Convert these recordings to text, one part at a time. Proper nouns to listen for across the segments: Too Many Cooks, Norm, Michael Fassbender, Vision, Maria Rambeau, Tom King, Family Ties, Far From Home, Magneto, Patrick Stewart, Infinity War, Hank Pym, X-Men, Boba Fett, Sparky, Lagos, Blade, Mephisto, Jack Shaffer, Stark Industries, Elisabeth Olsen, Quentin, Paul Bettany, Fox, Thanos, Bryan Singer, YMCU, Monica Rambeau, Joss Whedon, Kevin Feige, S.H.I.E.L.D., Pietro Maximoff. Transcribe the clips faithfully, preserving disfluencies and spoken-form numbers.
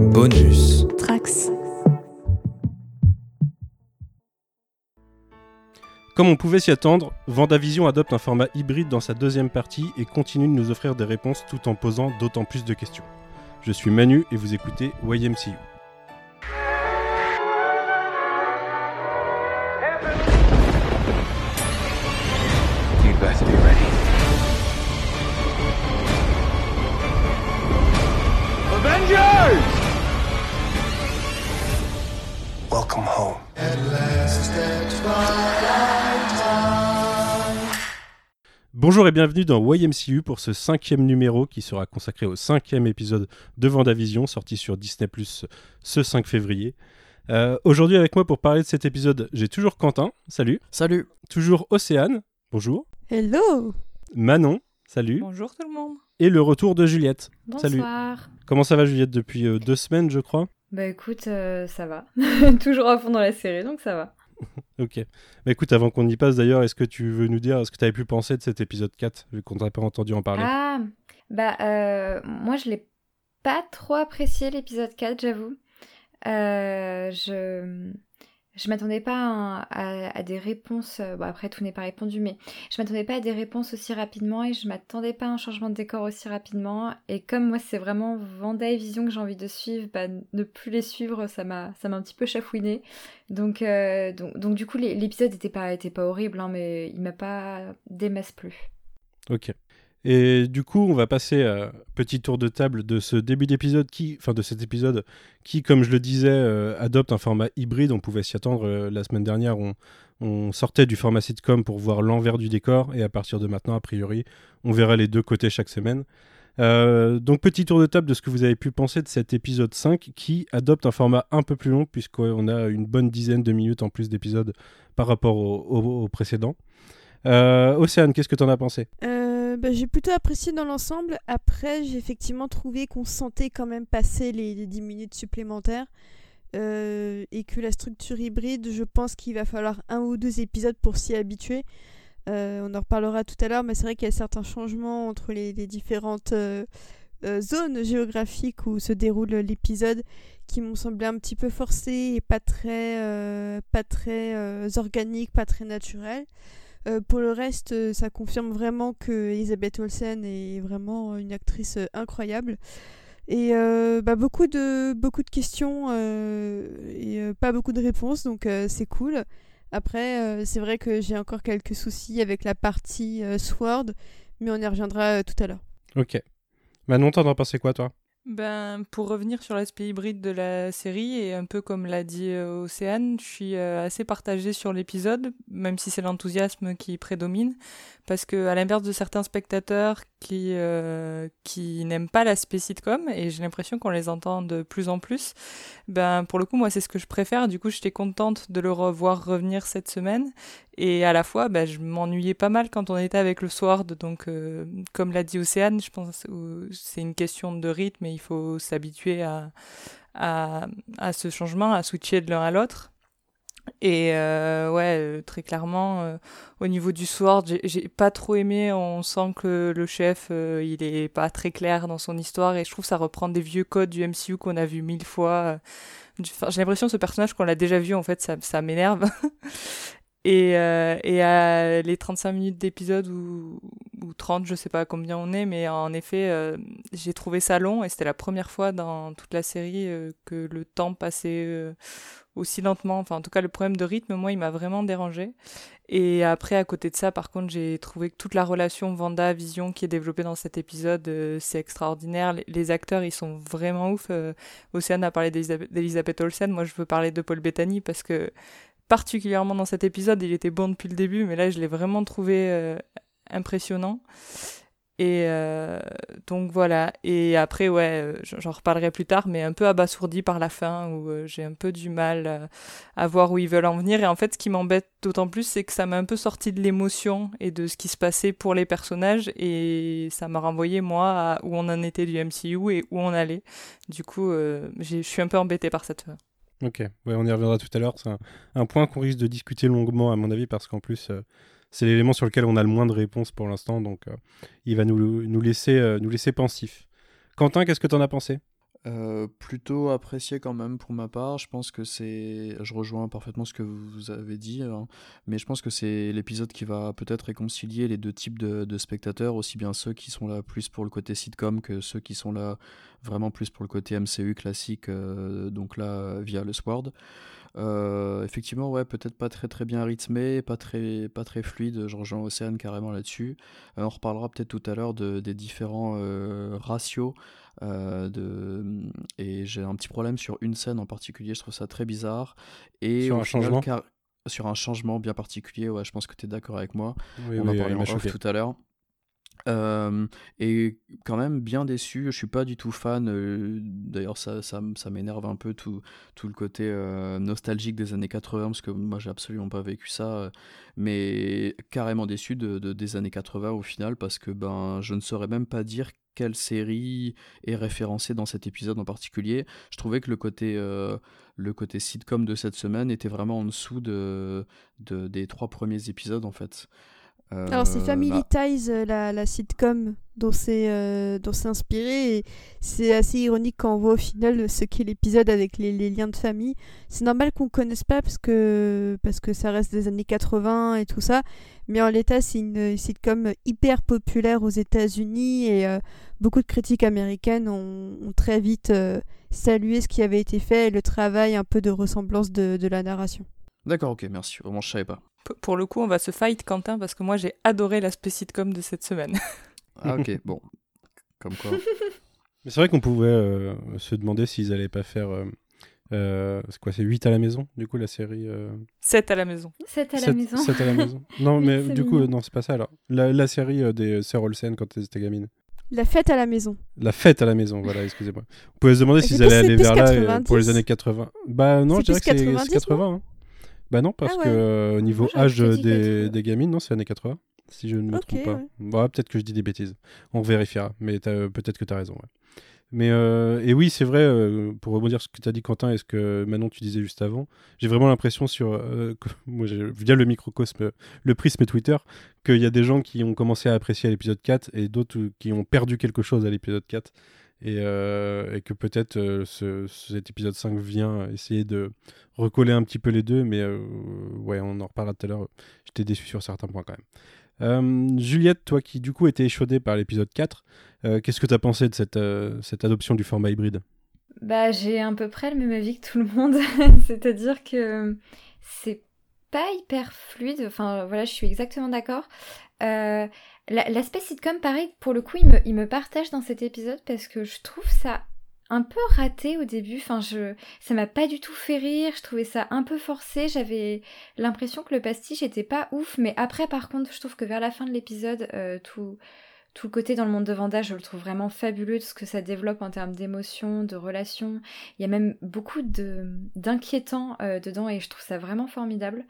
Bonus Trax. Comme on pouvait s'y attendre, WandaVision adopte un format hybride dans sa deuxième partie et continue de nous offrir des réponses tout en posant d'autant plus de questions. Je suis Manu et vous écoutez Y M C U. Welcome home. Bonjour et bienvenue dans Y M C U pour ce cinquième numéro qui sera consacré au cinquième épisode de WandaVision sorti sur Disney plus, ce cinq février. Euh, aujourd'hui avec moi pour parler de cet épisode, j'ai toujours Quentin, salut. Salut. Toujours Océane, bonjour. Hello. Manon, salut. Bonjour tout le monde. Et le retour de Juliette. Bonsoir. Salut. Comment ça va Juliette depuis euh, deux semaines je crois ? Bah écoute, euh, ça va. Toujours à fond dans la série, donc ça va. Ok. Bah écoute, avant qu'on y passe d'ailleurs, est-ce que tu veux nous dire ce que tu avais pu penser de cet épisode quatre, vu qu'on t'a pas entendu en parler ? Ah, bah euh, moi je l'ai pas trop apprécié l'épisode quatre, j'avoue. Euh, je... Je m'attendais pas à, à, à des réponses, bon après tout n'est pas répondu, mais je m'attendais pas à des réponses aussi rapidement et je m'attendais pas à un changement de décor aussi rapidement. Et comme moi c'est vraiment Wanda et Vision que j'ai envie de suivre, bah, ne plus les suivre ça m'a, ça m'a un petit peu chafouiné. Donc, euh, donc, donc du coup les, l'épisode était pas, était pas horrible, hein, mais il m'a pas démasse plu. Ok. Et du coup, on va passer à petit tour de table de ce début d'épisode qui, enfin de cet épisode qui, comme je le disais, euh, adopte un format hybride. On pouvait s'y attendre. Euh, la semaine dernière, on, on sortait du format sitcom pour voir l'envers du décor. Et à partir de maintenant, a priori, on verra les deux côtés chaque semaine. Euh, donc, petit tour de table de ce que vous avez pu penser de cet épisode cinq qui adopte un format un peu plus long puisqu'on a une bonne dizaine de minutes en plus d'épisodes par rapport au, au, au précédent. Euh, Océane, qu'est-ce que t'en as pensé ? euh, bah, J'ai plutôt apprécié dans l'ensemble. Après, j'ai effectivement trouvé qu'on sentait quand même passer les, les dix minutes supplémentaires euh, et que la structure hybride, je pense qu'il va falloir un ou deux épisodes pour s'y habituer. Euh, on en reparlera tout à l'heure, mais c'est vrai qu'il y a certains changements entre les, les différentes euh, euh, zones géographiques où se déroule l'épisode qui m'ont semblé un petit peu forcés et pas très, euh, pas très euh, organiques, pas très naturels. Euh, pour le reste, euh, ça confirme vraiment que Elisabeth Olsen est vraiment une actrice euh, incroyable. Et euh, bah, beaucoup, de, beaucoup de questions euh, et euh, pas beaucoup de réponses, donc euh, c'est cool. Après, euh, c'est vrai que j'ai encore quelques soucis avec la partie euh, Sword, mais on y reviendra euh, tout à l'heure. Ok. Manon, t'en as pensé quoi, toi ? Ben, pour revenir sur l'aspect hybride de la série, et un peu comme l'a dit euh, Océane, je suis euh, assez partagée sur l'épisode, même si c'est l'enthousiasme qui prédomine, parce que à l'inverse de certains spectateurs qui, euh, qui n'aiment pas l'aspect sitcom, et j'ai l'impression qu'on les entend de plus en plus, ben, pour le coup, moi, c'est ce que je préfère, du coup, j'étais contente de le revoir revenir cette semaine, et à la fois, ben, je m'ennuyais pas mal quand on était avec le Sword, donc, euh, comme l'a dit Océane, je pense que c'est une question de rythme, il faut s'habituer à, à, à ce changement, à switcher de l'un à l'autre. Et euh, ouais, très clairement, euh, au niveau du Sword, j'ai, j'ai pas trop aimé. On sent que le chef, euh, il est pas très clair dans son histoire. Et je trouve que ça reprend des vieux codes du M C U qu'on a vu mille fois. Enfin, j'ai l'impression que ce personnage qu'on l'a déjà vu, en fait, ça, ça m'énerve. Et, euh, et à les trente-cinq minutes d'épisode ou, ou trente, je sais pas combien on est, mais en effet, euh, j'ai trouvé ça long et c'était la première fois dans toute la série euh, que le temps passait euh, aussi lentement. Enfin, en tout cas, le problème de rythme, moi, il m'a vraiment dérangée. Et après, à côté de ça, par contre, j'ai trouvé que toute la relation Wanda-Vision qui est développée dans cet épisode, euh, c'est extraordinaire. Les, les acteurs, ils sont vraiment ouf. Euh, Océane a parlé d'Elisabeth, d'Elisabeth Olsen, moi, je veux parler de Paul Bettany parce que particulièrement dans cet épisode, il était bon depuis le début, mais là, je l'ai vraiment trouvé euh, impressionnant. Et euh, donc, voilà. Et après, ouais, j'en reparlerai plus tard, mais un peu abasourdi par la fin, où euh, j'ai un peu du mal euh, à voir où ils veulent en venir. Et en fait, ce qui m'embête d'autant plus, c'est que ça m'a un peu sorti de l'émotion et de ce qui se passait pour les personnages, et ça m'a renvoyé, moi, à où on en était du M C U et où on allait. Du coup, euh, je suis un peu embêtée par cette fin. Ok, ouais, on y reviendra tout à l'heure, c'est un, un point qu'on risque de discuter longuement à mon avis parce qu'en plus euh, c'est l'élément sur lequel on a le moins de réponses pour l'instant donc euh, il va nous, nous, laisser, euh, nous laisser pensifs. Quentin, qu'est-ce que t'en as pensé ? Euh, plutôt apprécié quand même pour ma part. Je pense que c'est, je rejoins parfaitement ce que vous avez dit, hein, mais je pense que c'est l'épisode qui va peut-être réconcilier les deux types de, de spectateurs, aussi bien ceux qui sont là plus pour le côté sitcom que ceux qui sont là vraiment plus pour le côté M C U classique, euh, donc là via le Sword. Euh, effectivement, ouais, peut-être pas très très bien rythmé, pas très pas très fluide. Je rejoins Océane carrément là-dessus. Euh, on reparlera peut-être tout à l'heure de, des différents euh, ratios euh, de, et j'ai un petit problème sur une scène en particulier. Je trouve ça très bizarre et sur un changement, car... sur un changement bien particulier. Ouais, je pense que t'es d'accord avec moi. Oui, on oui, en parlait en off tout à l'heure. Euh, et quand même bien déçu, je suis pas du tout fan, euh, d'ailleurs ça, ça, ça m'énerve un peu tout, tout le côté euh, nostalgique des années quatre-vingts, parce que moi j'ai absolument pas vécu ça, euh, mais carrément déçu de, de, des années quatre-vingts au final, parce que ben, je ne saurais même pas dire quelle série est référencée dans cet épisode en particulier. Je trouvais que le côté, euh, le côté sitcom de cette semaine était vraiment en dessous de, de, des trois premiers épisodes en fait. Euh, Alors c'est Family bah... Ties, la, la sitcom dont c'est, euh, dont c'est inspiré, et c'est assez ironique quand on voit au final ce qu'est l'épisode avec les, les liens de famille. C'est normal qu'on ne connaisse pas parce que, parce que ça reste des années quatre-vingts et tout ça, mais en l'état c'est une sitcom hyper populaire aux États-Unis et euh, beaucoup de critiques américaines ont, ont très vite euh, salué ce qui avait été fait et le travail un peu de ressemblance de, de la narration. D'accord, ok, merci, au moins je ne savais pas. P- pour le coup, on va se fight, Quentin, parce que moi, j'ai adoré l'aspect sitcom de cette semaine. Ah, ok, bon. Comme quoi. Mais c'est vrai qu'on pouvait euh, se demander s'ils allaient pas faire... Euh, euh, c'est quoi, c'est huit à la maison, du coup, la série euh... sept à la maison. sept à la sept, maison. sept à la maison. Non, mais du coup, euh, non, c'est pas ça, alors. La, la série euh, des sœurs Olsen quand elles étaient gamines. La fête à la maison. La fête à la maison, voilà, excusez-moi. On pouvait se demander s'ils allaient aller vers là pour les années quatre-vingts. Bah non, je dirais que c'est quatre-vingts, hein. Bah non, parce ah ouais. que euh, niveau Moi, âge des, des gamines, non, c'est années quatre-vingts, si je ne me okay, trompe pas. Ouais. Bah, peut-être que je dis des bêtises, on vérifiera, mais t'as, peut-être que tu as raison. Ouais. Mais, euh, et oui, c'est vrai, euh, pour rebondir sur ce que tu as dit, Quentin, et ce que Manon, tu disais juste avant, j'ai vraiment l'impression, sur, euh, que, moi, via le microcosme, le prisme et Twitter, qu'il y a des gens qui ont commencé à apprécier à l'épisode quatre et d'autres qui ont perdu quelque chose à l'épisode quatre. Et, euh, et que peut-être euh, ce, cet épisode cinq vient essayer de recoller un petit peu les deux, mais euh, ouais, on en reparlera tout à l'heure. J'étais déçu sur certains points quand même. Euh, Juliette, toi qui du coup était échaudée par l'épisode quatre, euh, qu'est-ce que t'as pensé de cette, euh, cette adoption du format hybride ? Bah, j'ai à peu près le même avis que tout le monde, c'est-à-dire que c'est pas hyper fluide, enfin voilà, je suis exactement d'accord. Euh, l'aspect sitcom, pareil, pour le coup, il me, il me partage dans cet épisode parce que je trouve ça un peu raté au début, enfin, je, ça m'a pas du tout fait rire, je trouvais ça un peu forcé, j'avais l'impression que le pastiche était pas ouf, mais après, par contre, je trouve que vers la fin de l'épisode, euh, tout... Tout le côté dans le monde de Wanda, je le trouve vraiment fabuleux, tout ce que ça développe en termes d'émotions, de relations. Il y a même beaucoup de, d'inquiétants euh, dedans et je trouve ça vraiment formidable.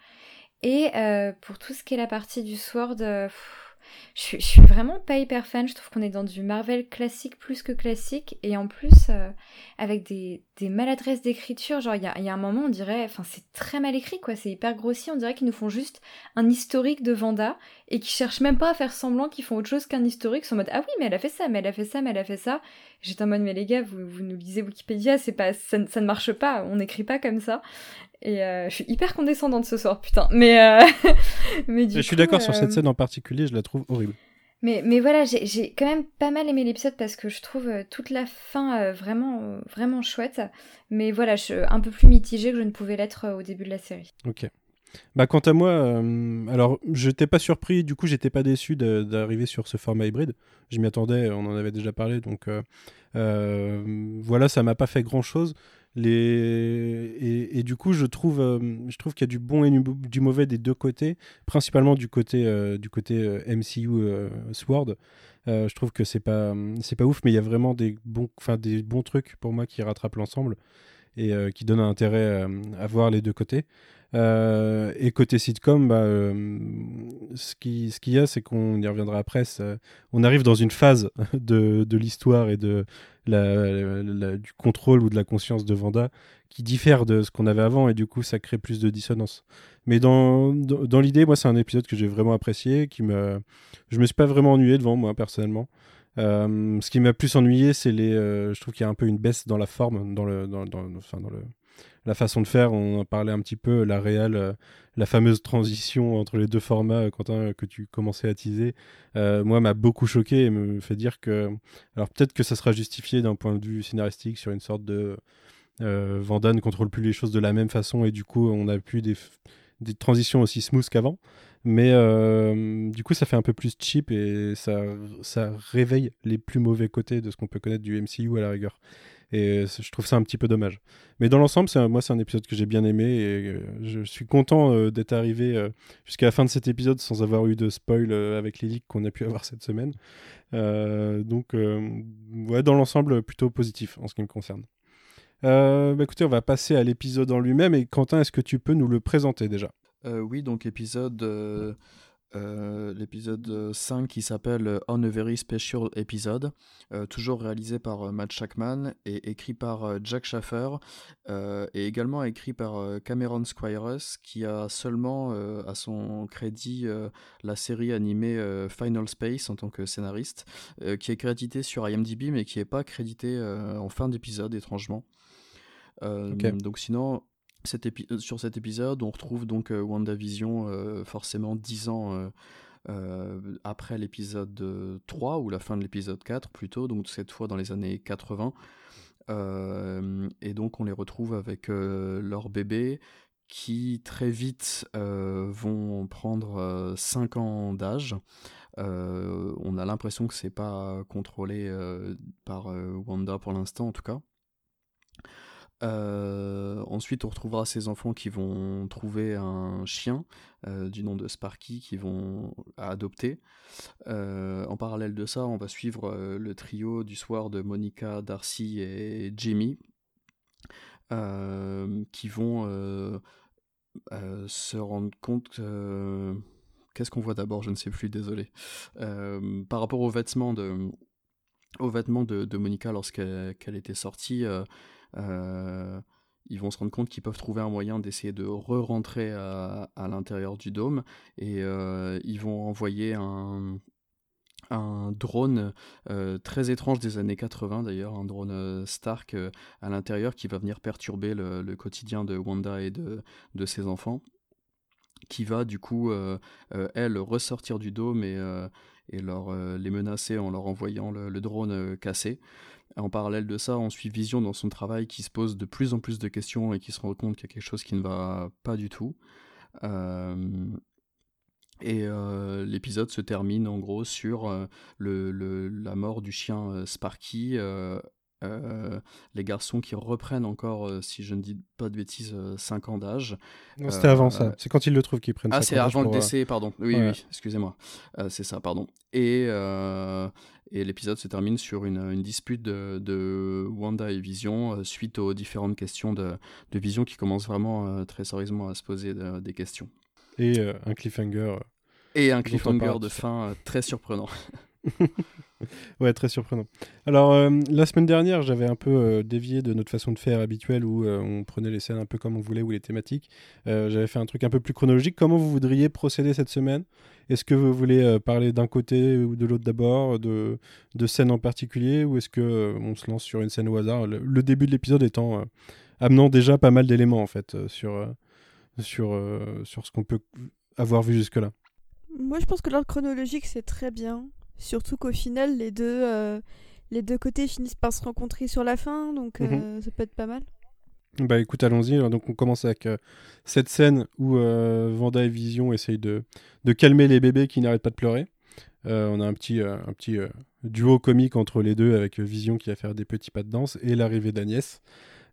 Et euh, pour tout ce qui est la partie du Sword, euh, pff, je, je suis vraiment pas hyper fan. Je trouve qu'on est dans du Marvel classique plus que classique et en plus euh, avec des, des maladresses d'écriture. Genre il y a, il y a un moment on dirait, enfin c'est très mal écrit quoi, c'est hyper grossi. On dirait qu'ils nous font juste un historique de Wanda. Et qui cherchent même pas à faire semblant qu'ils font autre chose qu'un historique, sont en mode ah oui mais elle a fait ça, mais elle a fait ça, mais elle a fait ça. J'étais en mode mais les gars vous, vous nous lisez Wikipédia, c'est pas ça, ça ne marche pas, on n'écrit pas comme ça. Et euh, je suis hyper condescendante ce soir putain. Mais euh... mais du je coup, suis d'accord euh... sur cette scène en particulier, je la trouve horrible. Mais mais voilà j'ai j'ai quand même pas mal aimé l'épisode parce que je trouve toute la fin vraiment vraiment chouette. Mais voilà je suis un peu plus mitigée que je ne pouvais l'être au début de la série. Ok. Bah, quant à moi, euh, alors j'étais pas surpris, du coup j'étais pas déçu de, d'arriver sur ce format hybride. Je m'y attendais, on en avait déjà parlé, donc euh, euh, voilà, ça m'a pas fait grand chose. Les... Et, et du coup, je trouve, euh, je trouve qu'il y a du bon et du mauvais des deux côtés, principalement du côté, euh, du côté euh, M C U euh, Sword. Euh, je trouve que c'est pas, c'est pas ouf, mais il y a vraiment des bons, enfin des bons trucs pour moi qui rattrapent l'ensemble et euh, qui donnent un intérêt euh, à voir les deux côtés. Euh, et côté sitcom, bah, euh, ce, qui, ce qu'il y a, c'est qu'on y reviendra après. Ça, on arrive dans une phase de, de l'histoire et de la, la, la, du contrôle ou de la conscience de Wanda qui diffère de ce qu'on avait avant, et du coup, ça crée plus de dissonance. Mais dans, dans, dans l'idée, moi, c'est un épisode que j'ai vraiment apprécié, qui me, je me suis pas vraiment ennuyé devant moi personnellement. Euh, ce qui m'a plus ennuyé, c'est les. Euh, je trouve qu'il y a un peu une baisse dans la forme, dans le, dans, dans, enfin, dans le, la façon de faire. On en parlait un petit peu, la réal, euh, la fameuse transition entre les deux formats, Quentin, que tu commençais à teaser. Euh, moi, m'a beaucoup choqué et me fait dire que. Alors peut-être que ça sera justifié d'un point de vue scénaristique sur une sorte de. Euh, Wanda ne contrôle plus les choses de la même façon et du coup, on n'a plus des, f- des transitions aussi smooth qu'avant. Mais euh, du coup, ça fait un peu plus cheap et ça, ça réveille les plus mauvais côtés de ce qu'on peut connaître du M C U à la rigueur. Et je trouve ça un petit peu dommage. Mais dans l'ensemble, c'est un, moi, c'est un épisode que j'ai bien aimé et euh, je suis content euh, d'être arrivé euh, jusqu'à la fin de cet épisode sans avoir eu de spoil euh, avec les leaks qu'on a pu avoir cette semaine. Euh, donc, euh, ouais, dans l'ensemble, plutôt positif en ce qui me concerne. Euh, bah écoutez, on va passer à l'épisode en lui-même. Et Quentin, est-ce que tu peux nous le présenter déjà ? Euh, oui, donc épisode, euh, euh, l'épisode cinq qui s'appelle On a Very Special Episode, euh, toujours réalisé par euh, Matt Shakman et écrit par euh, Jack Shaffer euh, et également écrit par euh, Cameron Squires, qui a seulement euh, à son crédit euh, la série animée euh, Final Space en tant que scénariste, euh, qui est crédité sur I M D B mais qui n'est pas crédité euh, en fin d'épisode, étrangement. Euh, okay. Donc sinon... Cet épi- sur cet épisode, on retrouve donc euh, WandaVision euh, forcément dix ans euh, euh, après l'épisode trois ou la fin de l'épisode quatre plutôt, donc cette fois dans les années quatre-vingts. Euh, et donc on les retrouve avec euh, leur bébé qui très vite euh, vont prendre euh, cinq ans d'âge. Euh, on a l'impression que c'est pas contrôlé euh, par euh, Wanda pour l'instant en tout cas. Euh, ensuite on retrouvera ces enfants qui vont trouver un chien euh, du nom de Sparky qu'ils vont adopter. Euh, en parallèle de ça, on va suivre euh, le trio du soir de Monica, Darcy et Jimmy euh, qui vont euh, euh, se rendre compte euh, qu'est-ce qu'on voit d'abord, je ne sais plus, désolé, euh, par rapport aux vêtements de, aux vêtements de, de Monica lorsqu'elle qu'elle était sortie. euh, Euh, ils vont se rendre compte qu'ils peuvent trouver un moyen d'essayer de re-rentrer à, à l'intérieur du dôme et euh, ils vont envoyer un, un drone euh, très étrange des années quatre-vingts d'ailleurs, un drone Stark euh, à l'intérieur qui va venir perturber le, le quotidien de Wanda et de, de ses enfants, qui va du coup euh, euh, elle ressortir du dôme et, euh, et leur, euh, les menacer en leur envoyant le, le drone euh, cassé. En parallèle de ça, on suit Vision dans son travail qui se pose de plus en plus de questions et qui se rend compte qu'il y a quelque chose qui ne va pas du tout. Euh, et euh, l'épisode se termine en gros sur euh, le, le, la mort du chien euh, Sparky, euh, euh, les garçons qui reprennent encore, euh, si je ne dis pas de bêtises, euh, cinq ans d'âge. Non, c'était euh, avant ça, euh, c'est quand ils le trouvent qu'ils prennent ah, cinq ans. Ah, c'est avant le décès, euh... pardon. Oui, ouais. oui, excusez-moi. Euh, c'est ça, pardon. Et... Euh, Et l'épisode se termine sur une, une dispute de, de Wanda et Vision euh, suite aux différentes questions de, de Vision qui commencent vraiment euh, très sérieusement à se poser de, des questions. Et euh, un cliffhanger. Et un cliffhanger de fin euh, très surprenant. Ouais, très surprenant. Alors, euh, la semaine dernière, j'avais un peu euh, dévié de notre façon de faire habituelle où euh, on prenait les scènes un peu comme on voulait ou les thématiques. Euh, j'avais fait un truc un peu plus chronologique. Comment vous voudriez procéder cette semaine ? Est-ce que vous voulez euh, parler d'un côté ou de l'autre d'abord, de, de scènes en particulier, ou est-ce qu'on euh, se lance sur une scène au hasard ? Le, le début de l'épisode étant euh, amenant déjà pas mal d'éléments en fait euh, sur, euh, sur, euh, sur ce qu'on peut avoir vu jusque-là. Moi, je pense que l'ordre chronologique, c'est très bien. Surtout qu'au final, les deux, euh, les deux côtés finissent par se rencontrer sur la fin, donc euh, mmh. ça peut être pas mal. Bah écoute, allons-y. Alors, donc on commence avec euh, cette scène où euh, Wanda et Vision essayent de, de calmer les bébés qui n'arrêtent pas de pleurer. Euh, on a un petit, euh, un petit euh, duo comique entre les deux, avec Vision qui va faire des petits pas de danse, et l'arrivée d'Agnès.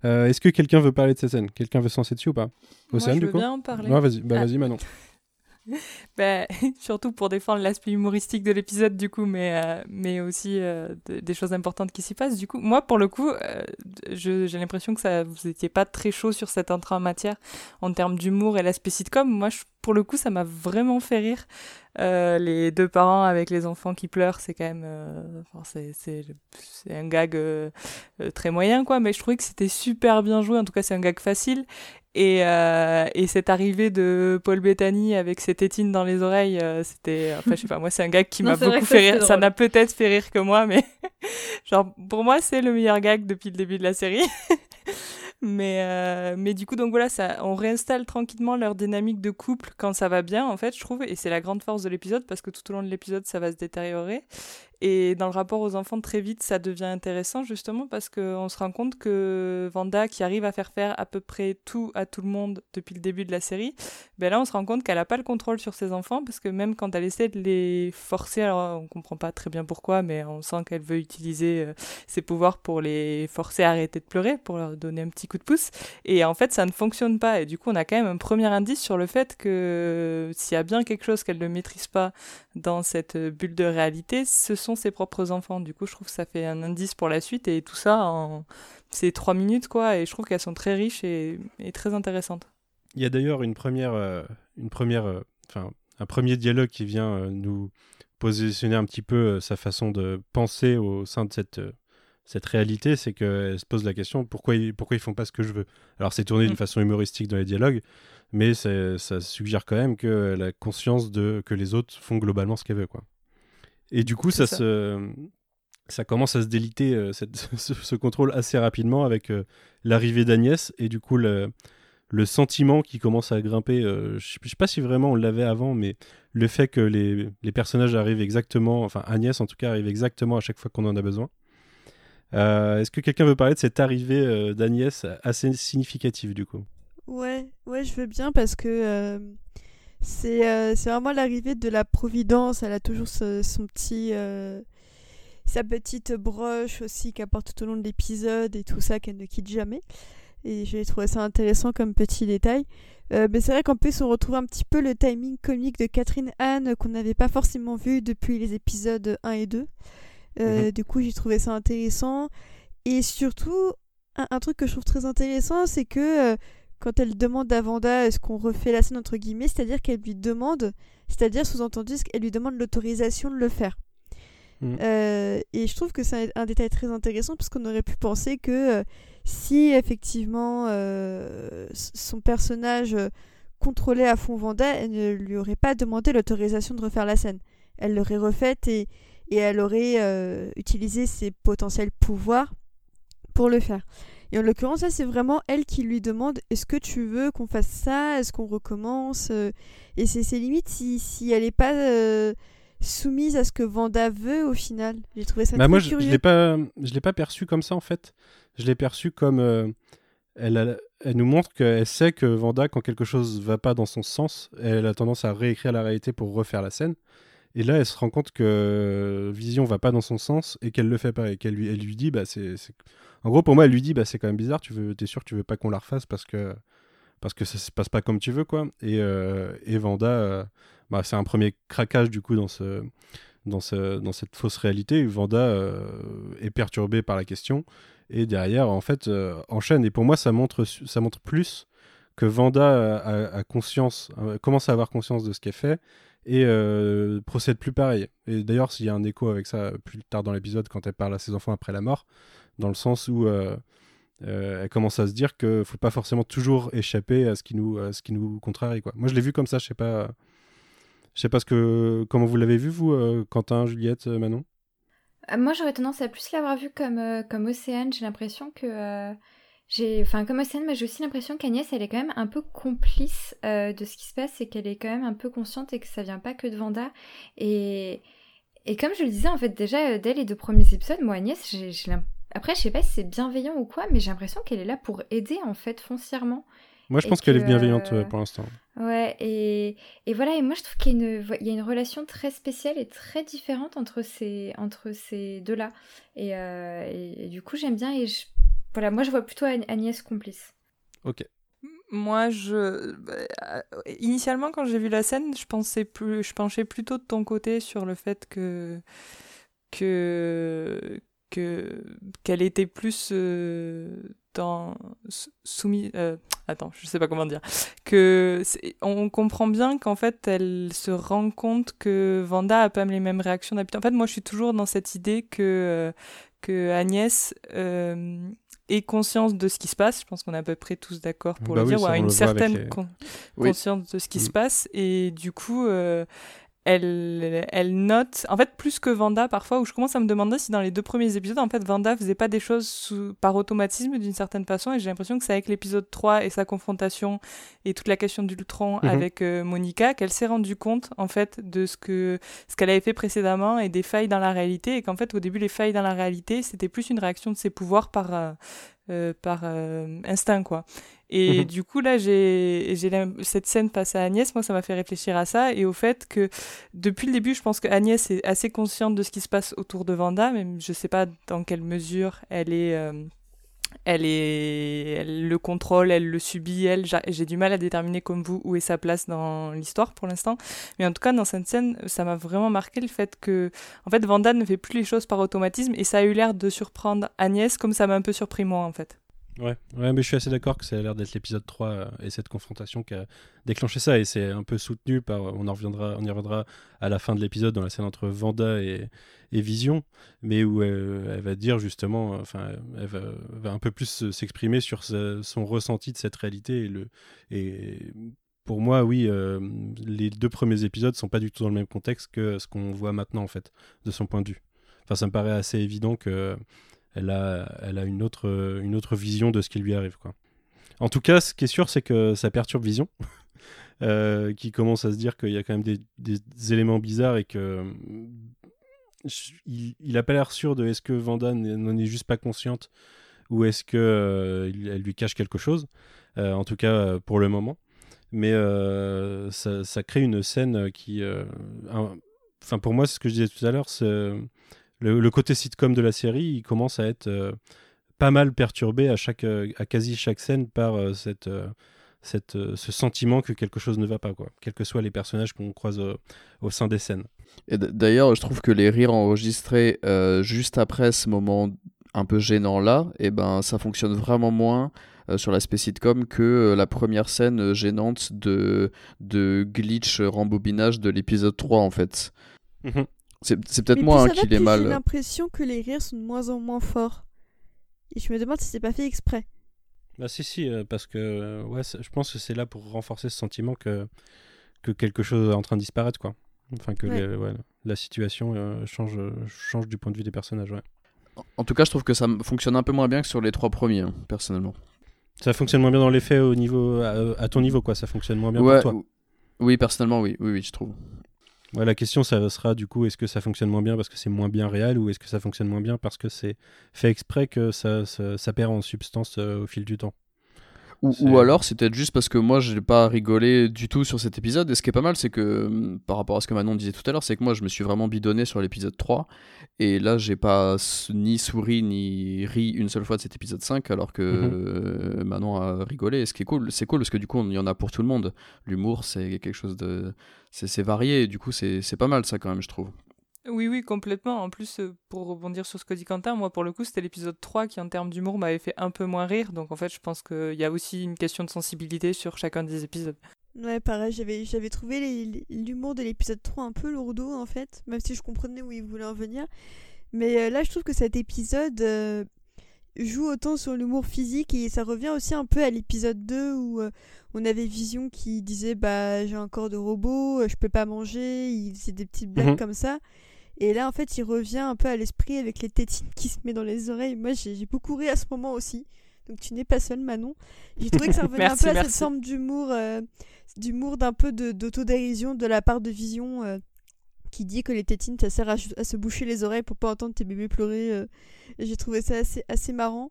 Euh, est-ce que quelqu'un veut parler de cette scène ? Quelqu'un veut se lancer dessus ou pas ? Océane, Moi, je du veux coup bien en parler. Ah, vas-y, bah, ah. vas-y Manon. Bah, surtout pour défendre l'aspect humoristique de l'épisode du coup, mais, euh, mais aussi euh, de, des choses importantes qui s'y passent du coup. Moi pour le coup euh, je, j'ai l'impression que ça, vous n'étiez pas très chaud sur cette entrée en matière en termes d'humour et l'aspect sitcom. Moi je pour le coup, ça m'a vraiment fait rire. Euh, les deux parents avec les enfants qui pleurent, c'est quand même, euh, enfin, c'est, c'est, c'est un gag euh, très moyen, quoi. Mais je trouvais que c'était super bien joué. En tout cas, c'est un gag facile. Et, euh, et cette arrivée de Paul Bettany avec ses tétines dans les oreilles, euh, c'était... Enfin, je sais pas, moi, c'est un gag qui non, m'a beaucoup fait rire. Ça n'a peut-être fait rire que moi, mais... Genre, pour moi, c'est le meilleur gag depuis le début de la série. mais, euh, mais du coup, donc voilà, ça, on réinstalle tranquillement leur dynamique de couple quand ça va bien, en fait, je trouve. Et c'est la grande force de l'épisode, parce que tout au long de l'épisode, ça va se détériorer. Et dans le rapport aux enfants, très vite, ça devient intéressant, justement, parce qu'on se rend compte que Wanda, qui arrive à faire faire à peu près tout à tout le monde depuis le début de la série, ben là, on se rend compte qu'elle n'a pas le contrôle sur ses enfants, parce que même quand elle essaie de les forcer, alors on ne comprend pas très bien pourquoi, mais on sent qu'elle veut utiliser euh, ses pouvoirs pour les forcer à arrêter de pleurer, pour leur donner un petit coup de pouce. Et en fait, ça ne fonctionne pas. Et du coup, on a quand même un premier indice sur le fait que s'il y a bien quelque chose qu'elle ne maîtrise pas dans cette bulle de réalité, ce sont ses propres enfants. Du coup, je trouve que ça fait un indice pour la suite, et tout ça en ces trois minutes, quoi. Et je trouve qu'elles sont très riches et, et très intéressantes. Il y a d'ailleurs une première, euh, une première, euh, enfin, un premier dialogue qui vient euh, nous positionner un petit peu euh, sa façon de penser au sein de cette, euh, cette réalité. C'est qu'elle se pose la question pourquoi ils, pourquoi ils font pas ce que je veux. Alors, c'est tourné mmh. d'une façon humoristique dans les dialogues, mais ça, ça suggère quand même que la conscience de que les autres font globalement ce qu'elles veulent, quoi. Et du coup, ça, ça. Se, ça commence à se déliter, euh, cette, ce, ce contrôle, assez rapidement avec euh, l'arrivée d'Agnès et du coup le, le sentiment qui commence à grimper. Euh, je ne sais pas si vraiment on l'avait avant, mais le fait que les, les personnages arrivent exactement, enfin Agnès en tout cas arrive exactement à chaque fois qu'on en a besoin. Euh, est-ce que quelqu'un veut parler de cette arrivée euh, d'Agnès assez significative du coup ? Ouais, ouais, je veux bien parce que... Euh... C'est, euh, c'est vraiment l'arrivée de la Providence. Elle a toujours ce, son petit, euh, sa petite broche aussi qu'elle porte tout au long de l'épisode et tout ça qu'elle ne quitte jamais. Et j'ai trouvé ça intéressant comme petit détail. Euh, mais c'est vrai qu'en plus on retrouve un petit peu le timing comique de Catherine Hahn qu'on n'avait pas forcément vu depuis les épisodes un et deux. Euh, mmh. Du coup j'ai trouvé ça intéressant. Et surtout, un, un truc que je trouve très intéressant, c'est que... Euh, quand elle demande à Wanda est-ce qu'on refait la scène entre guillemets, c'est-à-dire qu'elle lui demande, c'est-à-dire sous-entendu qu'elle lui demande l'autorisation de le faire. Mmh. Euh, et je trouve que c'est un, un détail très intéressant parce qu'on aurait pu penser que euh, si effectivement euh, son personnage euh, contrôlait à fond Wanda, elle ne lui aurait pas demandé l'autorisation de refaire la scène. Elle l'aurait refaite et, et elle aurait euh, utilisé ses potentiels pouvoirs pour le faire. Et en l'occurrence, là, c'est vraiment elle qui lui demande « Est-ce que tu veux qu'on fasse ça ? Est-ce qu'on recommence ?» Et c'est, c'est limite si, si elle n'est pas euh, soumise à ce que Wanda veut, au final. J'ai trouvé ça bah très moi, curieux. Je ne l'ai pas, je l'ai pas perçu comme ça, en fait. Je l'ai perçu comme... Euh, elle, a, elle nous montre qu'elle sait que Wanda, quand quelque chose ne va pas dans son sens, elle a tendance à réécrire la réalité pour refaire la scène. Et là, elle se rend compte que Vision ne va pas dans son sens et qu'elle ne le fait pas. Et qu'elle lui, elle lui dit... bah c'est, c'est... En gros, pour moi, elle lui dit bah, c'est quand même bizarre, tu veux, t'es sûr que tu veux pas qu'on la refasse parce que, parce que ça se passe pas comme tu veux, quoi. Et, euh, et Wanda, euh, bah, c'est un premier craquage, du coup, dans, ce, dans, ce, dans cette fausse réalité. Wanda euh, est perturbée par la question et derrière, en fait, euh, enchaîne. Et pour moi, ça montre, ça montre plus que Wanda a, a, a conscience, a, commence à avoir conscience de ce qu'elle fait et euh, procède plus pareil. Et d'ailleurs, il y a un écho avec ça plus tard dans l'épisode quand elle parle à ses enfants après la mort, dans le sens où euh, euh, elle commence à se dire qu'il ne faut pas forcément toujours échapper à ce qui nous, à ce qui nous contrarie, quoi. Moi, je l'ai vu comme ça, je ne sais pas, je sais pas ce que, comment vous l'avez vu, vous, euh, Quentin, Juliette, euh, Manon ? euh, Moi, j'aurais tendance à plus l'avoir vu comme, euh, comme Océane. J'ai l'impression que... Euh, j'ai, enfin, comme Océane, mais j'ai aussi l'impression qu'Agnès, elle est quand même un peu complice euh, de ce qui se passe et qu'elle est quand même un peu consciente et que ça ne vient pas que de Wanda. Et, et comme je le disais, en fait, déjà, dès les deux premiers épisodes, moi, Agnès, j'ai, j'ai l'impression... Après, je sais pas si c'est bienveillant ou quoi, mais j'ai l'impression qu'elle est là pour aider, en fait, foncièrement. Moi, je et pense que, qu'elle est bienveillante euh... pour l'instant. Ouais, et... et voilà, et moi, je trouve qu'il y a, une... Il y a une relation très spéciale et très différente entre ces, entre ces deux-là. Et, euh... et... et du coup, j'aime bien, et je... voilà, moi, je vois plutôt Agnès complice. Ok. Moi, je... initialement, quand j'ai vu la scène, je, pensais plus... je penchais plutôt de ton côté sur le fait que... que... que qu'elle était plus euh, dans soumise euh, attends je sais pas comment dire que on comprend bien qu'en fait elle se rend compte que Wanda a pas les mêmes réactions d'habitude. En fait moi je suis toujours dans cette idée que euh, que Agnès euh, ait conscience de ce qui se passe. Je pense qu'on est à peu près tous d'accord pour bah le oui, dire, ou a une certaine les... con- oui. conscience de ce qui mmh. se passe, et du coup euh, Elle, elle note, en fait, plus que Wanda parfois, où je commence à me demander si dans les deux premiers épisodes, en fait, Wanda faisait pas des choses sous, par automatisme d'une certaine façon, et j'ai l'impression que c'est avec l'épisode trois et sa confrontation et toute la question d'Ultron mm-hmm. avec euh, Monica qu'elle s'est rendue compte, en fait, de ce, que, ce qu'elle avait fait précédemment et des failles dans la réalité, et qu'en fait, au début, les failles dans la réalité, c'était plus une réaction de ses pouvoirs par... Euh, Euh, par euh, instinct quoi. Et mmh. du coup là j'ai, j'ai la, cette scène face à Agnès, moi ça m'a fait réfléchir à ça et au fait que depuis le début je pense que Agnès est assez consciente de ce qui se passe autour de Wanda, mais je sais pas dans quelle mesure elle est euh, elle est elle le contrôle, elle le subit, elle j'ai, j'ai du mal à déterminer comme vous où est sa place dans l'histoire pour l'instant, mais en tout cas dans cette scène ça m'a vraiment marqué le fait que en fait Wanda ne fait plus les choses par automatisme, et ça a eu l'air de surprendre Agnès comme ça m'a un peu surpris moi en fait. Ouais, ouais, mais je suis assez d'accord que ça a l'air d'être l'épisode trois euh, et cette confrontation qui a déclenché ça, et c'est un peu soutenu par, on en reviendra, on y reviendra à la fin de l'épisode dans la scène entre Wanda et, et Vision, mais où euh, elle va dire justement, enfin, elle va, va un peu plus s'exprimer sur ce, son ressenti de cette réalité, et le et pour moi, oui, euh, les deux premiers épisodes sont pas du tout dans le même contexte que ce qu'on voit maintenant en fait, de son point de vue. Enfin, ça me paraît assez évident que Elle a, elle a une, autre, une autre vision de ce qui lui arrive, quoi. En tout cas, ce qui est sûr, c'est que ça perturbe Vision, euh, qui commence à se dire qu'il y a quand même des, des éléments bizarres et que il, il a pas l'air sûr de est-ce que Wanda n'en est juste pas consciente ou est-ce que euh, elle lui cache quelque chose, euh, en tout cas pour le moment. Mais euh, ça, ça crée une scène qui, euh, un, enfin pour moi, c'est ce que je disais tout à l'heure, c'est Le, le côté sitcom de la série, il commence à être euh, pas mal perturbé à, chaque, euh, à quasi chaque scène par euh, cette, euh, cette, euh, ce sentiment que quelque chose ne va pas, quoi, quels que soient les personnages qu'on croise euh, au sein des scènes. Et d- d'ailleurs, je trouve que les rires enregistrés euh, juste après ce moment un peu gênant-là, eh ben, ça fonctionne vraiment moins Euh, sur l'aspect sitcom que euh, la première scène euh, gênante de, de glitch rembobinage de l'épisode trois, en fait. Mmh. C'est, c'est peut-être moi hein, qui l'ai mal. J'ai l'impression que les rires sont de moins en moins forts. Et je me demande si c'est pas fait exprès. Bah si si, euh, parce que euh, ouais, je pense que c'est là pour renforcer ce sentiment que que quelque chose est en train de disparaître, quoi. Enfin que ouais. Les, ouais, la situation euh, change change du point de vue des personnages. Ouais. En, en tout cas, je trouve que ça fonctionne un peu moins bien que sur les trois premiers, hein, personnellement. Ça fonctionne moins bien dans les faits au niveau à, à ton niveau, quoi. Ça fonctionne moins bien ouais, pour toi. Oui, personnellement, oui, oui, oui, je trouve. Ouais, la question, ça sera du coup, est-ce que ça fonctionne moins bien parce que c'est moins bien réel, ou est-ce que ça fonctionne moins bien parce que c'est fait exprès que ça, ça, ça perd en substance euh, au fil du temps. Ou, ou alors, c'est peut-être juste parce que moi, j'ai pas rigolé du tout sur cet épisode. Et ce qui est pas mal, c'est que, par rapport à ce que Manon disait tout à l'heure, c'est que moi, je me suis vraiment bidonné sur l'épisode trois. Et là, j'ai pas ni souri, ni ri une seule fois de cet épisode cinq, alors que mm-hmm. euh, Manon a rigolé. Et ce qui est cool, c'est cool, parce que du coup, il y en a pour tout le monde. L'humour, c'est quelque chose de... C'est, c'est varié, et du coup, c'est, c'est pas mal, ça, quand même, je trouve. Oui, oui, complètement. En plus, pour rebondir sur ce que dit Quentin, moi, pour le coup, c'était l'épisode trois qui, en termes d'humour, m'avait fait un peu moins rire. Donc, en fait, je pense qu'il y a aussi une question de sensibilité sur chacun des épisodes. Ouais, pareil, j'avais, j'avais trouvé les, l'humour de l'épisode trois un peu lourdeau, en fait, même si je comprenais où il voulait en venir. Mais euh, là, je trouve que cet épisode euh, joue autant sur l'humour physique, et ça revient aussi un peu à l'épisode deux où euh, on avait Vision qui disait « bah j'ai un corps de robot, je peux pas manger », il faisait des petites blagues mmh. comme ça. Et là, en fait, il revient un peu à l'esprit avec les tétines qui se mettent dans les oreilles. Moi, j'ai, j'ai beaucoup ri à ce moment aussi. Donc, tu n'es pas seule, Manon. J'ai trouvé que ça revenait merci, un peu merci. à cette forme d'humour, euh, d'humour d'un peu de, d'autodérision de la part de Vision, euh, qui dit que les tétines, ça sert à, à se boucher les oreilles pour pas entendre tes bébés pleurer. Euh. J'ai trouvé ça assez, assez marrant.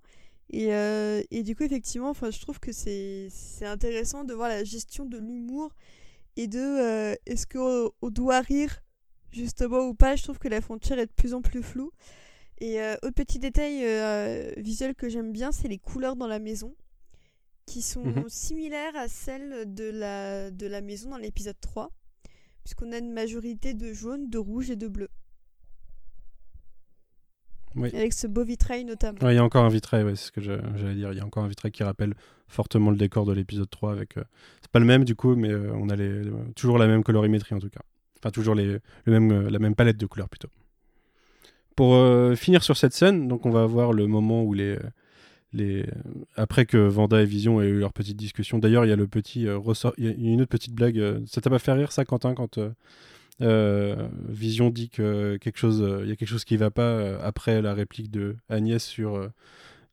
Et, euh, et du coup, effectivement, je trouve que c'est, c'est intéressant de voir la gestion de l'humour et de euh, est-ce qu'on on doit rire justement ou pas. Je trouve que la frontière est de plus en plus floue. Et euh, autre petit détail euh, visuel que j'aime bien, c'est les couleurs dans la maison, qui sont mmh. similaires à celles de la, de la maison dans l'épisode trois, puisqu'on a une majorité de jaune, de rouge et de bleu. Oui. Avec ce beau vitrail notamment. Ouais, il y a encore un vitrail, ouais, c'est ce que je, j'allais dire. Il y a encore un vitrail qui rappelle fortement le décor de l'épisode trois. Avec, euh... c'est pas le même du coup, mais euh, on a les, euh, toujours la même colorimétrie en tout cas. Enfin, toujours les, le même, euh, la même palette de couleurs plutôt. Pour euh, finir sur cette scène, donc on va avoir le moment où les... Euh, Les... Après que Wanda et Vision aient eu leur petite discussion, d'ailleurs il y a le petit euh, ressort... il y a une autre petite blague. Euh... Ça t'a pas fait rire ça, Quentin, quand euh, euh, Vision dit que quelque chose, il euh, y a quelque chose qui va pas euh, après la réplique de Agnès sur euh,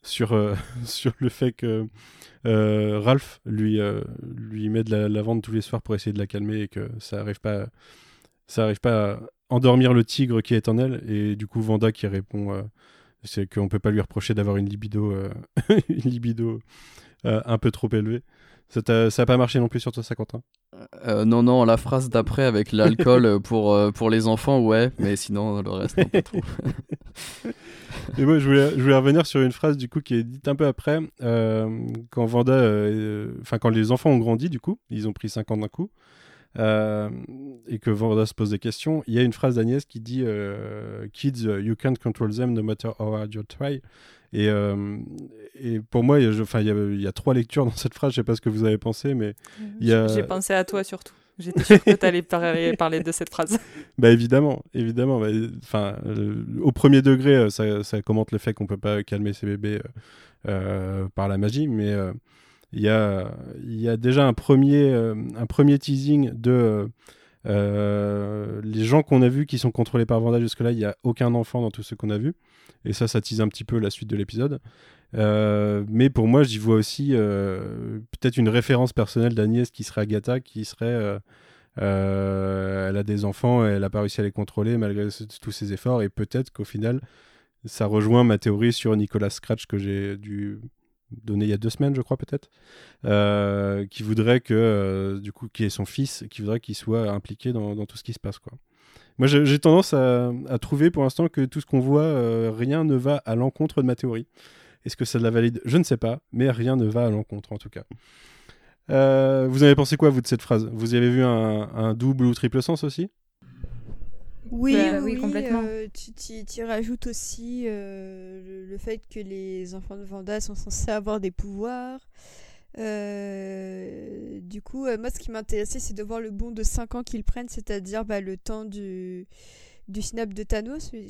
sur euh, sur le fait que euh, Ralph lui euh, lui met de la lavande tous les soirs pour essayer de la calmer et que ça arrive pas, ça arrive pas à endormir le tigre qui est en elle, et du coup Wanda qui répond. Euh, c'est qu'on peut pas lui reprocher d'avoir une libido, euh, une libido euh, un peu trop élevée. Ça n'a pas marché non plus sur toi, ça, Quentin ? euh, Non, non, la phrase d'après avec l'alcool pour, euh, pour les enfants, ouais, mais sinon, le reste, un peu trop. Et moi, je voulais, je voulais revenir sur une phrase, du coup, qui est dite un peu après. Euh, quand Wanda, enfin, euh, quand les enfants ont grandi, du coup, ils ont pris cinq ans d'un coup, Euh, et que Wanda se pose des questions, il y a une phrase d'Agnès qui dit euh, Kids, you can't control them no matter how hard you try. Et, euh, et pour moi, il y, y a trois lectures dans cette phrase, je sais pas ce que vous avez pensé, mais il y a... J'ai pensé à toi surtout. J'étais sûre que t'allais parler, parler de cette phrase. Bah évidemment, évidemment. Bah, euh, au premier degré, euh, ça, ça commente le fait qu'on peut pas calmer ses bébés euh, euh, par la magie, mais... Euh, Il y a, il y a déjà un premier, euh, un premier teasing de euh, les gens qu'on a vus qui sont contrôlés par Wanda jusque-là, il n'y a aucun enfant dans tout ce qu'on a vu. Et ça, ça tease un petit peu la suite de l'épisode. Euh, mais pour moi, j'y vois aussi euh, peut-être une référence personnelle d'Agnès qui serait Agatha, qui serait... Euh, euh, elle a des enfants et elle n'a pas réussi à les contrôler malgré ce, tous ses efforts. Et peut-être qu'au final, ça rejoint ma théorie sur Nicolas Scratch que j'ai dû... donné il y a deux semaines je crois peut-être euh, qui voudrait que euh, du coup qui est son fils, qui voudrait qu'il soit impliqué dans, dans tout ce qui se passe quoi. Moi j'ai, j'ai tendance à, à trouver pour l'instant que tout ce qu'on voit euh, rien ne va à l'encontre de ma théorie. Est-ce que ça la valide ? Je ne sais pas, mais rien ne va à l'encontre en tout cas. Euh, vous avez pensé quoi vous de cette phrase ? Vous avez vu un, un double ou triple sens aussi ? Oui, bah, oui, oui, complètement. Euh, tu tu rajoutes aussi euh, le, le fait que les enfants de Wanda sont censés avoir des pouvoirs. Euh, du coup, euh, moi, ce qui m'intéressait, c'est de voir le bond de cinq ans qu'ils prennent, c'est-à-dire bah, le temps du, du snap de Thanos, vu,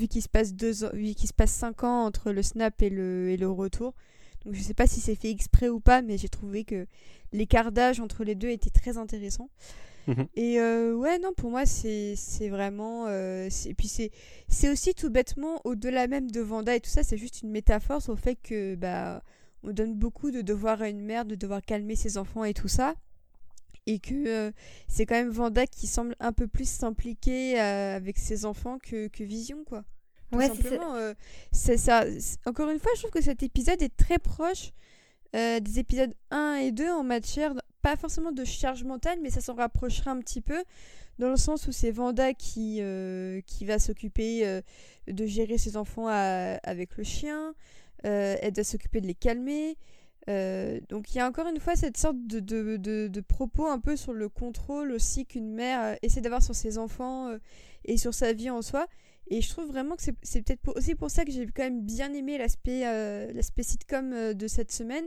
vu qu'il se passe deux ans, vu qu'il se passe cinq ans entre le snap et le, et le retour. Donc, je ne sais pas si c'est fait exprès ou pas, mais j'ai trouvé que l'écart d'âge entre les deux était très intéressant. Et euh, ouais, non, pour moi, c'est, c'est vraiment... Euh, c'est, et puis, c'est, c'est aussi tout bêtement, au-delà même de Wanda et tout ça, c'est juste une métaphore sur le fait que, bah, on donne beaucoup de devoirs à une mère, de devoir calmer ses enfants et tout ça. Et que euh, c'est quand même Wanda qui semble un peu plus s'impliquer euh, avec ses enfants que, que Vision, quoi. Tout ouais, simplement. C'est... Euh, c'est ça. C'est... Encore une fois, je trouve que cet épisode est très proche euh, des épisodes un et deux en matière... Pas forcément de charge mentale, mais ça s'en rapprochera un petit peu, dans le sens où c'est Wanda qui, euh, qui va s'occuper euh, de gérer ses enfants à, avec le chien, euh, elle doit s'occuper de les calmer, euh, donc il y a encore une fois cette sorte de, de, de, de propos un peu sur le contrôle aussi qu'une mère essaie d'avoir sur ses enfants euh, et sur sa vie en soi, et je trouve vraiment que c'est, c'est peut-être pour, aussi pour ça que j'ai quand même bien aimé l'aspect, euh, l'aspect sitcom euh, de cette semaine.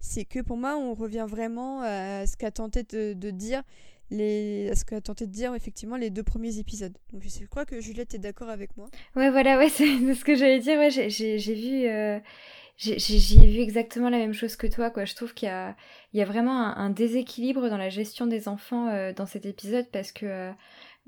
C'est que pour moi, on revient vraiment à ce qu'a tenté de, de dire les, à ce qu'a tenté de dire effectivement les deux premiers épisodes. Donc je crois que Juliette est d'accord avec moi. Ouais, voilà, ouais, c'est ce que j'allais dire. Ouais, j'ai, j'ai, j'ai vu, euh, j'ai, j'ai vu exactement la même chose que toi, quoi. Je trouve qu'il y a, il y a vraiment un, un déséquilibre dans la gestion des enfants euh, dans cet épisode parce que, euh,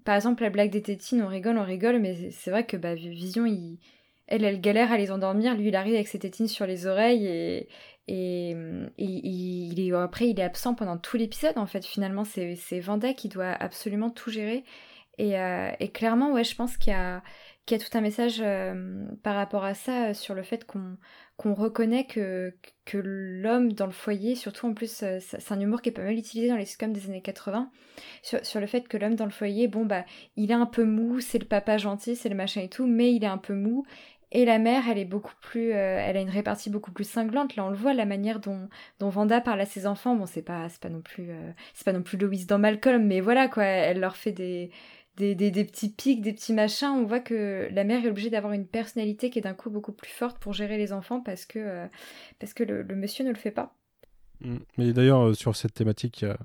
par exemple, la blague des tétines, on rigole, on rigole, mais c'est, c'est vrai que bah, Vision, il, elle, elle galère à les endormir. Lui, il arrive avec ses tétines sur les oreilles et Et, et, et il est, après, il est absent pendant tout l'épisode, en fait. Finalement, c'est, c'est Wanda qui doit absolument tout gérer. Et, euh, et clairement, ouais, je pense qu'il y a, qu'il y a tout un message euh, par rapport à ça, euh, sur le fait qu'on, qu'on reconnaît que, que l'homme dans le foyer, surtout en plus, euh, c'est un humour qui est pas mal utilisé dans les sitcoms des années quatre-vingts, sur, sur le fait que l'homme dans le foyer, bon, bah, il est un peu mou, c'est le papa gentil, c'est le machin et tout, mais il est un peu mou. Et la mère, elle est beaucoup plus, euh, elle a une répartie beaucoup plus cinglante. Là, on le voit, la manière dont, dont Wanda parle à ses enfants. Bon, c'est pas, c'est pas non plus, euh, c'est pas non plus Louise dans Malcolm, mais voilà quoi. Elle leur fait des, des, des, des petits pics, des petits machins, on voit que la mère est obligée d'avoir une personnalité qui est d'un coup beaucoup plus forte pour gérer les enfants parce que, euh, parce que le, le monsieur ne le fait pas. Mais d'ailleurs, sur cette thématique, il y a,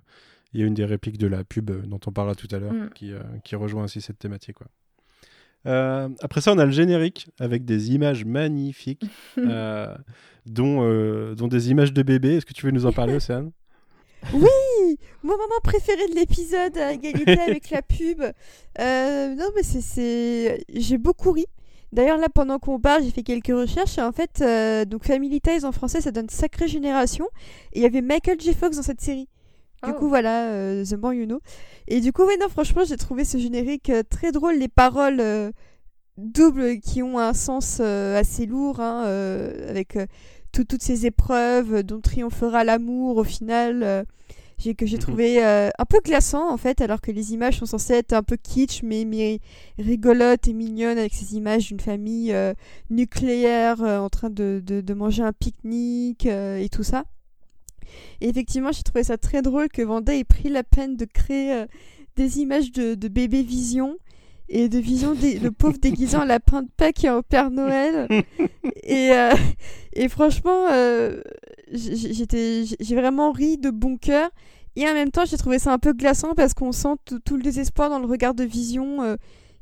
il y a une des répliques de la pub dont on parlera tout à l'heure mm. qui, euh, qui rejoint ainsi cette thématique, quoi. Euh, après ça, on a le générique avec des images magnifiques, euh, dont, euh, dont des images de bébés. Est-ce que tu veux nous en parler, Océane ? Oui, mon moment préféré de l'épisode à égalité avec la pub. Euh, non, mais c'est, c'est... j'ai beaucoup ri. D'ailleurs, là, pendant qu'on parle, j'ai fait quelques recherches. Et en fait, euh, donc Family Ties en français, ça donne Sacrée Génération. Et il y avait Michael J. Fox dans cette série. Du coup, voilà, euh, The More You Know. Et du coup, ouais, non, franchement, j'ai trouvé ce générique euh, très drôle. Les paroles euh, doubles qui ont un sens euh, assez lourd, hein, euh, avec euh, tout, toutes ces épreuves dont triomphera l'amour au final, euh, j'ai, que j'ai trouvé euh, un peu glaçant, en fait, alors que les images sont censées être un peu kitsch, mais, mais rigolotes et mignonnes, avec ces images d'une famille euh, nucléaire euh, en train de, de, de manger un pique-nique euh, et tout ça. Et effectivement, j'ai trouvé ça très drôle que Wanda ait pris la peine de créer euh, des images de, de bébé Vision et de Vision, dé- le pauvre déguisé en lapin de Pâques et en Père Noël. Et, euh, et franchement, euh, j'étais, j'ai vraiment ri de bon cœur. Et en même temps, j'ai trouvé ça un peu glaçant parce qu'on sent tout, tout le désespoir dans le regard de Vision euh,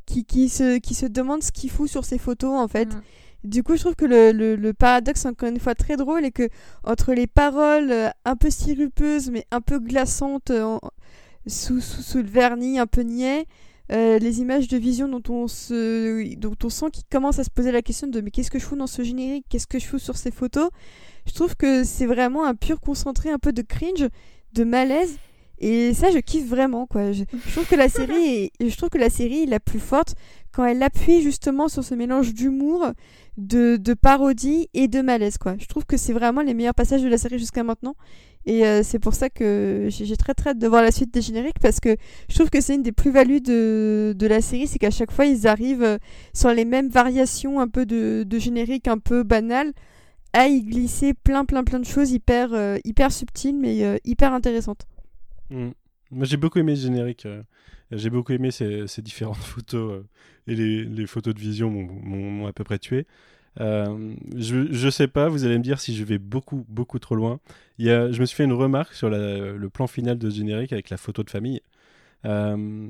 qui, qui, se, qui se demande ce qu'il fout sur ses photos, en fait. Mmh. Du coup, je trouve que le, le, le paradoxe, encore une fois, très drôle, est que entre les paroles euh, un peu sirupeuses, mais un peu glaçantes, euh, sous, sous, sous le vernis, un peu niais, euh, les images de Vision dont on, se, dont on sent qu'ils commencent à se poser la question de « mais qu'est-ce que je fous dans ce générique ? Qu'est-ce que je fous sur ces photos ?» Je trouve que c'est vraiment un pur concentré, un peu de cringe, de malaise. Et ça, je kiffe vraiment, quoi. Je, je trouve que la série est, je trouve que la série est la plus forte quand elle appuie justement sur ce mélange d'humour, de, de parodie et de malaise, quoi. Je trouve que c'est vraiment les meilleurs passages de la série jusqu'à maintenant. Et euh, c'est pour ça que j'ai, j'ai très très hâte de voir la suite des génériques, parce que je trouve que c'est une des plus-values de, de la série, c'est qu'à chaque fois, ils arrivent sur les mêmes variations un peu de, de génériques un peu banales à y glisser plein plein plein de choses hyper, euh, hyper subtiles mais euh, hyper intéressantes. Mmh. Moi j'ai beaucoup aimé ce générique, euh, j'ai beaucoup aimé ces, ces différentes photos euh, et les, les photos de Vision m'ont, m'ont, m'ont à peu près tué. Euh, je, je sais pas, vous allez me dire si je vais beaucoup beaucoup trop loin. Il y a, je me suis fait une remarque sur la, le plan final de ce générique avec la photo de famille. Euh,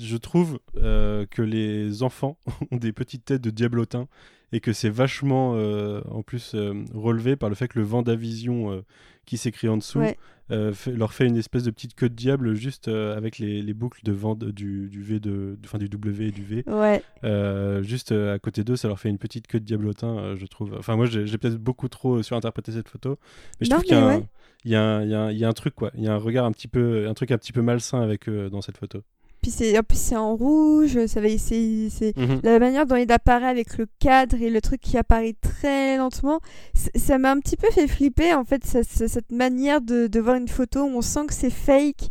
je trouve euh, que les enfants ont des petites têtes de diablotins et que c'est vachement euh, en plus euh, relevé par le fait que le WandaVision euh, qui s'écrit en dessous ouais. euh, fait, leur fait une espèce de petite queue de diable juste euh, avec les, les boucles de vente du, du V de, enfin du W et du V ouais. euh, juste euh, à côté d'eux, ça leur fait une petite queue de diablotin, euh, je trouve. Enfin moi j'ai, j'ai peut-être beaucoup trop euh, surinterprété cette photo, mais je non, trouve mais qu'il y a ouais. un, il y a un, il y a un, il y a un truc quoi, il y a un regard un petit peu, un truc un petit peu malsain avec eux dans cette photo. Puis c'est, en plus c'est en rouge, ça va essayer, c'est mm-hmm. la manière dont il apparaît avec le cadre et le truc qui apparaît très lentement, ça m'a un petit peu fait flipper en fait, ça, ça, cette manière de, de voir une photo où on sent que c'est fake,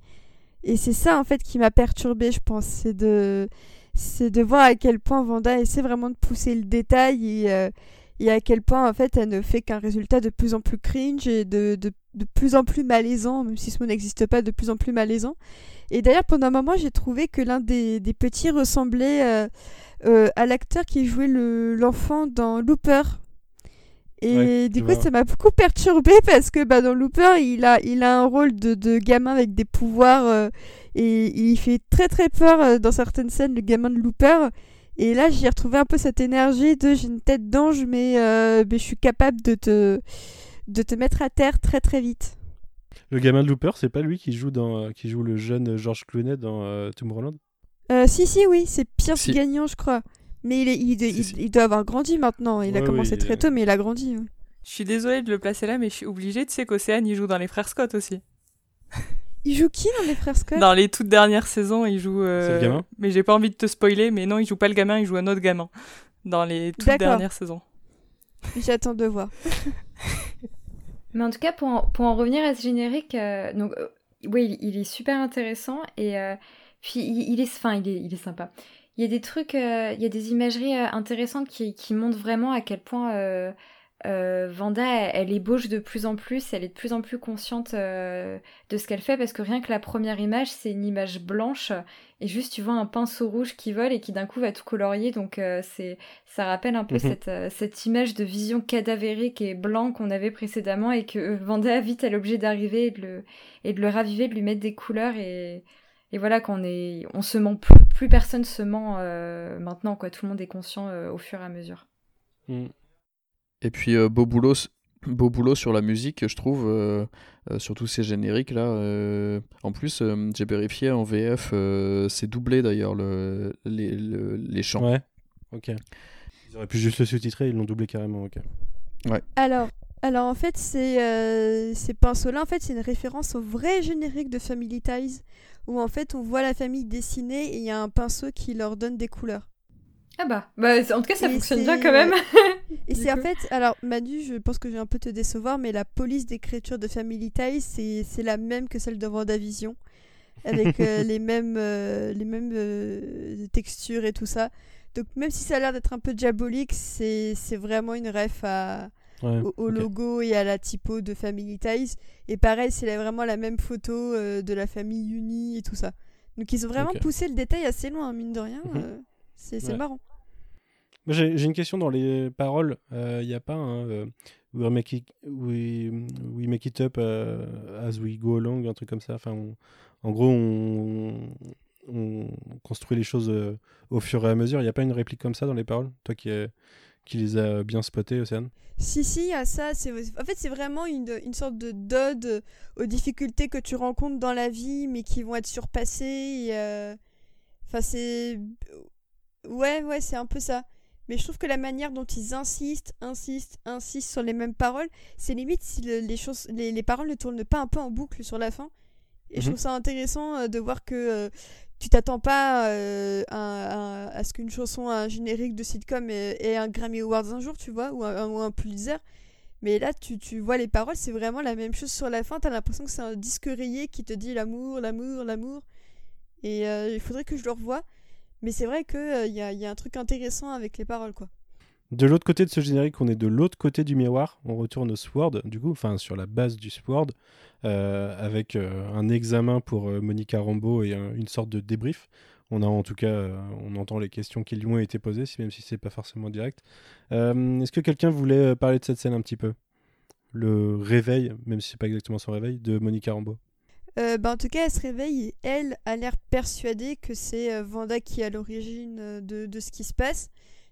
et c'est ça en fait qui m'a perturbée, je pense, c'est de, c'est de voir à quel point Wanda essaie vraiment de pousser le détail et euh, et à quel point en fait elle ne fait qu'un résultat de plus en plus cringe et de, de, de plus en plus malaisant, même si ce mot n'existe pas, de plus en plus malaisant. Et d'ailleurs pendant un moment j'ai trouvé que l'un des, des petits ressemblait euh, euh, à l'acteur qui jouait le, l'enfant dans Looper. Et ouais, du coup vois. Ça m'a beaucoup perturbée parce que bah, dans Looper il a, il a un rôle de, de gamin avec des pouvoirs euh, et il fait très très peur euh, dans certaines scènes, le gamin de Looper. Et là, j'ai retrouvé un peu cette énergie de « j'ai une tête d'ange, mais, euh, mais je suis capable de te, de te mettre à terre très très vite ». Le gamin de Looper, c'est pas lui qui joue, dans, euh, qui joue le jeune George Clooney dans euh, Tomorrowland euh, Si, si, oui, c'est Pierce si. Gagnon, je crois. Mais il, est, il, si, il, si. il doit avoir grandi maintenant. Il ouais, a commencé oui, très tôt, mais il a grandi. Ouais. Je suis désolée de le placer là, mais je suis obligée. Tu sais qu'Océane, il joue dans Les Frères Scott aussi. Il joue qui dans Les Frères Scott ? Dans les toutes dernières saisons, il joue... Euh... C'est le gamin ? Mais j'ai pas envie de te spoiler, mais non, il joue pas le gamin, il joue un autre gamin. Dans les toutes D'accord. dernières saisons. J'attends de voir. Mais en tout cas, pour en, pour en revenir à ce générique, euh, donc, euh, oui, il, il est super intéressant, et euh, puis il, il est fin, il est, il est sympa. Il y a des trucs, euh, il y a des imageries euh, intéressantes qui, qui montrent vraiment à quel point... Euh, euh, Wanda, elle, elle ébauche de plus en plus, elle est de plus en plus consciente euh, de ce qu'elle fait, parce que rien que la première image, c'est une image blanche, et juste tu vois un pinceau rouge qui vole et qui d'un coup va tout colorier, donc euh, c'est, ça rappelle un peu mmh. cette, euh, cette image de vision cadavérique et blanc qu'on avait précédemment, et que Wanda vite elle est obligée d'arriver et de, le, et de le raviver, de lui mettre des couleurs, et, et voilà qu'on est, on se ment plus, plus personne se ment euh, maintenant, quoi. Tout le monde est conscient euh, au fur et à mesure. Mmh. Et puis euh, beau boulot, beau boulot sur la musique, je trouve, euh, euh, sur tous ces génériques là. Euh, en plus, euh, j'ai vérifié en V F, euh, c'est doublé d'ailleurs le, les, le, les chants. Ouais. Ok. Ils auraient pu juste le sous-titrer, ils l'ont doublé carrément. Ok. Ouais. Alors, alors en fait, c'est euh, ces pinceaux-là, en fait, c'est une référence au vrai générique de Family Ties, où en fait, on voit la famille dessinée et il y a un pinceau qui leur donne des couleurs. Ah bah, bah en tout cas ça et fonctionne c'est... bien quand même. Et c'est coup. En fait, alors Manu, je pense que je vais un peu te décevoir, mais la police d'écriture de Family Ties, c'est, c'est la même que celle de WandaVision, avec euh, les mêmes, euh, les mêmes euh, textures et tout ça. Donc même si ça a l'air d'être un peu diabolique, c'est, c'est vraiment une ref à, ouais, au, au okay. logo et à la typo de Family Ties. Et pareil, c'est la, vraiment la même photo euh, de la famille unie et tout ça. Donc ils ont vraiment okay. poussé le détail assez loin, mine de rien. Mm-hmm. Euh... C'est, c'est ouais. marrant. Moi, j'ai, j'ai une question dans les paroles. Il euh, n'y a pas un euh, we, make it, we, we make it up uh, as we go along, un truc comme ça. Enfin, on, en gros, on, on construit les choses euh, au fur et à mesure. Il n'y a pas une réplique comme ça dans les paroles, toi qui, euh, qui les as bien spotées, Océane? Si, si, il y a ça. C'est, en fait, c'est vraiment une, une sorte de d'ode aux difficultés que tu rencontres dans la vie, mais qui vont être surpassées. Et, euh... Enfin, c'est... Ouais, ouais, c'est un peu ça. Mais je trouve que la manière dont ils insistent, insistent, insistent sur les mêmes paroles, c'est limite si le, les, choses, les, les paroles ne tournent pas un peu en boucle sur la fin. Et mmh. je trouve ça intéressant de voir que euh, tu t'attends pas euh, à, à, à ce qu'une chanson, un générique de sitcom ait, ait un Grammy Awards un jour, tu vois, ou un, ou un Pulitzer. Mais là, tu, tu vois les paroles, c'est vraiment la même chose sur la fin. T'as l'impression que c'est un disque rayé qui te dit l'amour, l'amour, l'amour. Et euh, il faudrait que je le revoie. Mais c'est vrai qu'il euh, y, y a un truc intéressant avec les paroles, quoi. De l'autre côté de ce générique, on est de l'autre côté du miroir. On retourne au Sword, du coup, enfin sur la base du Sword, euh, avec euh, un examen pour euh, Monica Rambeau et un, une sorte de débrief. On a en tout cas, euh, on entend les questions qui lui ont été posées, même si c'est pas forcément direct. Euh, est-ce que quelqu'un voulait parler de cette scène un petit peu ? Le réveil, même si c'est pas exactement son réveil, de Monica Rambeau. Euh, bah en tout cas, elle se réveille et elle a l'air persuadée que c'est euh, Wanda qui est à l'origine euh, de, de ce qui se passe.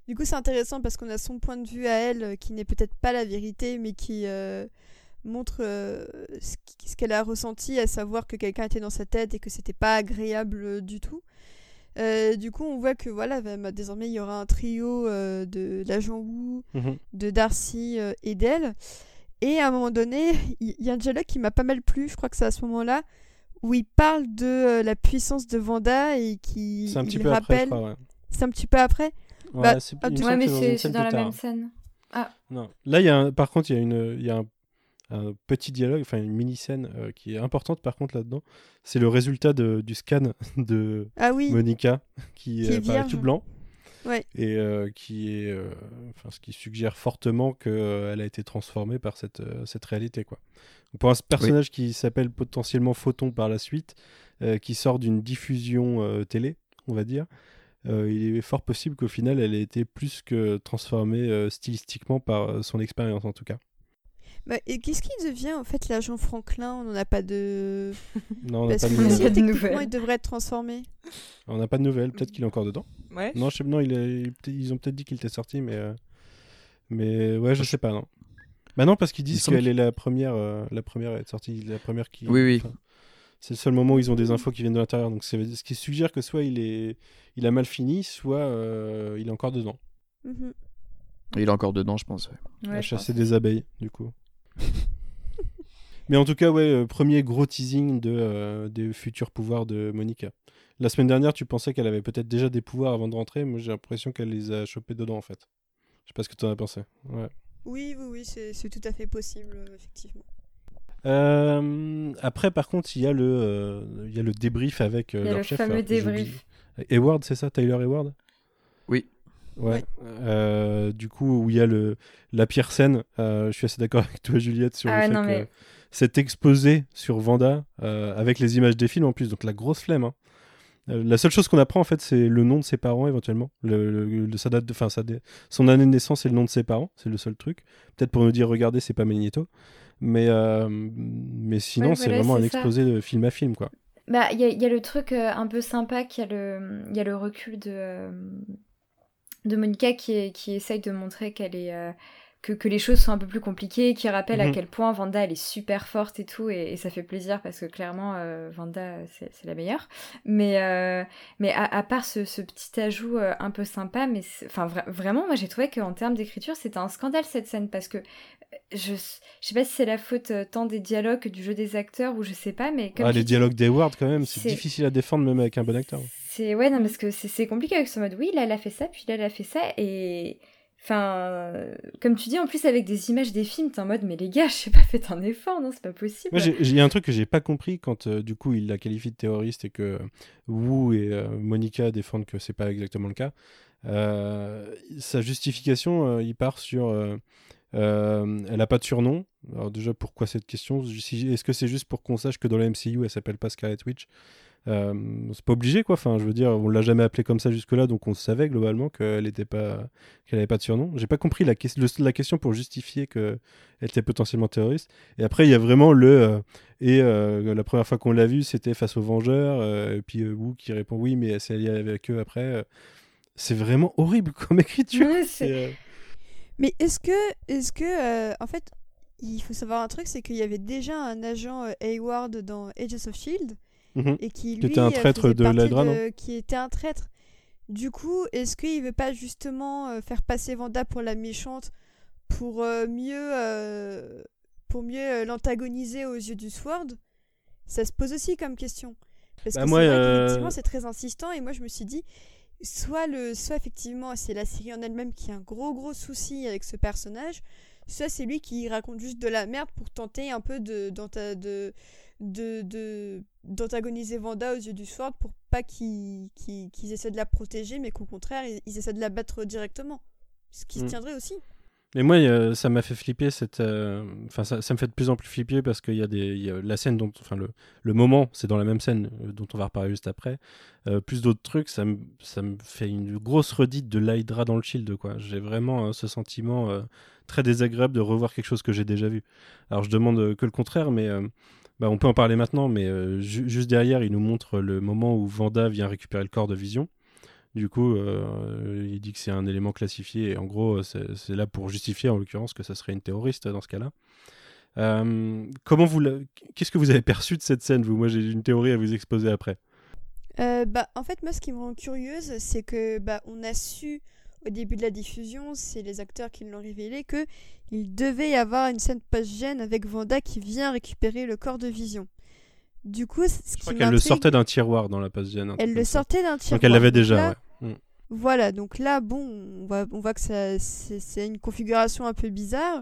Du coup, c'est intéressant parce qu'on a son point de vue à elle euh, qui n'est peut-être pas la vérité, mais qui euh, montre euh, ce, qui, ce qu'elle a ressenti, à savoir que quelqu'un était dans sa tête et que c'était pas agréable euh, du tout. Euh, du coup, on voit que voilà, bah, désormais il y aura un trio euh, de, de l'agent Wu, mmh. de Darcy euh, et d'elle. Et à un moment donné, il y a un dialogue qui m'a pas mal plu, je crois que c'est à ce moment-là, où il parle de la puissance de Wanda et qui rappelle... C'est un petit peu rappelle... après, je crois, ouais. C'est un petit peu après Ouais, bah, c'est... Tout... ouais mais c'est, c'est dans la même scène. Ah. Non. Là, il y a un... par contre, il y a, une... il y a un... un petit dialogue, enfin une mini-scène euh, qui est importante, par contre, là-dedans. C'est le résultat de... du scan de ah, oui. Monica, qui, qui est paraît tout blanc. Ouais. Et euh, qui est, euh, enfin, ce qui suggère fortement qu'elle euh, a été transformée par cette, euh, cette réalité, quoi. Donc, pour un personnage oui. qui s'appelle potentiellement Photon par la suite, euh, qui sort d'une diffusion euh, télé, on va dire, euh, il est fort possible qu'au final, elle ait été plus que transformée euh, stylistiquement par euh, son expérience, en tout cas. Bah, et qu'est-ce qui devient en fait l'agent Franklin ? On n'en a pas de. Non, on n'a pas de nouvelles. Parce que techniquement, il devrait être transformé. On n'a pas de nouvelles. Peut-être qu'il est encore dedans. Ouais. Non, je sais pas. Non, il est... ils ont peut-être dit qu'il était sorti, mais euh... mais ouais, je sais pas. Non. Bah non, parce qu'ils disent qu'elle est la première, euh, la première à être sortie, la première qui. Oui, oui. Enfin, c'est le seul moment où ils ont des infos qui viennent de l'intérieur. Donc c'est ce qui suggère que soit il est, il a mal fini, soit euh, il est encore dedans. Mm-hmm. Il est encore dedans, je pense. Ouais. Ouais, à chasser des abeilles, du coup. Mais en tout cas, ouais, euh, premier gros teasing de, euh, des futurs pouvoirs de Monica. La semaine dernière, tu pensais qu'elle avait peut-être déjà des pouvoirs avant de rentrer. Moi, j'ai l'impression qu'elle les a chopés dedans, en fait. Je sais pas ce que tu en as pensé. Ouais. Oui, oui, oui, c'est, c'est tout à fait possible, euh, effectivement. Euh, après, par contre, il y, euh, y a le débrief avec euh, leur chef. Il y a le fameux euh, débrief. Hayward, c'est ça, Tyler Hayward ? Oui. Ouais. ouais. Euh, du coup, où il y a le, la pire scène, euh, je suis assez d'accord avec toi, Juliette, sur ah, le non, fait mais... que cet exposé sur Wanda, euh, avec les images des films en plus, donc la grosse flemme. Hein. Euh, la seule chose qu'on apprend, en fait, c'est le nom de ses parents, éventuellement. Le, le, le, sa date de, fin, sa dé... Son année de naissance et le nom de ses parents, c'est le seul truc. Peut-être pour nous dire, regardez, c'est pas Magneto. Mais, euh, mais sinon, ouais, voilà, c'est vraiment c'est un exposé ça. de film à film, quoi. Bah, il y, y a le truc euh, un peu sympa qu'il y a le, il y a le recul de, euh, de Monica qui, est, qui essaye de montrer qu'elle est, euh, que, que les choses sont un peu plus compliquées, qui rappelle mmh. à quel point Wanda elle est super forte et tout, et, et ça fait plaisir parce que clairement euh, Wanda c'est, c'est la meilleure. Mais, euh, mais à, à part ce, ce petit ajout euh, un peu sympa, mais enfin vra- vraiment moi j'ai trouvé qu'en termes d'écriture c'était un scandale cette scène parce que Je, je sais pas si c'est la faute euh, tant des dialogues que du jeu des acteurs ou je sais pas, mais comme ah, les dialogues d'Hayward quand même, c'est, c'est difficile à défendre même avec un bon acteur. C'est ouais non parce que c'est, c'est compliqué avec ce mode. Oui là elle a fait ça, puis là elle a fait ça et enfin comme tu dis en plus avec des images des films t'es en mode mais les gars je sais pas faites un effort non c'est pas possible. Moi il y a un truc que j'ai pas compris quand euh, du coup il la qualifie de terroriste et que euh, Wu et euh, Monica défendent que c'est pas exactement le cas. Euh, sa justification euh, il part sur euh, Euh, elle n'a pas de surnom. Alors déjà pourquoi cette question ? Est-ce que c'est juste pour qu'on sache que dans la M C U elle s'appelle pas Scarlet Witch ? euh, C'est pas obligé quoi. Enfin je veux dire on l'a jamais appelée comme ça jusque là donc on savait globalement qu'elle était pas qu'elle avait pas de surnom. J'ai pas compris la, que... le... la question pour justifier qu'elle était potentiellement terroriste. Et après il y a vraiment le euh... et euh, la première fois qu'on l'a vue c'était face aux Vengeurs euh, et puis euh, Wu qui répond oui mais elle s'est alliée avec eux après. Euh... C'est vraiment horrible comme écriture. Ouais, c'est... c'est euh... Mais est-ce que, est-ce que euh, en fait, il faut savoir un truc, c'est qu'il y avait déjà un agent euh, Hayward dans Agents of Shield mm-hmm. et qui lui qui était un traître euh, de l'Hydra, de... qui était un traître. Du coup, est-ce qu'il veut pas justement euh, faire passer Wanda pour la méchante, pour euh, mieux, euh, pour mieux euh, l'antagoniser aux yeux du Sword ? Ça se pose aussi comme question. Parce bah que moi, c'est vrai euh... qu'effectivement, c'est très insistant et moi je me suis dit. Soit, le, soit effectivement c'est la série en elle-même qui a un gros gros souci avec ce personnage, soit c'est lui qui raconte juste de la merde pour tenter un peu de, de, de, de, de, d'antagoniser Wanda aux yeux du Sword pour pas qu'ils, qu'ils, qu'ils essaient de la protéger mais qu'au contraire ils, ils essaient de la battre directement, ce qui mmh. se tiendrait aussi. Mais moi, euh, ça m'a fait flipper, cette, euh, ça, ça me fait de plus en plus flipper parce qu'il y a, des, y a la scène, dont, le, le moment, c'est dans la même scène euh, dont on va reparler juste après, euh, plus d'autres trucs, ça me ça me fait une grosse redite de l'Hydra dans le Shield, quoi. J'ai vraiment euh, ce sentiment euh, très désagréable de revoir quelque chose que j'ai déjà vu. Alors je demande que le contraire, mais euh, bah, on peut en parler maintenant, mais euh, ju- juste derrière, il nous montre le moment où Wanda vient récupérer le corps de Vision. Du coup, euh, il dit que c'est un élément classifié et en gros, c'est, c'est là pour justifier en l'occurrence que ça serait une terroriste dans ce cas-là. Euh, comment vous, la... qu'est-ce que vous avez perçu de cette scène, vous ? Moi, j'ai une théorie à vous exposer après. Euh, bah, en fait, moi, ce qui me rend curieuse, c'est que bah, on a su au début de la diffusion, c'est les acteurs qui l'ont révélé, que il devait y avoir une scène post-gène avec Wanda qui vient récupérer le corps de Vision. Du coup, ce je qui crois qu'elle le sortait d'un tiroir dans la post-gène. Elle le sortait d'un tiroir. Donc elle l'avait déjà, là, ouais. Voilà, donc là, bon, on voit, on voit que ça, c'est, c'est une configuration un peu bizarre.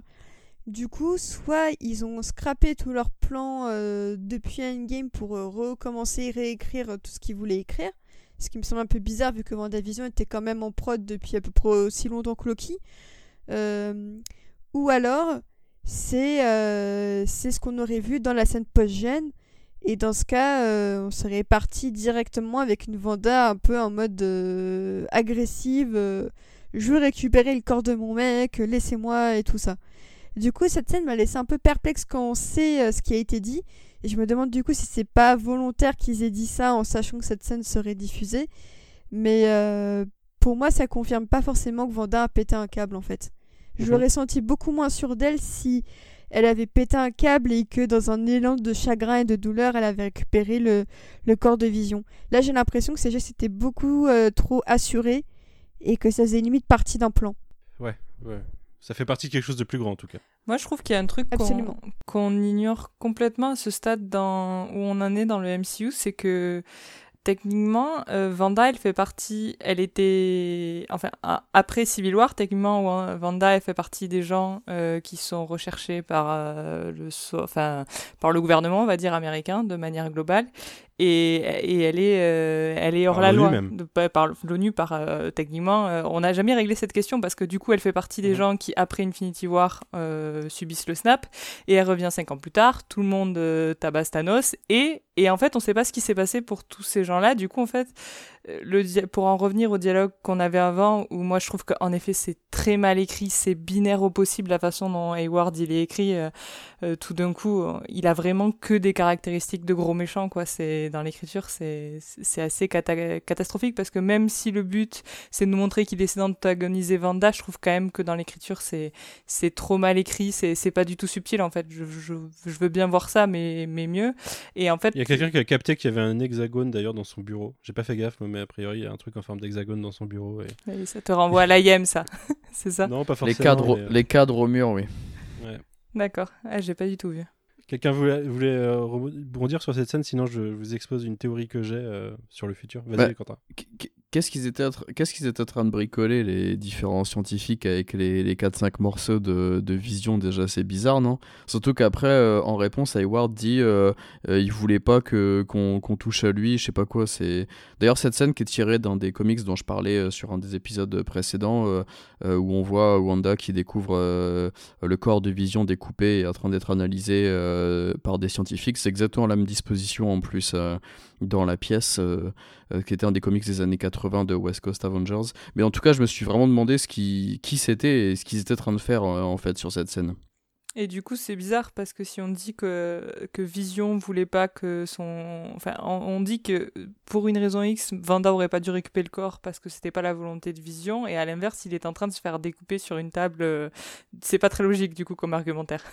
Du coup, soit ils ont scrappé tous leurs plans euh, depuis Endgame pour euh, recommencer, réécrire tout ce qu'ils voulaient écrire. Ce qui me semble un peu bizarre vu que WandaVision était quand même en prod depuis à peu près aussi longtemps que Loki. Euh, ou alors, c'est, euh, c'est ce qu'on aurait vu dans la scène post-gène. Et dans ce cas, euh, on serait parti directement avec une Wanda un peu en mode euh, agressive. Euh, je veux récupérer le corps de mon mec, laissez-moi et tout ça. Du coup, cette scène m'a laissé un peu perplexe quand on sait euh, ce qui a été dit. Et je me demande du coup si c'est pas volontaire qu'ils aient dit ça en sachant que cette scène serait diffusée. Mais euh, pour moi, ça confirme pas forcément que Wanda a pété un câble en fait. Je mmh. l'aurais senti beaucoup moins sûre d'elle si... elle avait pété un câble et que dans un élan de chagrin et de douleur, elle avait récupéré le, le corps de Vision. Là, j'ai l'impression que ces gestes étaient beaucoup euh, trop assurés et que ça faisait limite partie d'un plan. Ouais, ouais. Ça fait partie de quelque chose de plus grand en tout cas. Moi, je trouve qu'il y a un truc qu'on, qu'on ignore complètement à ce stade dans, où on en est dans le M C U, c'est que techniquement, euh, Wanda, elle fait partie... Elle était... Enfin, à, après Civil War, techniquement, hein, Wanda, elle fait partie des gens euh, qui sont recherchés par, euh, le so... enfin, par le gouvernement, on va dire, américain, de manière globale. et, et elle est, euh, elle est hors par la loi de, par l'ONU, par euh, techniquement. Euh, on n'a jamais réglé cette question parce que du coup, elle fait partie des mmh. gens qui, après Infinity War, euh, subissent le snap et elle revient cinq ans plus tard. Tout le monde euh, tabasse Thanos et, et en fait, on ne sait pas ce qui s'est passé pour tous ces gens-là. Du coup, en fait, le dia- pour en revenir au dialogue qu'on avait avant, où moi je trouve qu'en effet, c'est très mal écrit, c'est binaire au possible la façon dont Hayward il est écrit. Euh, euh, tout d'un coup, il a vraiment que des caractéristiques de gros méchants, quoi. C'est dans l'écriture, c'est, c'est assez cata- catastrophique parce que même si le but c'est de nous montrer qu'il essaie d'antagoniser Wanda, je trouve quand même que dans l'écriture c'est, c'est trop mal écrit, c'est, c'est pas du tout subtil en fait. Je, je, je veux bien voir ça, mais, mais mieux. Et en fait, il y a quelqu'un qui a capté qu'il y avait un hexagone d'ailleurs dans son bureau. J'ai pas fait gaffe, mais a priori il y a un truc en forme d'hexagone dans son bureau. Et, et ça te renvoie à l'I M, ça, c'est ça? Non, pas forcément. Les cadres, mais... les cadres au mur, oui. Ouais. D'accord, ah, j'ai pas du tout vu. Quelqu'un voulait, voulait euh, rebondir sur cette scène, sinon je, je vous expose une théorie que j'ai euh, sur le futur. Vas-y, bah, Quentin. Qu'est-ce qu'ils étaient, tra- qu'est-ce qu'ils étaient en train de bricoler, les différents scientifiques, avec les, les quatre cinq morceaux de, de Vision? Déjà, c'est bizarre, non? Surtout qu'après, euh, en réponse, Hayward dit euh, euh, il voulait pas que, qu'on, qu'on touche à lui, je sais pas quoi. C'est... D'ailleurs, cette scène qui est tirée dans des comics dont je parlais euh, sur un des épisodes précédents, euh, euh, où on voit Wanda qui découvre euh, le corps de Vision découpé et en train d'être analysé euh, par des scientifiques, c'est exactement la même disposition en plus euh, dans la pièce euh, euh, qui était un des comics des années quatre-vingts de West Coast Avengers. Mais en tout cas, je me suis vraiment demandé ce qui, qui c'était et ce qu'ils étaient en train de faire euh, en fait sur cette scène. Et du coup, c'est bizarre parce que si on dit que, que Vision voulait pas que son... Enfin, on dit que pour une raison X, Wanda aurait pas dû récupérer le corps parce que c'était pas la volonté de Vision. Et à l'inverse, il est en train de se faire découper sur une table. C'est pas très logique du coup comme argumentaire.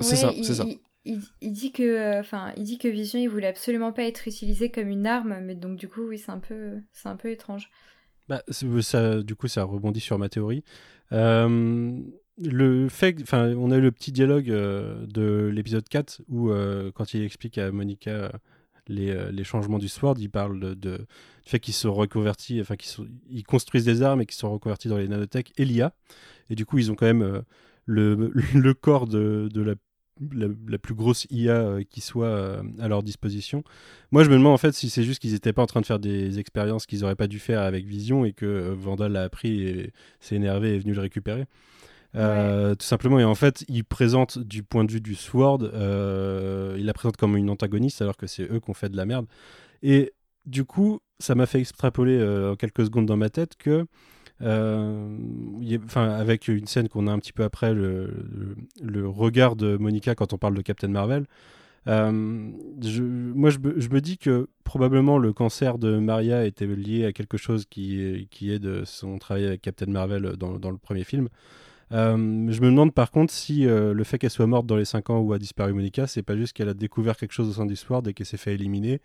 C'est ouais, ça, il, c'est ça. Il, il, il dit que, enfin, euh, il dit que Vision, il voulait absolument pas être utilisé comme une arme, mais donc du coup, oui, c'est un peu, c'est un peu étrange. Bah, ça, du coup, ça rebondit sur ma théorie. Euh, le fait, enfin, on a eu le petit dialogue euh, de l'épisode quatre où, euh, quand il explique à Monica euh, les, euh, les changements du Sword, il parle de, de du fait qu'ils se reconvertissent, enfin, qu'ils sont, ils construisent des armes et qu'ils sont reconvertis dans les nanotech et l'I A. Et du coup, ils ont quand même euh, le, le corps de, de la La, la plus grosse I A euh, qui soit euh, à leur disposition. Moi, je me demande en fait si c'est juste qu'ils n'étaient pas en train de faire des expériences qu'ils n'auraient pas dû faire avec Vision et que euh, Wanda l'a appris et s'est énervé et est venu le récupérer. Euh, ouais. Tout simplement. Et en fait, ils présentent du point de vue du Sword, euh, ils la présentent comme une antagoniste alors que c'est eux qui ont fait de la merde. Et du coup, ça m'a fait extrapoler euh, en quelques secondes dans ma tête que enfin euh, avec une scène qu'on a un petit peu après le, le, le regard de Monica quand on parle de Captain Marvel, euh, je, moi je, je me dis que probablement le cancer de Maria était lié à quelque chose qui est, qui est de son travail avec Captain Marvel dans, dans le premier film. Euh, je me demande par contre si euh, le fait qu'elle soit morte dans les cinq ans où a disparu Monica, c'est pas juste qu'elle a découvert quelque chose au sein du Sword et qu'elle s'est fait éliminer,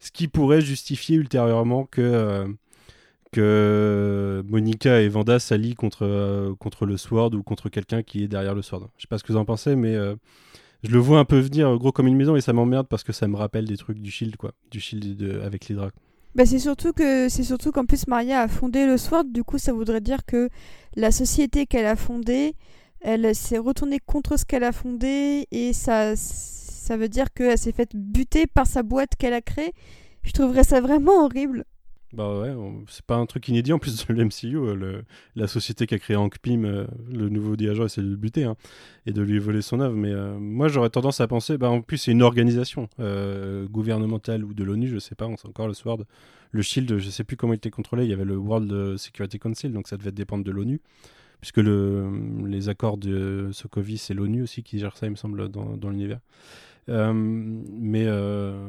ce qui pourrait justifier ultérieurement que euh, que Monica et Wanda s'allient contre, euh, contre le Sword ou contre quelqu'un qui est derrière le Sword. Je sais pas ce que vous en pensez, mais euh, je le vois un peu venir gros comme une maison et ça m'emmerde parce que ça me rappelle des trucs du Shield, quoi, du Shield de, avec l'Hydra. Bah c'est surtout que c'est surtout qu'en plus Maria a fondé le Sword, du coup ça voudrait dire que la société qu'elle a fondée, elle s'est retournée contre ce qu'elle a fondé et ça ça veut dire qu'elle s'est faite buter par sa boîte qu'elle a créée. Je trouverais ça vraiment horrible. Bah ouais, on... c'est pas un truc inédit en plus de l'M C U, euh, le... la société qui a créé Hank Pym, euh, le nouveau dirigeant, essaie de le buter hein, et de lui voler son œuvre, mais euh, moi j'aurais tendance à penser, bah en plus c'est une organisation euh, gouvernementale ou de l'ONU, je sais pas, on sait encore le Sword, le Shield, je sais plus comment il était contrôlé, il y avait le World Security Council, donc ça devait dépendre de l'ONU, puisque le... les accords de Sokovie, c'est l'ONU aussi qui gère ça, il me semble, dans, dans l'univers. Euh... Mais euh...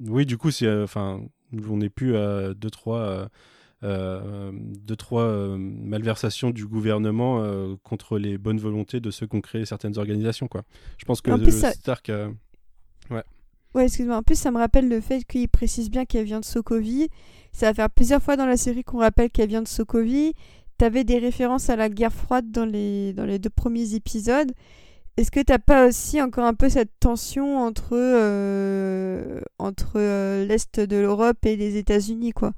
oui, du coup, c'est... enfin. Euh, on n'est plus à deux trois euh, euh, malversations du gouvernement euh, contre les bonnes volontés de ceux qui ont créé certaines organisations, quoi. Je pense que le ça... Stark... Euh... Ouais. Ouais, excuse-moi. En plus, ça me rappelle le fait qu'il précise bien qu'elle vient de Sokovie. Ça va faire plusieurs fois dans la série qu'on rappelle qu'elle vient de Sokovie. T'avais des références à la guerre froide dans les, dans les deux premiers épisodes. Est-ce que t'as pas aussi encore un peu cette tension entre, euh, entre euh, l'Est de l'Europe et les États-Unis, quoi?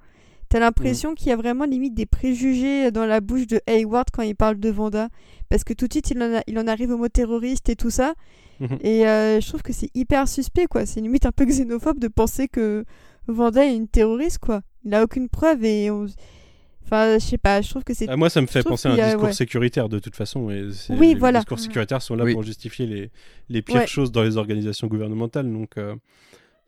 T'as l'impression mmh. qu'il y a vraiment limite des préjugés dans la bouche de Hayward quand il parle de Wanda. parce que tout de suite il en, a, il en arrive au mot terroriste et tout ça, mmh. et euh, je trouve que c'est hyper suspect quoi, c'est limite un peu xénophobe de penser que Wanda est une terroriste quoi, il n'a aucune preuve et on... Enfin, je sais pas, je trouve que c'est... Ah, moi, ça me fait penser à un a... discours ouais. sécuritaire, de toute façon. Et c'est... Oui, les voilà. discours sécuritaires sont là oui. pour justifier les, les pires ouais. choses dans les organisations gouvernementales. Donc, euh,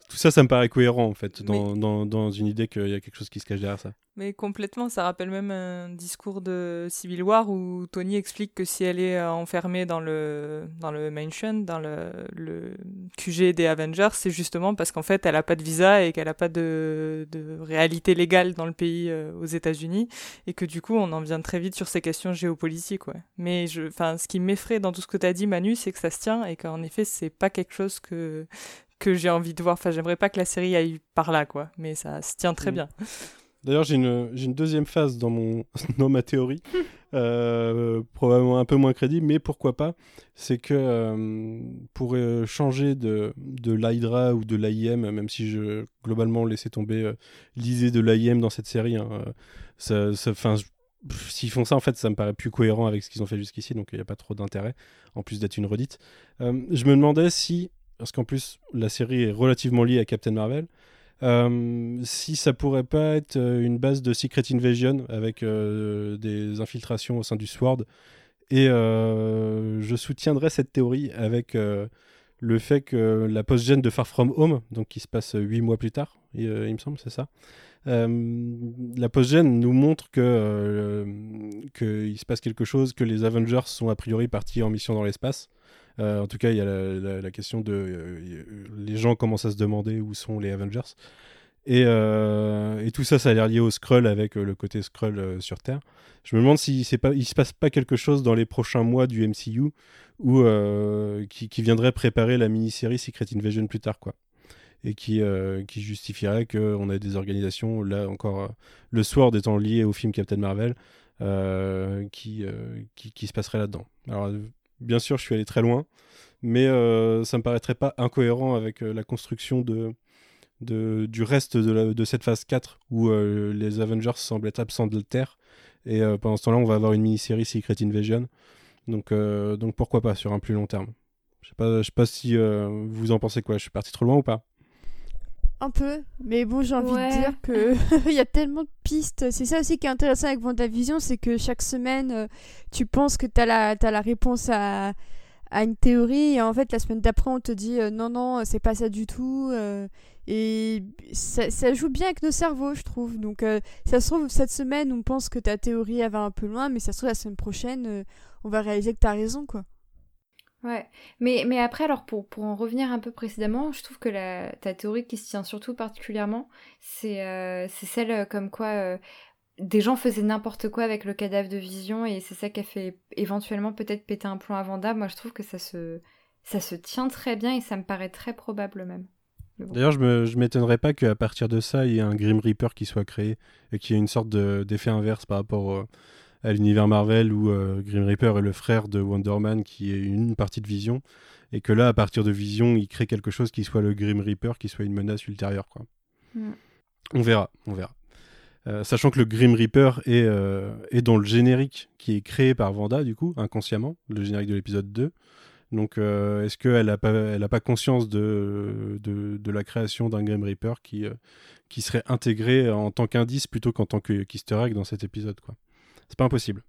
tout ça, ça me paraît cohérent, en fait, dans, Mais... dans, dans une idée qu'il y a quelque chose qui se cache derrière ça. Mais complètement, ça rappelle même un discours de Civil War où Tony explique que si elle est enfermée dans le, dans le mansion, dans le, le Q G des Avengers, c'est justement parce qu'en fait, elle n'a pas de visa et qu'elle n'a pas de, de réalité légale dans le pays euh, aux États-Unis et que du coup, on en vient très vite sur ces questions géopolitiques. Ouais. Mais je, ce qui m'effraie dans tout ce que tu as dit, Manu, c'est que ça se tient et qu'en effet, c'est pas quelque chose que, que j'ai envie de voir. Enfin, j'aimerais pas que la série aille par là, quoi. Mais ça se tient très mmh. bien. D'ailleurs, j'ai une, j'ai une deuxième phase dans, mon, dans ma théorie, euh, probablement un peu moins crédible, mais pourquoi pas. C'est que euh, pour euh, changer de, de l'Hydra ou de l'A I M, même si je globalement laissais tomber euh, l'idée de l'A I M dans cette série, hein, ça, ça, 'fin, pff, s'ils font ça, en fait, ça me paraît plus cohérent avec ce qu'ils ont fait jusqu'ici, donc il n'y a pas trop d'intérêt, en plus d'être une redite. Euh, je me demandais si, parce qu'en plus, la série est relativement liée à Captain Marvel, Euh, si ça pourrait pas être une base de Secret Invasion avec euh, des infiltrations au sein du Sword, et euh, je soutiendrais cette théorie avec euh, le fait que la post-gen de Far From Home, donc qui se passe huit mois plus tard, et, euh, il me semble, c'est ça, euh, la post-gen nous montre que euh, qu'il se passe quelque chose, que les Avengers sont a priori partis en mission dans l'espace. Euh, en tout cas, il y a la, la, la question de... Euh, les gens commencent à se demander où sont les Avengers. Et, euh, et tout ça, ça a l'air lié au Skrull, avec euh, le côté Skrull euh, sur Terre. Je me demande s'il ne se passe pas quelque chose dans les prochains mois du M C U où, euh, qui, qui viendrait préparer la mini-série Secret Invasion plus tard, quoi. Et qui, euh, qui justifierait qu'on a des organisations, là encore, euh, le Sword étant lié au film Captain Marvel, euh, qui, euh, qui, qui se passerait là-dedans. Alors... Bien sûr, je suis allé très loin, mais euh, ça ne me paraîtrait pas incohérent avec euh, la construction de, de, du reste de, la, de cette phase quatre où euh, les Avengers semblent être absents de la Terre. Et euh, pendant ce temps-là, on va avoir une mini-série Secret Invasion. Donc, euh, donc pourquoi pas sur un plus long terme. Je ne sais, sais pas si euh, vous en pensez quoi. Je suis parti trop loin ou pas ? Un peu, mais bon, j'ai envie ouais. de dire que il y a tellement de pistes. C'est ça aussi qui est intéressant avec WandaVision, c'est que chaque semaine, tu penses que t'as la, t'as la réponse à, à une théorie, et en fait, la semaine d'après, on te dit euh, non, non, c'est pas ça du tout. Euh, et ça, ça joue bien avec nos cerveaux, je trouve. Donc, euh, ça se trouve, cette semaine, on pense que ta théorie, elle va un peu loin, mais ça se trouve, la semaine prochaine, euh, on va réaliser que t'as raison, quoi. Ouais, mais, mais après, alors pour, pour en revenir un peu précédemment, je trouve que la, ta théorie qui se tient surtout particulièrement, c'est, euh, c'est celle comme quoi euh, des gens faisaient n'importe quoi avec le cadavre de Vision, et c'est ça qui a fait éventuellement peut-être péter un plomb à Wanda. Moi, je trouve que ça se, ça se tient très bien et ça me paraît très probable même. Bon. D'ailleurs, je ne je m'étonnerais pas qu'à partir de ça, il y ait un Grim Reaper qui soit créé et qu'il y ait une sorte de, d'effet inverse par rapport... Au... à l'univers Marvel où euh, Grim Reaper est le frère de Wonder Woman qui est une partie de Vision, et que là à partir de Vision il crée quelque chose qui soit le Grim Reaper, qui soit une menace ultérieure, quoi. Mm. On verra, on verra. Euh, sachant que le Grim Reaper est, euh, est dans le générique qui est créé par Wanda du coup, inconsciemment, le générique de l'épisode deux. Donc euh, est-ce qu'elle n'a pas, elle a pas conscience de, de, de la création d'un Grim Reaper qui, euh, qui serait intégré en tant qu'indice plutôt qu'en tant qu'easter egg dans cet épisode, quoi. C'est pas impossible.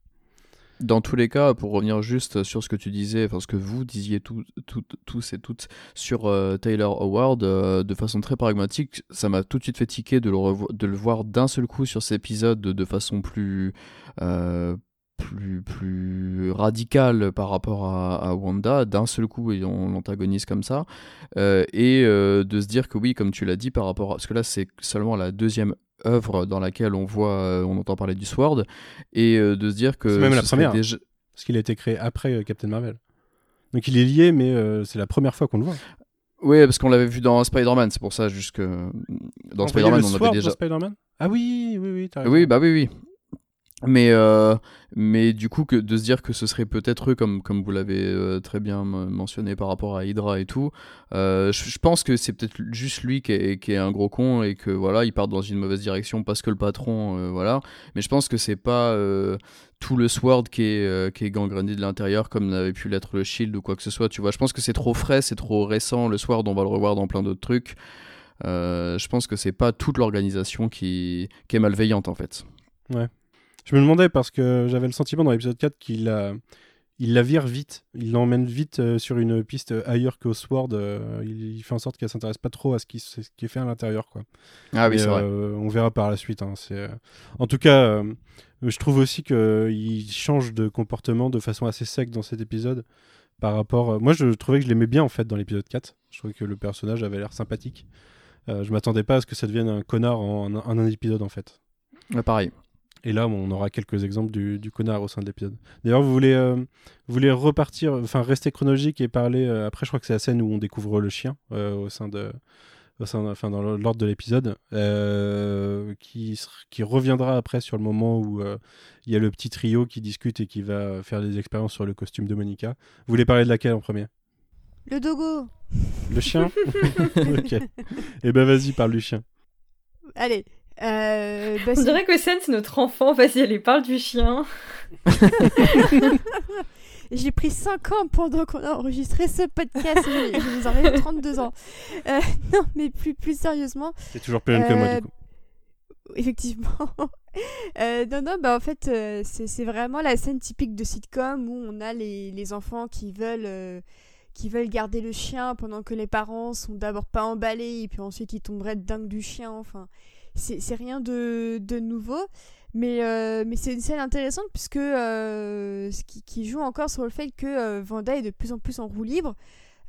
Dans tous les cas, pour revenir juste sur ce que tu disais, enfin ce que vous disiez tout, tout, tous et toutes sur euh, Tyler Howard, euh, de façon très pragmatique, ça m'a tout de suite fait tiquer de le, revo- de le voir d'un seul coup sur cet épisode de, de façon plus... Euh, Plus, plus radical par rapport à, à Wanda, d'un seul coup et on l'antagonise comme ça, euh, et euh, de se dire que oui, comme tu l'as dit, par rapport à... parce que là c'est seulement la deuxième œuvre dans laquelle on voit, euh, on entend parler du Sword, et euh, de se dire que... C'est même la première, déjà... parce qu'il a été créé après euh, Captain Marvel, donc il est lié, mais euh, c'est la première fois qu'on le voit. Oui, parce qu'on l'avait vu dans Spider-Man, c'est pour ça, juste que dans on Spider-Man on avait déjà... Spider-Man ah oui, oui, oui, t'as raison. Oui, bah oui, oui. Mais, euh, mais du coup, que, de se dire que ce serait peut-être eux, comme, comme vous l'avez euh, très bien mentionné par rapport à Hydra et tout, euh, je, je pense que c'est peut-être juste lui qui est, qui est un gros con et que voilà, il part dans une mauvaise direction parce que le patron, euh, voilà. Mais je pense que c'est pas euh, tout le Sword qui est, euh, qui est gangréné de l'intérieur comme n'avait pu l'être le S H I E L D ou quoi que ce soit, tu vois. Je pense que c'est trop frais, c'est trop récent. Le Sword, on va le revoir dans plein d'autres trucs. Euh, je pense que c'est pas toute l'organisation qui, qui est malveillante en fait. Ouais. Je me demandais parce que j'avais le sentiment dans l'épisode quatre qu'il euh, il la vire vite. Il l'emmène vite euh, sur une piste ailleurs qu'au Sword. Euh, il, il fait en sorte qu'elle ne s'intéresse pas trop à ce qui, ce qui est fait à l'intérieur, quoi. Ah oui, et, c'est vrai. Euh, on verra par la suite. Hein, c'est, euh... En tout cas, euh, je trouve aussi qu'il change de comportement de façon assez sec dans cet épisode. Par rapport... Euh... Moi, je trouvais que je l'aimais bien en fait dans l'épisode quatre. Je trouvais que le personnage avait l'air sympathique. Euh, je ne m'attendais pas à ce que ça devienne un connard en, en, en un épisode en fait. Ouais, pareil. Et là, on aura quelques exemples du, du connard au sein de l'épisode. D'ailleurs, vous voulez, euh, vous voulez repartir, enfin rester chronologique et parler. Euh, après, je crois que c'est la scène où on découvre le chien euh, au sein de, au sein, de, enfin dans l'ordre de l'épisode, euh, qui qui reviendra après sur le moment où il euh, y a le petit trio qui discute et qui va faire des expériences sur le costume de Monica. Vous voulez parler de laquelle en premier ? Le dogo. Le chien. Ok. Eh ben, vas-y, parle du chien. Allez. Euh, bah, on dirait qu'Océane c'est notre enfant, vas-y allez parle du chien. J'ai pris cinq ans pendant qu'on a enregistré ce podcast. Je, je vous enlève trente-deux ans. euh, non mais plus, plus sérieusement, c'est toujours plus jeune euh, que moi du coup. Effectivement. euh, non non bah en fait euh, c'est, c'est vraiment la scène typique de sitcom où on a les, les enfants qui veulent euh, qui veulent garder le chien pendant que les parents sont d'abord pas emballés et puis ensuite ils tomberaient dingue du chien. Enfin C'est, c'est rien de, de nouveau, mais, euh, mais c'est une scène intéressante puisque euh, ce qui, qui joue encore sur le fait que euh, Wanda est de plus en plus en roue libre,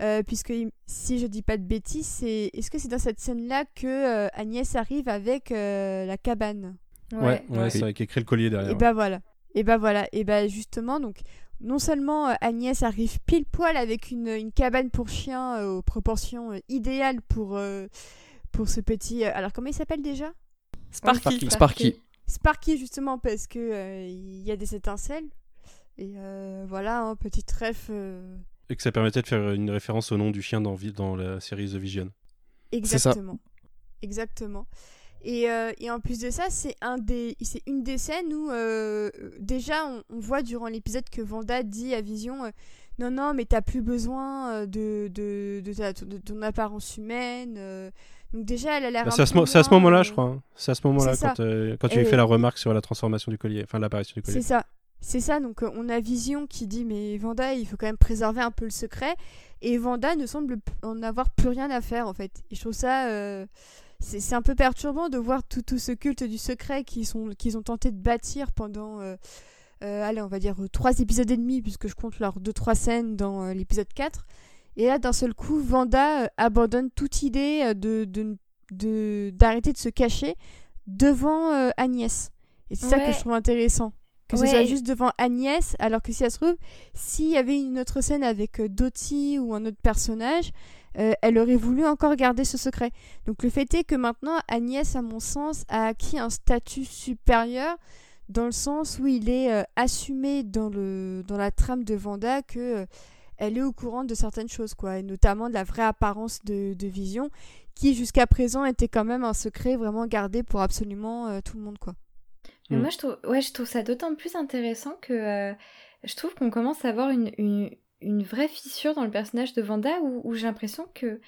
euh, puisque si je dis pas de bêtises, c'est, est-ce que c'est dans cette scène-là que euh, Agnès arrive avec euh, la cabane ? Ouais, ouais, ouais, ouais. C'est avec écrit le collier derrière. Et ouais. bah voilà, et bah voilà, et bah justement donc. Non seulement Agnès arrive pile poil avec une, une cabane pour chien euh, aux proportions euh, idéales pour euh, pour ce petit... Alors, comment il s'appelle déjà ? Sparky. Sparky. Sparky. Sparky, justement, parce qu'il euh, y a des étincelles. Et euh, voilà, un hein, petit trèfle... Euh... Et que ça permettait de faire une référence au nom du chien dans, dans la série The Vision. Exactement. Exactement. Et, euh, et en plus de ça, c'est, un des, c'est une des scènes où, euh, déjà, on, on voit durant l'épisode que Wanda dit à Vision... Euh, non, non, mais t'as plus besoin de, de, de, ta, de ton apparence humaine. Euh, donc déjà, elle a l'air... Bah, c'est, à ce, c'est à ce moment-là, euh... je crois. Hein. C'est à ce moment-là quand, euh, quand tu lui fais la remarque sur la transformation du collier, enfin l'apparition du collier. C'est ça. C'est ça, donc euh, on a Vision qui dit, mais Wanda, il faut quand même préserver un peu le secret. Et Wanda ne semble en avoir plus rien à faire, en fait. Et je trouve ça... Euh, c'est, c'est un peu perturbant de voir tout, tout ce culte du secret qu'ils, sont, qu'ils ont tenté de bâtir pendant... Euh, Euh, allez, on va dire euh, trois épisodes et demi, puisque je compte leurs deux trois scènes dans euh, l'épisode quatre. Et là, d'un seul coup, Wanda euh, abandonne toute idée euh, de, de, de, d'arrêter de se cacher devant euh, Agnès. Et c'est ouais. ça que je trouve intéressant. Que ouais. ce soit juste devant Agnès, alors que si elle se trouve, s'il y avait une autre scène avec euh, Dottie ou un autre personnage, euh, elle aurait voulu encore garder ce secret. Donc le fait est que maintenant, Agnès, à mon sens, a acquis un statut supérieur dans le sens où il est euh, assumé dans, le, dans la trame de Wanda que euh, elle est au courant de certaines choses, quoi, et notamment de la vraie apparence de, de Vision, qui jusqu'à présent était quand même un secret vraiment gardé pour absolument euh, tout le monde, quoi. Mais mmh. moi, je trouve, ouais, je trouve ça d'autant plus intéressant que euh, je trouve qu'on commence à avoir une, une, une vraie fissure dans le personnage de Wanda où, où j'ai l'impression que,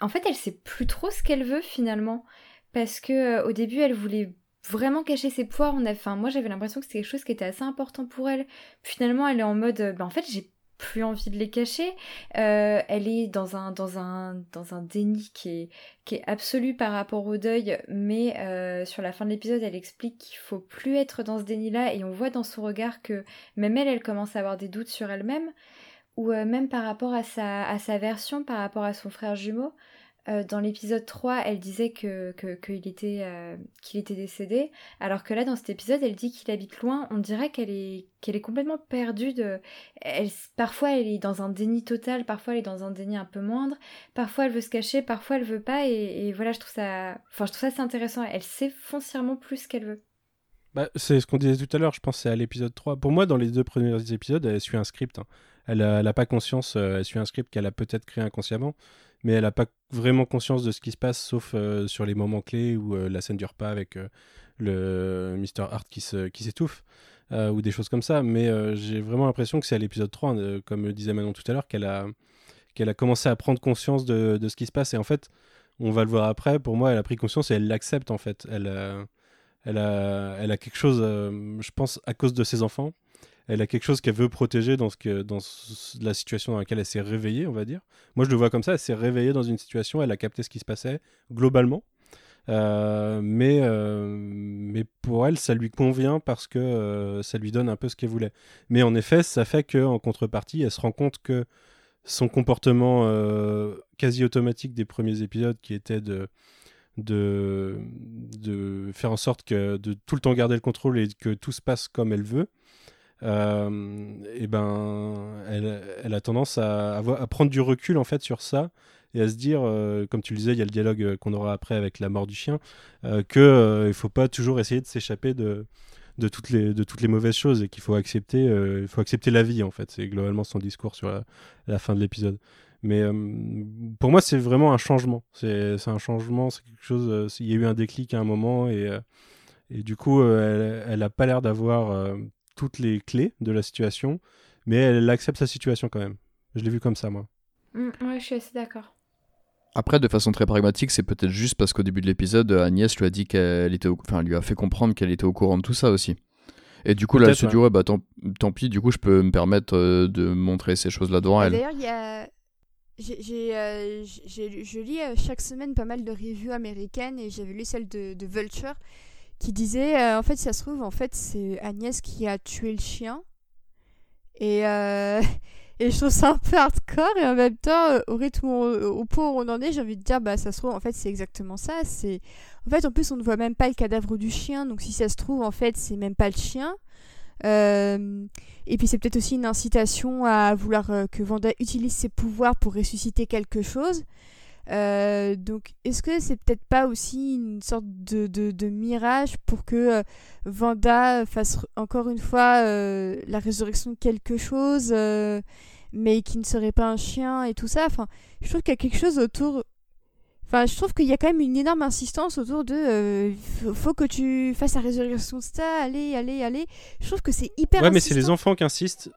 en fait, elle sait plus trop ce qu'elle veut finalement, parce que euh, au début, elle voulait vraiment cacher ses pouvoirs, on a... enfin, moi j'avais l'impression que c'était quelque chose qui était assez important pour elle. Finalement elle est en mode, ben, en fait j'ai plus envie de les cacher, euh, elle est dans un, dans un, dans un déni qui est, qui est absolu par rapport au deuil, mais euh, sur la fin de l'épisode elle explique qu'il faut plus être dans ce déni là, et on voit dans son regard que même elle, elle commence à avoir des doutes sur elle-même, ou euh, même par rapport à sa, à sa version, par rapport à son frère jumeau. Euh, dans l'épisode trois, elle disait que, que, que il était, euh, qu'il était décédé, alors que là, dans cet épisode, elle dit qu'il habite loin. On dirait qu'elle est, qu'elle est complètement perdue. De... Elle, parfois, elle est dans un déni total, parfois, elle est dans un déni un peu moindre, parfois, elle veut se cacher, parfois, elle veut pas, et, et voilà, je trouve ça... Enfin, je trouve ça assez intéressant. Elle sait foncièrement plus ce qu'elle veut. Bah, c'est ce qu'on disait tout à l'heure, je pense que c'est à l'épisode trois. Pour moi, dans les deux premiers épisodes, elle suit un script. Hein. Elle n'a pas conscience, euh, elle suit un script qu'elle a peut-être créé inconsciemment, mais elle n'a pas vraiment conscience de ce qui se passe, sauf euh, sur les moments clés où euh, la scène dure pas avec euh, le mister Hart qui, se, qui s'étouffe, euh, ou des choses comme ça. Mais euh, j'ai vraiment l'impression que c'est à l'épisode trois, euh, comme le disait Manon tout à l'heure, qu'elle a, qu'elle a commencé à prendre conscience de, de ce qui se passe. Et en fait, on va le voir après, pour moi, elle a pris conscience et elle l'accepte en fait. Elle... Euh, Elle a, elle a quelque chose, euh, je pense, à cause de ses enfants. Elle a quelque chose qu'elle veut protéger dans, ce que, dans ce, la situation dans laquelle elle s'est réveillée, on va dire. Moi, je le vois comme ça, elle s'est réveillée dans une situation, elle a capté ce qui se passait, globalement. Euh, mais, euh, mais pour elle, ça lui convient parce que euh, ça lui donne un peu ce qu'elle voulait. Mais en effet, ça fait qu'en contrepartie, elle se rend compte que son comportement euh, quasi automatique des premiers épisodes, qui était de... De, de faire en sorte que de tout le temps garder le contrôle et que tout se passe comme elle veut, euh, et ben elle, elle a tendance à, à, à prendre du recul en fait sur ça et à se dire, euh, comme tu le disais, il y a le dialogue qu'on aura après avec la mort du chien, euh, que euh, il faut pas toujours essayer de s'échapper de de toutes les de toutes les mauvaises choses et qu'il faut accepter, euh, il faut accepter la vie en fait. C'est globalement son discours sur la, la fin de l'épisode. Mais euh, pour moi, c'est vraiment un changement. C'est, c'est un changement, c'est quelque chose... Euh, il y a eu un déclic à un moment et, euh, et du coup, euh, elle n'a pas l'air d'avoir euh, toutes les clés de la situation, mais elle accepte sa situation quand même. Je l'ai vu comme ça, moi. Mmh, ouais, je suis assez d'accord. Après, de façon très pragmatique, c'est peut-être juste parce qu'au début de l'épisode, Agnès lui a dit qu'elle était... Au... Enfin, lui a fait comprendre qu'elle était au courant de tout ça aussi. Et du coup, peut-être, là, elle se dit, ouais, bah tant, tant pis, du coup, je peux me permettre euh, de montrer ces choses-là devant et elle. D'ailleurs, il y a... J'ai, j'ai, euh, j'ai, je lis euh, chaque semaine pas mal de revues américaines et j'avais lu celle de, de Vulture qui disait euh, en fait si ça se trouve en fait c'est Agnès qui a tué le chien et, euh, et je trouve ça un peu hardcore et en même temps au rythme où on, au pot où on en est j'ai envie de dire bah ça se trouve en fait c'est exactement ça, c'est en fait en plus on ne voit même pas le cadavre du chien donc si ça se trouve en fait c'est même pas le chien. Euh, et puis c'est peut-être aussi une incitation à vouloir euh, que Wanda utilise ses pouvoirs pour ressusciter quelque chose, euh, donc est-ce que c'est peut-être pas aussi une sorte de, de, de mirage pour que euh, Wanda fasse encore une fois euh, la résurrection de quelque chose euh, mais qui ne serait pas un chien et tout ça, enfin je trouve qu'il y a quelque chose autour, enfin je trouve qu'il y a quand même une énorme insistance autour de euh, faut, faut que tu fasses la résurrection de ça, allez allez allez, je trouve que c'est hyper ouais insistant. Mais c'est les enfants qui insistent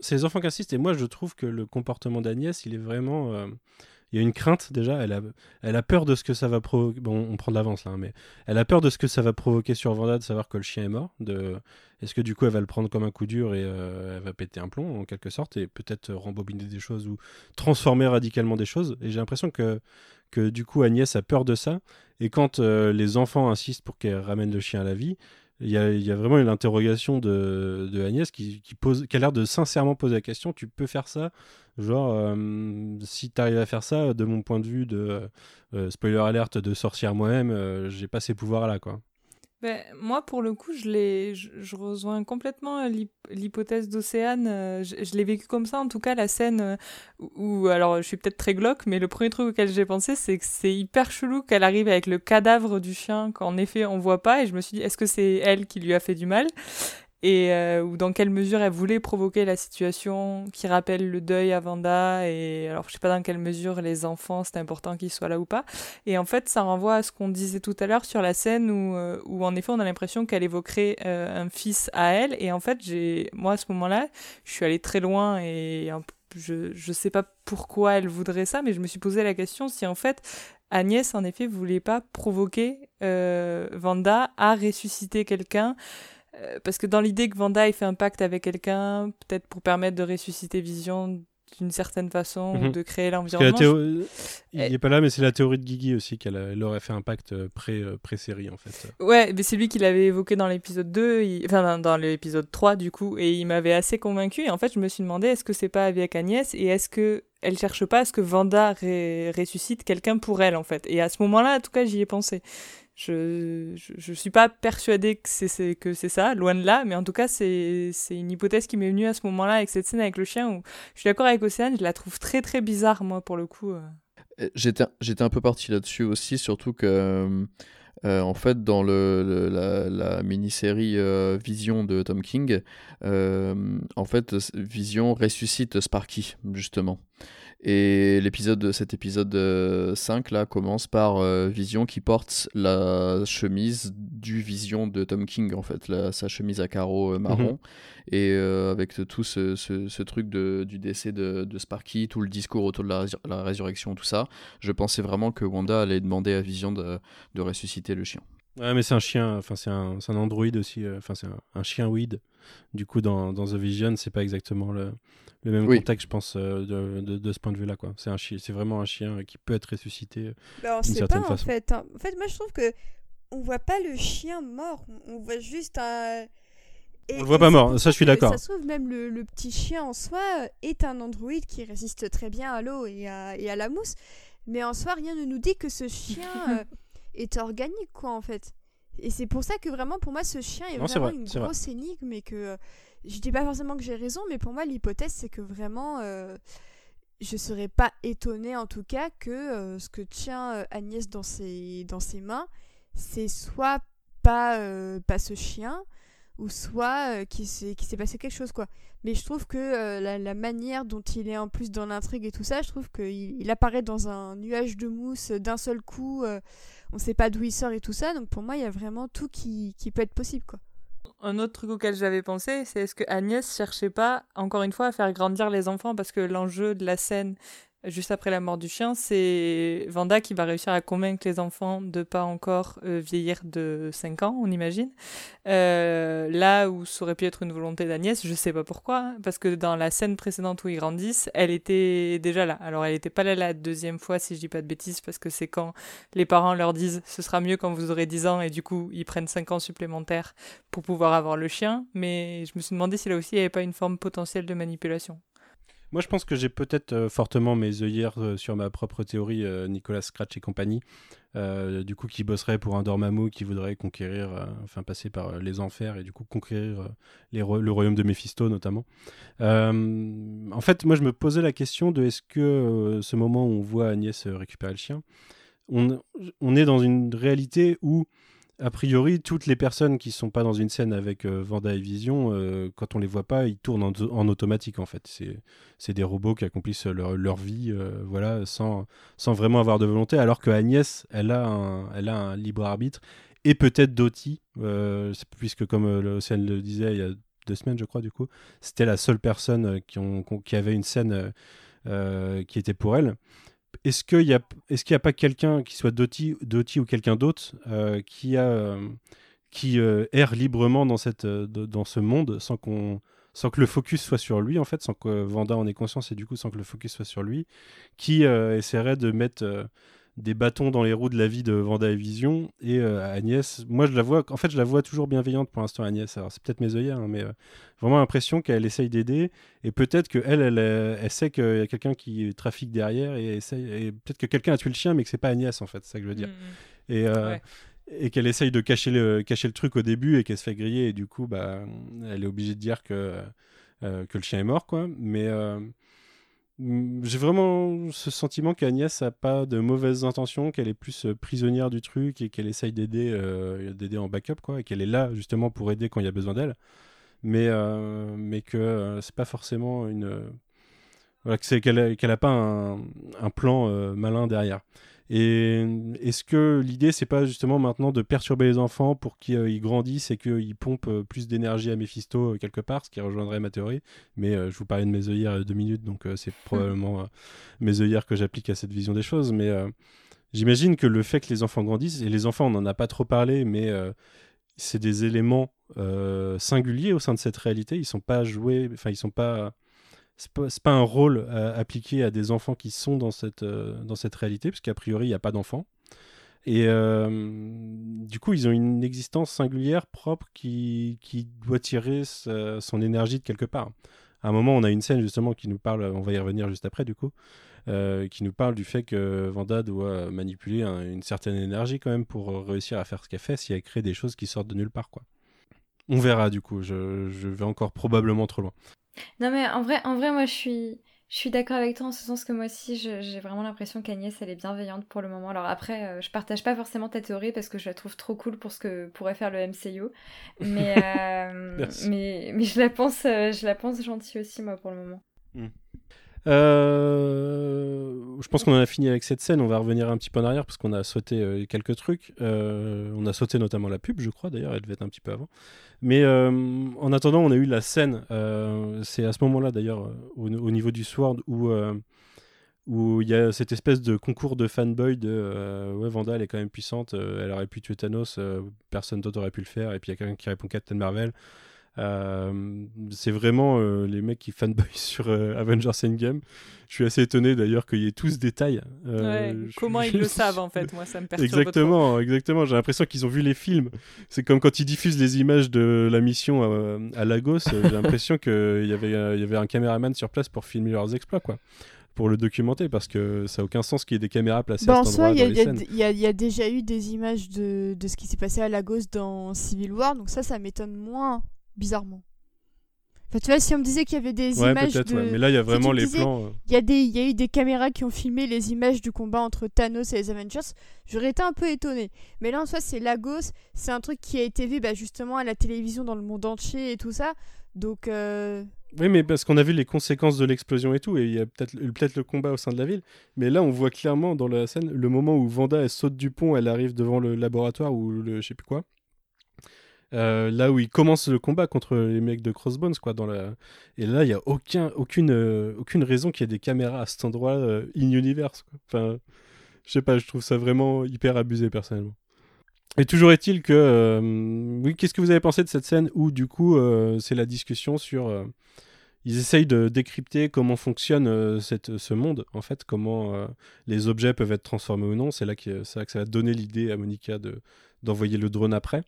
c'est les enfants qui insistent et moi je trouve que le comportement d'Agnès il est vraiment euh... il y a une crainte déjà, elle a, elle a peur de ce que ça va provoquer, bon on prend de l'avance là hein, mais elle a peur de ce que ça va provoquer sur Wanda de savoir que le chien est mort, de... est-ce que du coup elle va le prendre comme un coup dur et euh, elle va péter un plomb en quelque sorte et peut-être rembobiner des choses ou transformer radicalement des choses et j'ai l'impression que, que du coup Agnès a peur de ça et quand euh, les enfants insistent pour qu'elle ramène le chien à la vie, il y a, il y a vraiment une interrogation de, de Agnès qui, qui, pose, qui a l'air de sincèrement poser la question, tu peux faire ça genre euh, si t'arrives à faire ça de mon point de vue de euh, spoiler alert de sorcière moi-même euh, j'ai pas ces pouvoirs là quoi. Ben, moi pour le coup je, l'ai, je, je rejoins complètement l'hyp- l'hypothèse d'Océane, euh, je, je l'ai vécu comme ça en tout cas la scène euh, où, où, alors je suis peut-être très glauque mais le premier truc auquel j'ai pensé c'est que c'est hyper chelou qu'elle arrive avec le cadavre du chien qu'en effet on voit pas et je me suis dit est-ce que c'est elle qui lui a fait du mal et euh, ou dans quelle mesure elle voulait provoquer la situation qui rappelle le deuil à Wanda et alors je sais pas dans quelle mesure les enfants c'est important qu'ils soient là ou pas et en fait ça renvoie à ce qu'on disait tout à l'heure sur la scène où, où en effet on a l'impression qu'elle évoquerait euh, un fils à elle et en fait j'ai moi à ce moment-là je suis allée très loin et un peu Je, je sais pas pourquoi elle voudrait ça, mais je me suis posé la question si en fait Agnès en effet voulait pas provoquer euh, Wanda à ressusciter quelqu'un, euh, parce que dans l'idée que Wanda ait fait un pacte avec quelqu'un, peut-être pour permettre de ressusciter Vision d'une certaine façon, mm-hmm. ou de créer l'environnement. Théo... Je... Il n'est pas là, mais c'est la théorie de Guigui aussi, qu'elle a... aurait fait un pacte pré... pré-série, en fait. Ouais, mais c'est lui qui l'avait évoqué dans l'épisode deux, il... enfin dans l'épisode trois, du coup, et il m'avait assez convaincue. Et en fait, je me suis demandé, est-ce que c'est pas avec Agnès, et est-ce que elle cherche pas à ce que Wanda ré... ressuscite quelqu'un pour elle, en fait. Et à ce moment-là, en tout cas, j'y ai pensé. Je je, je suis pas persuadée que c'est, c'est que c'est ça, loin de là, mais en tout cas c'est c'est une hypothèse qui m'est venue à ce moment-là avec cette scène avec le chien où je suis d'accord avec Océane, je la trouve très très bizarre moi pour le coup. J'étais j'étais un peu parti là-dessus aussi, surtout que Euh, en fait, dans le, le, la, la mini-série euh, Vision de Tom King, euh, en fait, Vision ressuscite Sparky, justement. Et l'épisode, cet épisode cinq là, commence par euh, Vision qui porte la chemise du Vision de Tom King, en fait, la, sa chemise à carreaux euh, marron, mm-hmm. et euh, avec tout ce, ce, ce truc de, du décès de, de Sparky, tout le discours autour de la, la résurrection, tout ça, je pensais vraiment que Wanda allait demander à Vision de, de ressusciter le chien. Ouais, mais c'est un chien, enfin c'est un, c'est un androïde aussi, enfin c'est un, un chien weed. Du coup, dans, dans The Vision, c'est pas exactement le, le même oui. contexte, je pense, euh, de, de, de ce point de vue-là, quoi. C'est, un chi- c'est vraiment un chien qui peut être ressuscité bah, d'une certaine pas, façon. En fait, hein. en fait, moi, je trouve que on voit pas le chien mort, on voit juste un. Et, on le voit pas mort, ça je suis d'accord. Ça se trouve, même le, le petit chien en soi est un androïde qui résiste très bien à l'eau et à, et à la mousse, mais en soi, rien ne nous dit que ce chien euh, est organique, quoi, en fait. Et c'est pour ça que vraiment, pour moi, ce chien est non, vraiment vrai, une grosse vrai. énigme et que euh, je dis pas forcément que j'ai raison, mais pour moi, l'hypothèse, c'est que vraiment, euh, je serais pas étonnée en tout cas que euh, ce que tient euh, Agnès dans ses, dans ses mains, c'est soit pas, euh, pas ce chien, ou soit euh, qu'il s'est, qu'il s'est passé quelque chose, quoi. Mais je trouve que euh, la, la manière dont il est en plus dans l'intrigue et tout ça, je trouve qu'il il apparaît dans un nuage de mousse d'un seul coup... Euh, on sait pas d'où il sort et tout ça, donc pour moi il y a vraiment tout qui, qui peut être possible, quoi. Un autre truc auquel j'avais pensé, c'est est-ce que Agnès cherchait pas encore une fois à faire grandir les enfants, parce que l'enjeu de la scène juste après la mort du chien, c'est Wanda qui va réussir à convaincre les enfants de pas encore euh, vieillir de cinq ans, on imagine. Euh, là où ça aurait pu être une volonté d'Agnès, je sais pas pourquoi, hein, parce que dans la scène précédente où ils grandissent, elle était déjà là. Alors elle était pas là la deuxième fois, si je dis pas de bêtises, parce que c'est quand les parents leur disent « ce sera mieux quand vous aurez dix ans » et du coup ils prennent cinq ans supplémentaires pour pouvoir avoir le chien, mais je me suis demandé si là aussi il y avait pas une forme potentielle de manipulation. Moi, je pense que j'ai peut-être euh, fortement mes œillères euh, sur ma propre théorie, euh, Nicolas Scratch et compagnie, euh, du coup, qui bosserait pour un Dormammu qui voudrait conquérir, euh, enfin passer par euh, les enfers et du coup conquérir euh, les ro- le royaume de Mephisto notamment. Euh, en fait, moi, je me posais la question de est-ce que euh, ce moment où on voit Agnès euh, récupérer le chien, on, on est dans une réalité où a priori, toutes les personnes qui ne sont pas dans une scène avec euh, Wanda et Vision, euh, quand on ne les voit pas, ils tournent en, en automatique, en fait. C'est, c'est des robots qui accomplissent leur, leur vie euh, voilà, sans, sans vraiment avoir de volonté, alors que Agnès, elle a un, elle a un libre arbitre, et peut-être Doty, euh, puisque comme euh, Océane le disait il y a deux semaines, je crois, du coup, c'était la seule personne euh, qui, ont, qui avait une scène euh, qui était pour elle. Est-ce qu'il n'y a, a pas quelqu'un qui soit Doty, Doty ou quelqu'un d'autre euh, qui, a, euh, qui euh, erre librement dans, cette, euh, dans ce monde sans, qu'on, sans que le focus soit sur lui, en fait, sans que Wanda en ait conscience et du coup sans que le focus soit sur lui, qui euh, essaierait de mettre euh, des bâtons dans les roues de la vie de Wanda et Vision et euh, Agnès. Moi, je la vois, en fait, je la vois toujours bienveillante pour l'instant, Agnès. Alors, c'est peut-être mes œillères, hein, mais euh, vraiment l'impression qu'elle essaye d'aider et peut-être qu'elle, elle, elle, elle sait qu'il y a quelqu'un qui trafique derrière et, essaye, et peut-être que quelqu'un a tué le chien, mais que c'est pas Agnès, en fait, c'est ça que je veux dire. Mmh. Et, euh, ouais. et qu'elle essaye de cacher le, cacher le truc au début et qu'elle se fait griller et du coup, bah, elle est obligée de dire que, euh, que le chien est mort, quoi. Mais... Euh, j'ai vraiment ce sentiment qu'Agnès n'a pas de mauvaises intentions, qu'elle est plus prisonnière du truc et qu'elle essaye d'aider, euh, d'aider en backup, quoi, et qu'elle est là justement pour aider quand il y a besoin d'elle, mais, euh, mais que euh, c'est pas forcément une. Euh, voilà, que c'est, qu'elle n'a pas un, un plan euh, malin derrière. Et est-ce que l'idée, c'est pas justement maintenant de perturber les enfants pour qu'ils euh, grandissent et qu'ils pompent euh, plus d'énergie à Mephisto euh, quelque part, ce qui rejoindrait ma théorie. Mais euh, je vous parlais de mes œillères il y a deux minutes, donc euh, c'est probablement euh, mes œillères que j'applique à cette vision des choses. Mais euh, j'imagine que le fait que les enfants grandissent, et les enfants, on n'en a pas trop parlé, mais euh, c'est des éléments euh, singuliers au sein de cette réalité. Ils ne sont pas joués, enfin, ils sont pas... C'est pas, c'est pas un rôle euh, appliqué à des enfants qui sont dans cette, euh, dans cette réalité, parce qu'a priori, il n'y a pas d'enfants. Et euh, du coup, ils ont une existence singulière, propre, qui, qui doit tirer sa, son énergie de quelque part. À un moment, on a une scène justement qui nous parle, on va y revenir juste après du coup, euh, qui nous parle du fait que Wanda doit manipuler un, une certaine énergie quand même pour réussir à faire ce qu'elle fait, si elle crée des choses qui sortent de nulle part, quoi. On verra du coup, je, je vais encore probablement trop loin. Non mais en vrai, en vrai moi je suis, Je suis d'accord avec toi en ce sens que moi aussi, je, j'ai vraiment l'impression qu'Agnès, elle est bienveillante pour le moment. Alors après, euh, je partage pas forcément ta théorie parce que je la trouve trop cool pour ce que pourrait faire le M C U. Mais, euh, mais, mais je, la pense, euh, je la pense gentille aussi, moi, pour le moment. Mmh. Euh, je pense qu'on en a fini avec cette scène. On va revenir un petit peu en arrière parce qu'on a sauté euh, quelques trucs. Euh, on a sauté notamment la pub, je crois. D'ailleurs, elle devait être un petit peu avant. Mais euh, en attendant, on a eu la scène. Euh, c'est à ce moment-là, d'ailleurs, au, au niveau du Sword, où euh, où il y a cette espèce de concours de fanboy de euh, ouais, Wanda, elle est quand même puissante. Euh, elle aurait pu tuer Thanos. Euh, personne d'autre aurait pu le faire. Et puis il y a quelqu'un qui répond Captain Marvel. Euh, c'est vraiment euh, les mecs qui fanboy sur euh, Avengers Endgame. Je suis assez étonné d'ailleurs qu'il y ait tout ce détail. Euh, ouais, je, comment je, ils je... le savent en fait, moi ça me perturbe. Exactement, trop. exactement. J'ai l'impression qu'ils ont vu les films. C'est comme quand ils diffusent les images de la mission à, à Lagos. J'ai l'impression qu'il y avait, euh, y avait un caméraman sur place pour filmer leurs exploits, quoi, pour le documenter, parce que ça n'a aucun sens qu'il y ait des caméras placées bah, à cet endroit. En soi, il y, y, y a déjà eu des images de, de ce qui s'est passé à Lagos dans Civil War, donc ça, ça m'étonne moins. Bizarrement. Enfin, tu vois, si on me disait qu'il y avait des ouais, images de... Ouais, mais là, il y a vraiment si les disais, plans... Il euh... y, y a eu des caméras qui ont filmé les images du combat entre Thanos et les Avengers. J'aurais été un peu étonnée. Mais là, en soi, c'est Lagos. C'est un truc qui a été vu bah, justement à la télévision dans le monde entier et tout ça. Donc... Euh... Oui, mais parce qu'on a vu les conséquences de l'explosion et tout. Et il y a peut-être, peut-être le combat au sein de la ville. Mais là, on voit clairement dans la scène le moment où Wanda, elle saute du pont. Elle arrive devant le laboratoire ou le je sais plus quoi. Euh, là où il commence le combat contre les mecs de Crossbones, quoi, dans la... et là il n'y a aucun, aucune, euh, aucune raison qu'il y ait des caméras à cet endroit euh, in-universe, quoi. Enfin, je sais pas, je trouve ça vraiment hyper abusé personnellement. Et toujours est-il que euh, oui, qu'est-ce que vous avez pensé de cette scène où du coup euh, c'est la discussion sur euh, ils essayent de décrypter comment fonctionne euh, cette, ce monde en fait, comment euh, les objets peuvent être transformés ou non. C'est là, que, c'est là que ça va donner l'idée à Monica de, d'envoyer le drone après.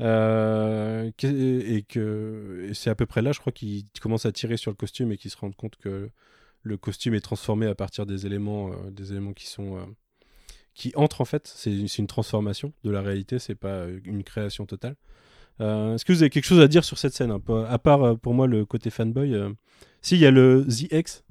Euh, et que et c'est à peu près là, je crois, qu'ils commencent à tirer sur le costume et qu'ils se rendent compte que le costume est transformé à partir des éléments, euh, des éléments qui sont euh, qui entrent en fait. C'est, c'est une transformation de la réalité, c'est pas une création totale. Euh, est-ce que vous avez quelque chose à dire sur cette scène hein, à part pour moi le côté fanboy euh... Si, il y a le The X.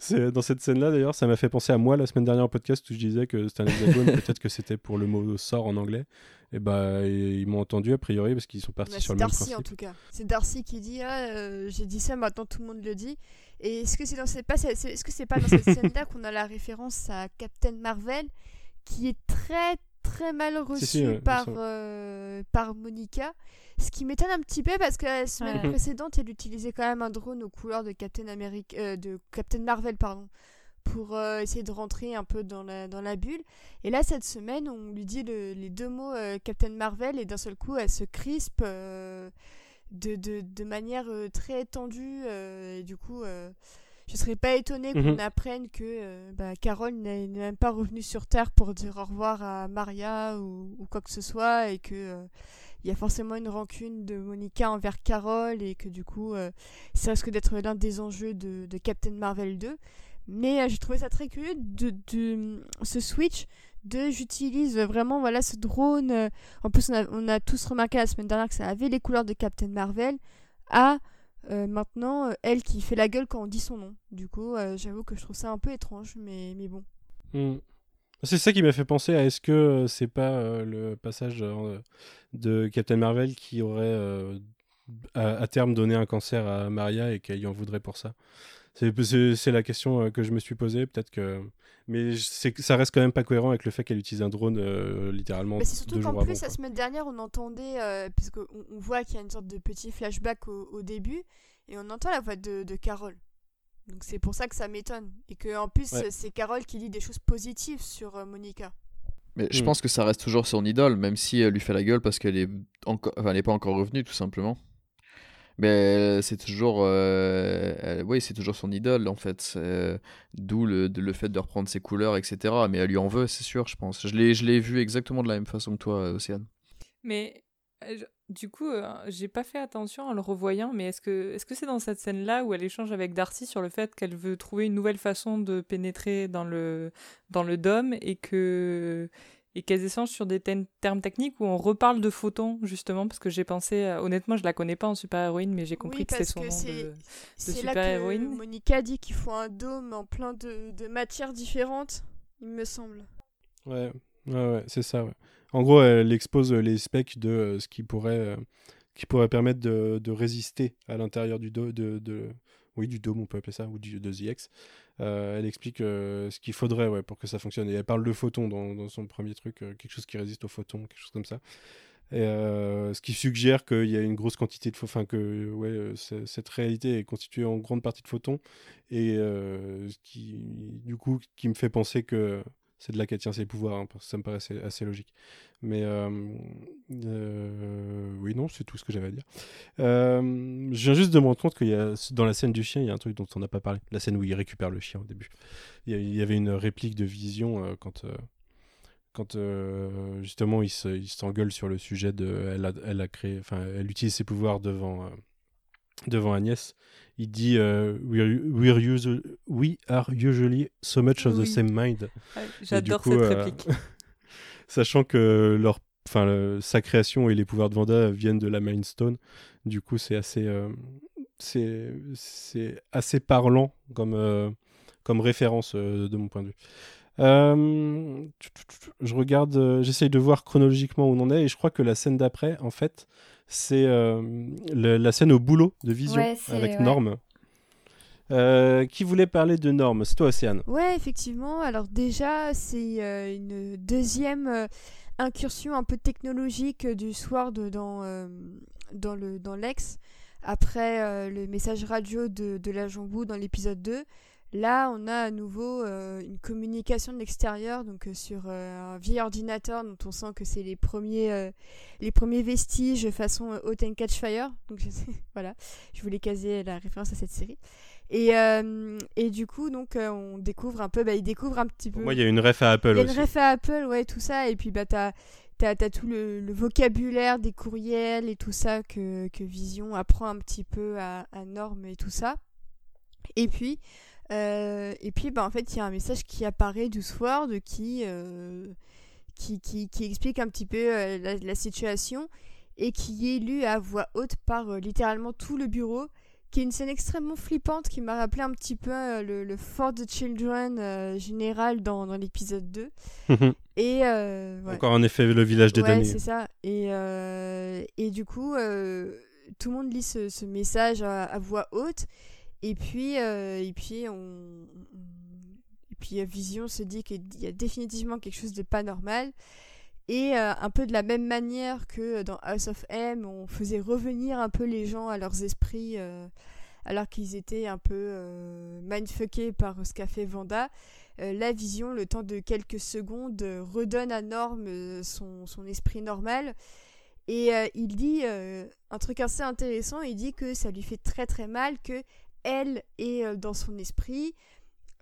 C'est, dans cette scène-là, d'ailleurs, ça m'a fait penser à moi la semaine dernière au podcast où je disais que c'était un hexagone, peut-être que c'était pour le mot sort en anglais. Et bah, et ils m'ont entendu a priori parce qu'ils sont partis bah, sur le Darcy, même principe. C'est Darcy en tout cas. C'est Darcy qui dit ah, euh, j'ai dit ça, maintenant tout le monde le dit. Et est-ce que c'est dans cette, pas, c'est, est-ce que c'est pas dans cette scène-là qu'on a la référence à Captain Marvel qui est très très mal reçue si, si, ouais, par euh, par Monica. Ce qui m'étonne un petit peu parce que la semaine ouais. précédente, elle utilisait quand même un drone aux couleurs de Captain America, euh, de Captain Marvel, pardon, pour euh, essayer de rentrer un peu dans la dans la bulle. Et là, cette semaine, on lui dit le, les deux mots euh, Captain Marvel et d'un seul coup, elle se crispe euh, de de de manière euh, très tendue. Euh, et du coup, euh, je serais pas étonnée qu'on mm-hmm. apprenne que euh, bah, Carol n'est, n'est même pas revenue sur Terre pour dire au revoir à Maria ou, ou quoi que ce soit et que euh, il y a forcément une rancune de Monica envers Carol et que du coup, euh, ça risque d'être l'un des enjeux de, de Captain Marvel deux. Mais euh, j'ai trouvé ça très curieux de, de ce switch de j'utilise vraiment voilà ce drone. En plus, on a, on a tous remarqué la semaine dernière que ça avait les couleurs de Captain Marvel à euh, maintenant euh, elle qui fait la gueule quand on dit son nom. Du coup, euh, j'avoue que je trouve ça un peu étrange, mais, mais bon. Mm. C'est ça qui m'a fait penser à est-ce que euh, c'est pas euh, le passage euh, de Captain Marvel qui aurait euh, à, à terme donné un cancer à Maria et qu'elle y en voudrait pour ça. C'est, c'est, c'est la question euh, que je me suis posée, peut-être que... Mais c'est, ça reste quand même pas cohérent avec le fait qu'elle utilise un drone euh, littéralement bah, c'est surtout deux jours qu'en plus, avant, la semaine dernière, on entendait... Euh, parce qu'on on voit qu'il y a une sorte de petit flashback au, au début et on entend la voix de, de Carol. Donc c'est pour ça que ça m'étonne. Et qu'en plus, ouais. c'est Carol qui dit des choses positives sur euh, Monica. Mais mmh. je pense que ça reste toujours son idole, même si elle lui fait la gueule parce qu'elle est enco- enfin, elle n'est pas encore revenue, tout simplement. Mais c'est toujours, euh, elle, oui, c'est toujours son idole, en fait. Euh, d'où le, de, le fait de reprendre ses couleurs, et cetera. Mais elle lui en veut, c'est sûr, je pense. Je l'ai, je l'ai vu exactement de la même façon que toi, Océane. Mais... Euh, du coup, euh, j'ai pas fait attention en le revoyant, mais est-ce que, est-ce que c'est dans cette scène-là où elle échange avec Darcy sur le fait qu'elle veut trouver une nouvelle façon de pénétrer dans le, dans le dôme et que, et qu'elles échangent sur des thèmes, termes techniques où on reparle de Photon, justement, parce que j'ai pensé... Euh, honnêtement, je la connais pas en super-héroïne, mais j'ai compris oui, que c'est son que nom c'est, de, de c'est super-héroïne. C'est là que Monica dit qu'il faut un dôme en plein de, de matières différentes, il me semble. Ouais, ouais, ouais c'est ça. Ouais. En gros, elle expose les specs de euh, ce qui pourrait, euh, qui pourrait permettre de, de résister à l'intérieur du, do, de, de, oui, du dôme, on peut appeler ça, ou du, de Z X. Euh, elle explique euh, ce qu'il faudrait ouais, pour que ça fonctionne. Et elle parle de photons dans, dans son premier truc, euh, quelque chose qui résiste aux photons, quelque chose comme ça. Et, euh, ce qui suggère qu'il y a une grosse quantité de photons, enfin que ouais, c'est, cette réalité est constituée en grande partie de photons. Et euh, ce qui, du coup, qui me fait penser que c'est de là qu'elle tient ses pouvoirs, hein, parce que ça me paraît assez, assez logique. Mais euh, euh, oui, non, c'est tout ce que j'avais à dire. Euh, je viens juste de me rendre compte qu'il y a, dans la scène du chien, il y a un truc dont on n'a pas parlé. La scène où il récupère le chien au début. Il y, a, il y avait une réplique de Vision euh, quand, euh, quand euh, justement il, se, il s'engueule sur le sujet de. Elle a, elle a créé, enfin, elle utilise ses pouvoirs devant. Euh, devant Agnès, il dit euh, we're, we're usually, we are usually so much of the oui. same mind. Ouais, j'adore coup, cette euh, réplique. Sachant que leur, enfin, le, sa création et les pouvoirs de Wanda viennent de la Mind Stone, du coup c'est assez, euh, c'est, c'est assez parlant comme, euh, comme référence euh, de mon point de vue. Euh, je regarde, euh, j'essaye de voir chronologiquement où on en est et je crois que la scène d'après, en fait, c'est euh, le, la scène au boulot de Vision ouais, avec ouais. Norm. Euh, qui voulait parler de Norm ? C'est toi, Océane. Ouais, effectivement. Alors déjà, c'est euh, une deuxième euh, incursion un peu technologique du Sword dans, euh, dans, le, dans l'ex, après euh, le message radio de, de l'agent Woo dans l'épisode deux. Là, on a à nouveau euh, une communication de l'extérieur, donc euh, sur euh, un vieil ordinateur dont on sent que c'est les premiers, euh, les premiers vestiges façon euh, Hot and Catch Fire. Donc je sais, voilà, je voulais caser la référence à cette série. Et euh, et du coup, donc euh, on découvre un peu, bah ils découvrent un petit peu. Moi, il y a une ref à Apple aussi. Il y a une ref à Apple, ouais, tout ça. Et puis bah t'as t'as t'as tout le, le vocabulaire des courriels et tout ça que que Vision apprend un petit peu à, à Norm et tout ça. Et puis Euh, et puis bah, en fait il y a un message qui apparaît du Sword qui, euh, qui, qui, qui explique un petit peu euh, la, la situation et qui est lu à voix haute par euh, littéralement tout le bureau, qui est une scène extrêmement flippante qui m'a rappelé un petit peu euh, le, le For the Children euh, général dans, dans l'épisode deux. et, euh, ouais. Encore en effet le village des ouais, damnés. C'est ça. Et, euh, et du coup euh, tout le monde lit ce, ce message à, à voix haute. Et puis, euh, et puis, on... et puis Vision se dit qu'il y a définitivement quelque chose de pas normal. Et euh, un peu de la même manière que dans House of M, on faisait revenir un peu les gens à leurs esprits, euh, alors qu'ils étaient un peu euh, mindfuckés par ce qu'a fait Wanda. Euh, la Vision, le temps de quelques secondes, redonne à Norm son, son esprit normal. Et euh, il dit euh, un truc assez intéressant, il dit que ça lui fait très très mal, que elle est dans son esprit.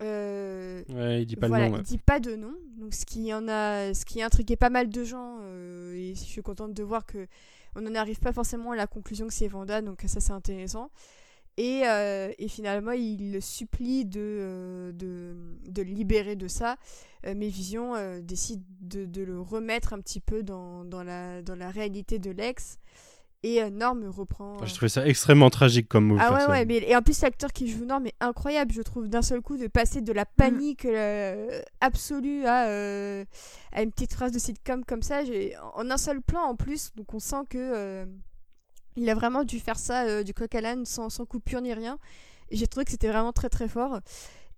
Euh, ouais, il dit pas voilà, de nom. Ouais. Il dit pas de nom. Donc ce qui en a, ce qui a intrigué pas mal de gens. Euh, et je suis contente de voir que on n'en arrive pas forcément à la conclusion que c'est Wanda. Donc ça c'est intéressant. Et, euh, et finalement il le supplie de de de le libérer de ça. Mais Vision euh, décide de de le remettre un petit peu dans dans la dans la réalité de l'ex. Et euh, Norm reprend... Euh... Je trouvais ça extrêmement tragique comme move. Ah ouais, ouais, mais... Et en plus, l'acteur qui joue Norm est incroyable, je trouve, d'un seul coup, de passer de la panique mmh. euh, absolue à, euh, à une petite phrase de sitcom comme ça, j'ai... en un seul plan en plus, donc on sent que euh, il a vraiment dû faire ça euh, du coq à l'âne sans, sans coupure ni rien. Et j'ai trouvé que c'était vraiment très très fort.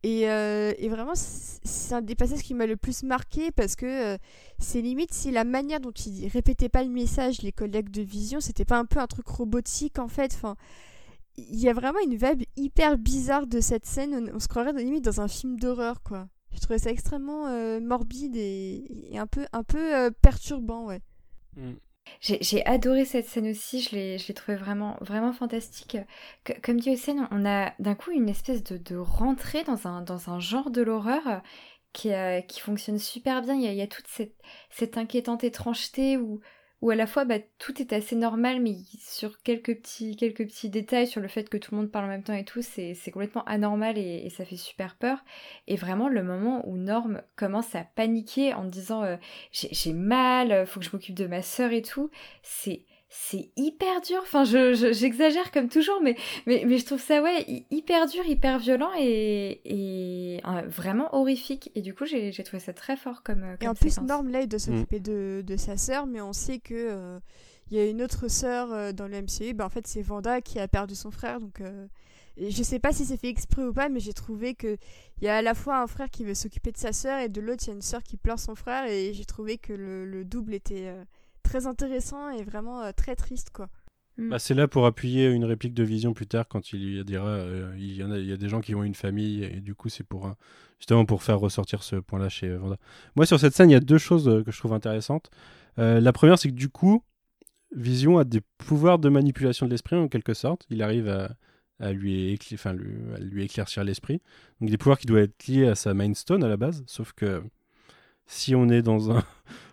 Et, euh, et vraiment, c'est un des passages qui m'a le plus marqué parce que euh, c'est limite, c'est la manière dont ils répétaient pas le message, les collègues de Vision, c'était pas un peu un truc robotique en fait. Enfin, il y a vraiment une vibe hyper bizarre de cette scène, on, on se croirait limite dans un film d'horreur quoi. J'ai trouvé ça extrêmement euh, morbide et, et un peu, un peu euh, perturbant, ouais. Mm. J'ai, j'ai adoré cette scène aussi, je l'ai, je l'ai trouvée vraiment, vraiment fantastique. C- comme dit Océane, on a d'un coup une espèce de, de rentrée dans un, dans un genre de l'horreur qui, euh, qui fonctionne super bien. Il y a, il y a toute cette, cette inquiétante étrangeté où, où à la fois bah, tout est assez normal, mais sur quelques petits, quelques petits détails, sur le fait que tout le monde parle en même temps et tout, c'est, c'est complètement anormal et, et ça fait super peur. Et vraiment le moment où Norm commence à paniquer en disant euh, j'ai, j'ai mal, faut que je m'occupe de ma sœur et tout, c'est... c'est hyper dur, enfin je, je, j'exagère comme toujours, mais, mais, mais je trouve ça ouais, hyper dur, hyper violent et, et euh, vraiment horrifique. Et du coup, j'ai, j'ai trouvé ça très fort comme, comme et en séquence. Plus, Norm l'aide à s'occuper mmh. de, de sa sœur, mais on sait qu'il euh, y a une autre sœur euh, dans le M C U, ben, en fait c'est Wanda qui a perdu son frère, donc euh, je sais pas si c'est fait exprès ou pas, mais j'ai trouvé qu'il y a à la fois un frère qui veut s'occuper de sa sœur et de l'autre, il y a une sœur qui pleure son frère, et j'ai trouvé que le, le double était... Euh, très intéressant et vraiment euh, très triste quoi. Bah, c'est là pour appuyer une réplique de Vision plus tard quand il y a, des, euh, il y en a, il y a des gens qui ont une famille et du coup c'est pour euh, justement pour faire ressortir ce point là chez Wanda. Moi sur cette scène il y a deux choses euh, que je trouve intéressantes. Euh, la première c'est que du coup Vision a des pouvoirs de manipulation de l'esprit en quelque sorte, il arrive à, à, lui, éclair, enfin, lui, à lui éclaircir l'esprit, donc des pouvoirs qui doivent être liés à sa Mind Stone à la base, sauf que si on est dans un...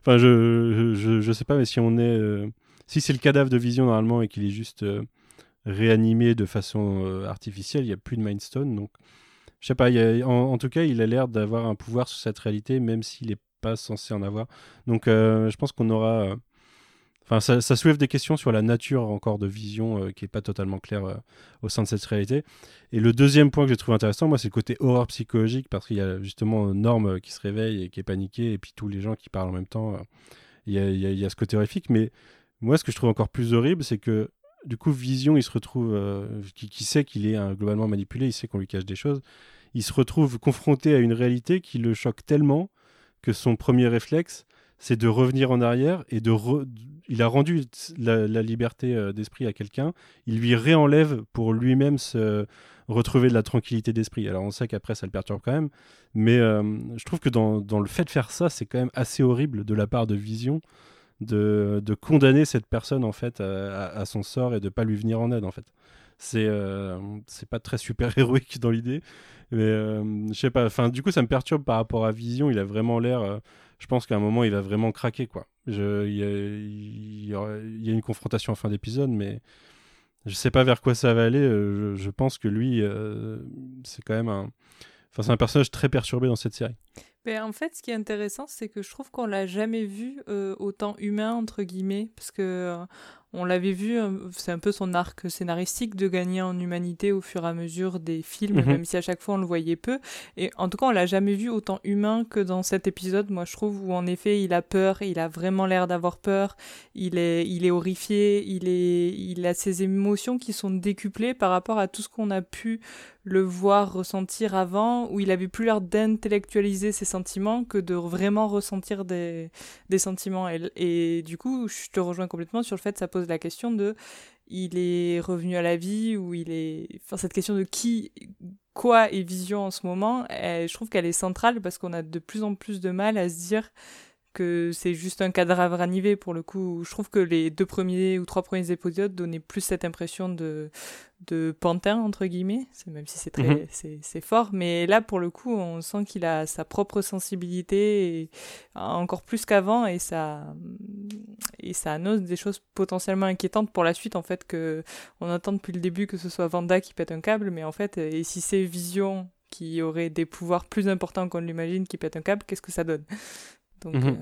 Enfin, je, je, je sais pas, mais si on est... Euh... Si c'est le cadavre de Vision, normalement, et qu'il est juste euh, réanimé de façon euh, artificielle, il n'y a plus de Mind Stone, donc... Je sais pas, y a... en, en tout cas, il a l'air d'avoir un pouvoir sur cette réalité, même s'il n'est pas censé en avoir. Donc, euh, je pense qu'on aura... Euh... Enfin, ça, ça soulève des questions sur la nature encore de Vision euh, qui n'est pas totalement claire euh, au sein de cette réalité. Et le deuxième point que j'ai trouvé intéressant, moi, c'est le côté horreur psychologique, parce qu'il y a justement Norm qui se réveille et qui est paniqué, et puis tous les gens qui parlent en même temps. Il euh, y, y, y a ce côté horrifique, mais moi, ce que je trouve encore plus horrible, c'est que du coup, Vision, il se retrouve, euh, qui, qui sait qu'il est euh, globalement manipulé, il sait qu'on lui cache des choses, il se retrouve confronté à une réalité qui le choque tellement que son premier réflexe, c'est de revenir en arrière et de... Re... Il a rendu la, la liberté d'esprit à quelqu'un, il lui réenlève pour lui-même se retrouver de la tranquillité d'esprit. Alors on sait qu'après ça le perturbe quand même, mais euh, je trouve que dans, dans le fait de faire ça, c'est quand même assez horrible de la part de Vision de, de condamner cette personne en fait à, à, à son sort et de pas lui venir en aide en fait. C'est, euh, c'est pas très super héroïque dans l'idée, mais euh, je sais pas, enfin du coup ça me perturbe par rapport à Vision, il a vraiment l'air... Euh, je pense qu'à un moment il va vraiment craquer quoi. Je, il, y a, il, y aura, il y a une confrontation en fin d'épisode, mais je sais pas vers quoi ça va aller. Je, je pense que lui, euh, c'est quand même un, enfin c'est un personnage très perturbé dans cette série. Mais en fait, ce qui est intéressant, c'est que je trouve qu'on l'a jamais vu euh, autant humain entre guillemets, parce que euh, on l'avait vu, c'est un peu son arc scénaristique de gagner en humanité au fur et à mesure des films, mmh. même si à chaque fois on le voyait peu. Et en tout cas, on l'a jamais vu autant humain que dans cet épisode, moi je trouve, où en effet il a peur, il a vraiment l'air d'avoir peur, il est, il est horrifié, il est, il a ses émotions qui sont décuplées par rapport à tout ce qu'on a pu le voir ressentir avant, où il avait plus l'air d'intellectualiser ses sentiments que de vraiment ressentir des, des sentiments. Et, et du coup, je te rejoins complètement sur le fait que ça pose la question de il est revenu à la vie, ou il est... Enfin, cette question de qui, quoi est Vision en ce moment, elle, je trouve qu'elle est centrale parce qu'on a de plus en plus de mal à se dire que c'est juste un cadavre animé pour le coup. Je trouve que les deux premiers ou trois premiers épisodes donnaient plus cette impression de, de pantin, entre guillemets, c'est, même si c'est, très, mmh. c'est, c'est fort. Mais là, pour le coup, on sent qu'il a sa propre sensibilité, et, encore plus qu'avant, et ça, et ça annonce des choses potentiellement inquiétantes pour la suite, en fait, que on attend depuis le début que ce soit Wanda qui pète un câble, mais en fait, et si c'est Vision qui aurait des pouvoirs plus importants qu'on l'imagine qui pète un câble, qu'est-ce que ça donne ? Donc, mmh. euh,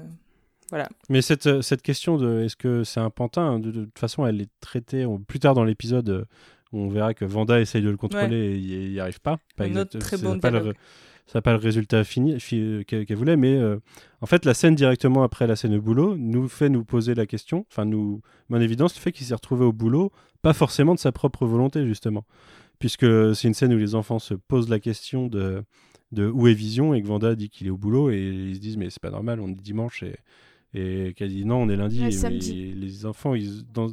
voilà. Mais cette, cette question de est-ce que c'est un pantin, de, de, de toute façon elle est traitée on, plus tard dans l'épisode, on verra que Wanda essaye de le contrôler, ouais. et il n'y arrive pas, pas exact, très bon ça n'a pas, pas le résultat fini fi, qu'elle, qu'elle voulait, mais euh, en fait la scène directement après la scène au boulot nous fait nous poser la question, enfin nous met en évidence le fait qu'il s'est retrouvé au boulot pas forcément de sa propre volonté justement, puisque c'est une scène où les enfants se posent la question de de où est Vision, et que Wanda dit qu'il est au boulot et ils se disent mais c'est pas normal, on est dimanche, et, et qu'elle dit non on est lundi, ouais, mais les enfants ils, dans,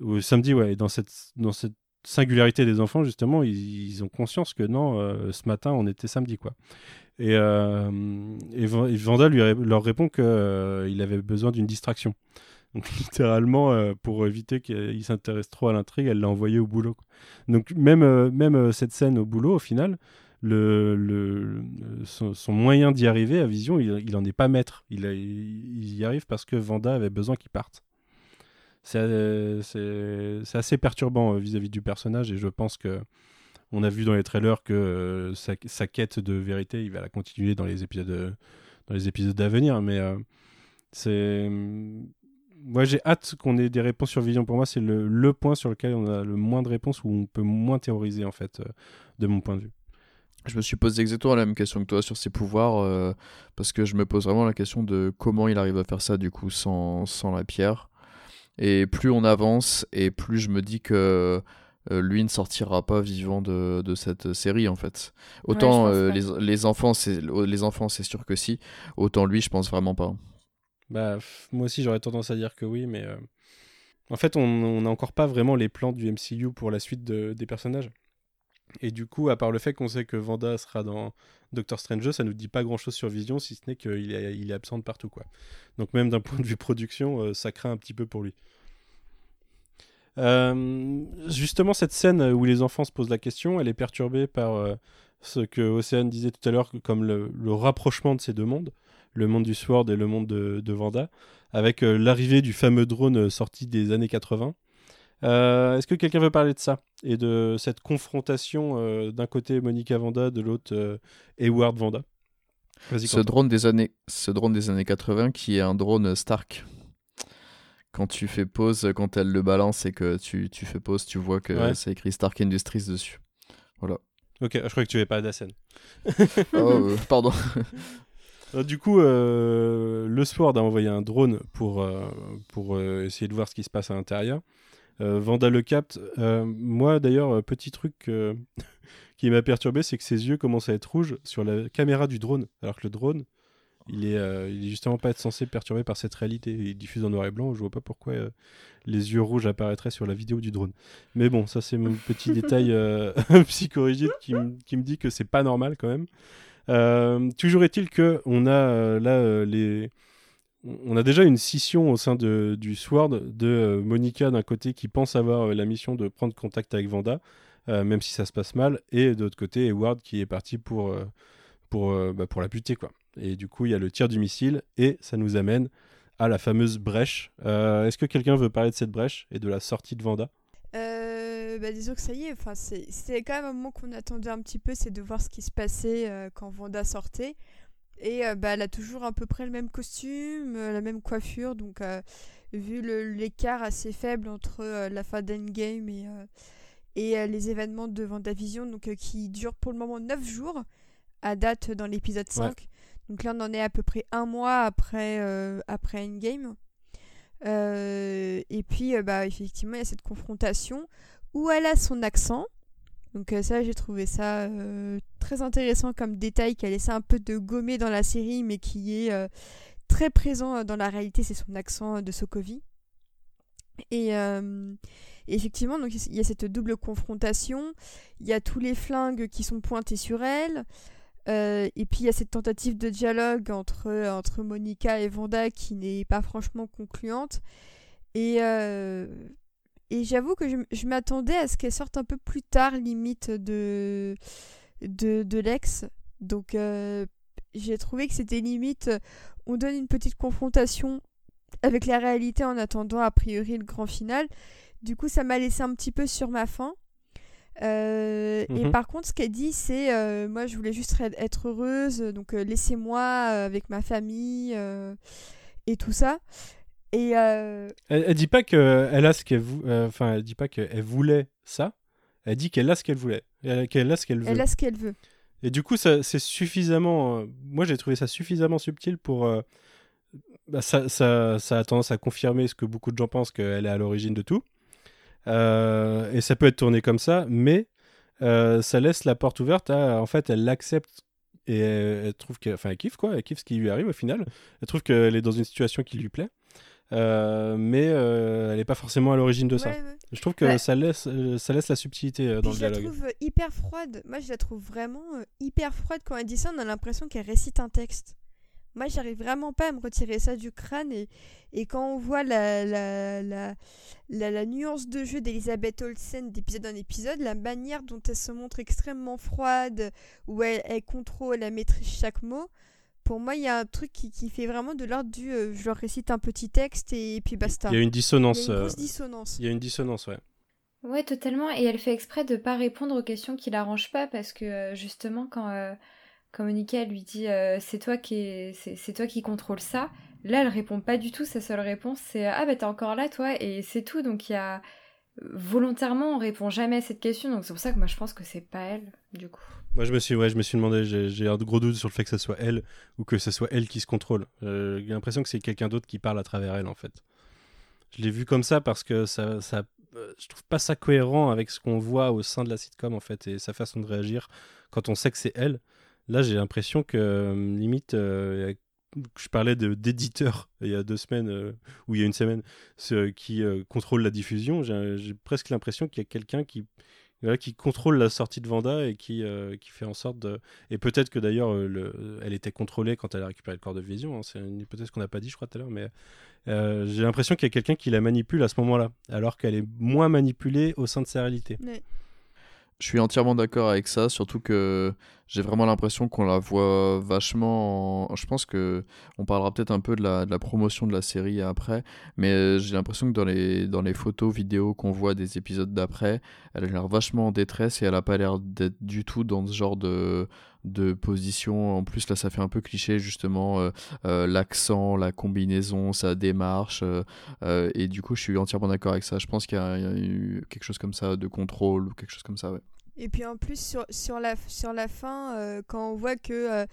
ou, samedi ouais, et dans cette, dans cette singularité des enfants justement ils, ils ont conscience que non euh, ce matin on était samedi quoi, et, euh, et, et Wanda lui, leur répond qu'il euh, avait besoin d'une distraction, donc littéralement euh, pour éviter qu'il s'intéresse trop à l'intrigue elle l'a envoyé au boulot quoi. Donc même, euh, même euh, cette scène au boulot au final Le, le, son, son moyen d'y arriver à Vision, il n'en est pas maître. Il, a, il, il y arrive parce que Wanda avait besoin qu'il parte. c'est, c'est, c'est assez perturbant vis-à-vis du personnage, et je pense que on a vu dans les trailers que euh, sa, sa quête de vérité, il va la continuer dans les épisodes, dans les épisodes à venir. Mais euh, c'est, moi ouais, j'ai hâte qu'on ait des réponses sur Vision. Pour moi, c'est le, le point sur lequel on a le moins de réponses, où on peut moins théoriser en fait, euh, de mon point de vue. Je me suis posé exactement la même question que toi sur ses pouvoirs, euh, parce que je me pose vraiment la question de comment il arrive à faire ça du coup sans, sans la pierre. Et plus on avance, et plus je me dis que Euh, lui ne sortira pas vivant de, de cette série en fait. Autant ouais, euh, les, les, enfants, c'est, les enfants c'est sûr que si, autant lui je pense vraiment pas. Bah, moi aussi j'aurais tendance à dire que oui, mais euh... en fait on n'a encore pas vraiment les plans du M C U pour la suite de, des personnages. Et du coup, à part le fait qu'on sait que Wanda sera dans Doctor Strange, ça nous dit pas grand chose sur Vision, si ce n'est qu'il est, il est absent de partout quoi. Donc même d'un point de vue production, euh, ça craint un petit peu pour lui. Euh, justement, cette scène où les enfants se posent la question, elle est perturbée par euh, ce que Océane disait tout à l'heure, comme le, le rapprochement de ces deux mondes, le monde du Sword et le monde de, de Wanda, avec euh, l'arrivée du fameux drone sorti des années quatre-vingts. Euh, est-ce que quelqu'un veut parler de ça et de cette confrontation, euh, d'un côté Monica Wanda, de l'autre euh, Hayward Wanda? Vas-y, ce drone des années, ce drone des années quatre-vingts qui est un drone Stark. Quand tu fais pause, quand elle le balance et que tu, tu fais pause, tu vois que ouais. C'est écrit Stark Industries dessus. Voilà. Ok, je croyais que tu n'avais pas la scène. oh, euh, pardon. Alors, du coup, euh, le Sword a envoyé un drone pour, euh, pour euh, essayer de voir ce qui se passe à l'intérieur. Euh, Wanda le capte. Euh, moi, d'ailleurs, petit truc euh, qui m'a perturbé, c'est que ses yeux commencent à être rouges sur la caméra du drone, alors que le drone... Il est, euh, il est justement pas être censé perturbé par cette réalité. Il diffuse en noir et blanc. Je vois pas pourquoi euh, les yeux rouges apparaîtraient sur la vidéo du drone. Mais bon, ça c'est mon petit détail euh, psychorigide qui, m- qui me dit que c'est pas normal quand même. Euh, toujours est-il que on a euh, là euh, les, on a déjà une scission au sein de, du Sword de euh, Monica d'un côté qui pense avoir euh, la mission de prendre contact avec Wanda, euh, même si ça se passe mal, et de l'autre côté Hayward qui est parti pour euh, pour euh, bah, pour la buter quoi. Et du coup, il y a le tir du missile et ça nous amène à la fameuse brèche. Euh, est-ce que quelqu'un veut parler de cette brèche et de la sortie de Wanda ? euh, bah Disons que ça y est, c'est, c'est quand même un moment qu'on attendait un petit peu, c'est de voir ce qui se passait euh, quand Wanda sortait. Et euh, bah, elle a toujours à peu près le même costume, euh, la même coiffure. Donc, euh, vu le, l'écart assez faible entre euh, la fin d'Endgame et, euh, et euh, les événements de WandaVision, donc, euh, qui durent pour le moment neuf jours, à date dans l'épisode cinq. Ouais. Donc là, on en est à peu près un mois après, euh, après Endgame. Euh, et puis, euh, bah, effectivement, il y a cette confrontation où elle a son accent. Donc euh, ça, j'ai trouvé ça euh, très intéressant comme détail qu'elle essaie un peu de gommer dans la série, mais qui est euh, très présent dans la réalité. C'est son accent de Sokovie. Et, euh, et effectivement, donc, il y a cette double confrontation. Il y a tous les flingues qui sont pointés sur elle. Euh, et puis il y a cette tentative de dialogue entre, entre Monica et Wanda qui n'est pas franchement concluante, et, euh, et j'avoue que je, je m'attendais à ce qu'elle sorte un peu plus tard limite de, de, de l'ex, donc euh, j'ai trouvé que c'était limite on donne une petite confrontation avec la réalité en attendant a priori le grand final. Du coup ça m'a laissé un petit peu sur ma faim. Euh, mmh. Et par contre, ce qu'elle dit, c'est euh, moi, je voulais juste être heureuse, donc euh, laissez-moi euh, avec ma famille euh, et tout ça. Et euh... elle, elle dit pas que elle a ce qu'elle vou... enfin, elle dit pas qu'elle voulait ça. Elle dit qu'elle a ce qu'elle voulait, elle, qu'elle a ce qu'elle veut. Elle a ce qu'elle veut. Et du coup, ça, c'est suffisamment. Euh, moi, j'ai trouvé ça suffisamment subtil pour. Euh, bah, ça, ça, ça a tendance à confirmer ce que beaucoup de gens pensent, qu'elle est à l'origine de tout. Euh, et ça peut être tourné comme ça, mais euh, ça laisse la porte ouverte à, en fait, elle l'accepte et elle, elle trouve qu'elle, enfin, elle kiffe quoi, elle kiffe ce qui lui arrive au final. Elle trouve qu'elle est dans une situation qui lui plaît, euh, mais euh, elle n'est pas forcément à l'origine de ça. Ouais, ouais. Je trouve que ouais. ça laisse, ça laisse la subtilité euh, dans le dialogue. Je la trouve hyper froide. Moi, je la trouve vraiment euh, hyper froide quand elle dit ça. On a l'impression qu'elle récite un texte. Moi, j'arrive vraiment pas à me retirer ça du crâne. Et, et quand on voit la, la, la, la, la nuance de jeu d'Elisabeth Olsen d'épisode en épisode, la manière dont elle se montre extrêmement froide, où elle, elle contrôle, elle maîtrise chaque mot, Pour moi, il y a un truc qui, qui fait vraiment de l'ordre du euh, je leur récite un petit texte et, et puis basta. Il y a une dissonance. Il y a une grosse dissonance. Il y a une dissonance, ouais. Ouais, totalement. Et elle fait exprès de ne pas répondre aux questions qui ne l'arrangent pas parce que euh, justement, quand, euh, quand Monica lui dit euh, c'est, toi qui est, c'est, c'est toi qui contrôle ça, là, elle ne répond pas du tout. Sa seule réponse, c'est ah, bah t'es encore là, toi, et c'est tout. Donc, il y a. Volontairement, on répond jamais à cette question, donc c'est pour ça que moi je pense que c'est pas elle, du coup. Moi je me suis, ouais, je me suis demandé, j'ai, j'ai un gros doute sur le fait que ça soit elle ou que ça soit elle qui se contrôle. Euh, j'ai l'impression que c'est quelqu'un d'autre qui parle à travers elle en fait. Je l'ai vu comme ça parce que ça, ça, euh, je trouve pas ça cohérent avec ce qu'on voit au sein de la sitcom en fait et sa façon de réagir quand on sait que c'est elle. Là j'ai l'impression que limite. Euh, Je parlais de, d'éditeur il y a deux semaines euh, ou il y a une semaine ce, qui euh, contrôle la diffusion. J'ai, j'ai presque l'impression qu'il y a quelqu'un qui, voilà, qui contrôle la sortie de Wanda et qui, euh, qui fait en sorte de... Et peut-être que d'ailleurs, euh, le, elle était contrôlée quand elle a récupéré le corps de Vision. Hein. C'est une hypothèse qu'on n'a pas dit, je crois, tout à l'heure. Mais euh, j'ai l'impression qu'il y a quelqu'un qui la manipule à ce moment-là, alors qu'elle est moins manipulée au sein de sa réalité. Oui. Je suis entièrement d'accord avec ça, surtout que j'ai vraiment l'impression qu'on la voit vachement... En... Je pense qu'on parlera peut-être un peu de la, de la promotion de la série après, mais j'ai l'impression que dans les, dans les photos, vidéos qu'on voit des épisodes d'après, elle a l'air vachement en détresse et elle n'a pas l'air d'être du tout dans ce genre de... de position. En plus là ça fait un peu cliché justement, euh, euh, l'accent, la combinaison, sa démarche, euh, euh, et du coup je suis entièrement d'accord avec ça. Je pense qu'il y a, il y a eu quelque chose comme ça de contrôle ou quelque chose comme ça, ouais. Et puis en plus sur, sur, la, sur la fin, euh, quand on voit que euh,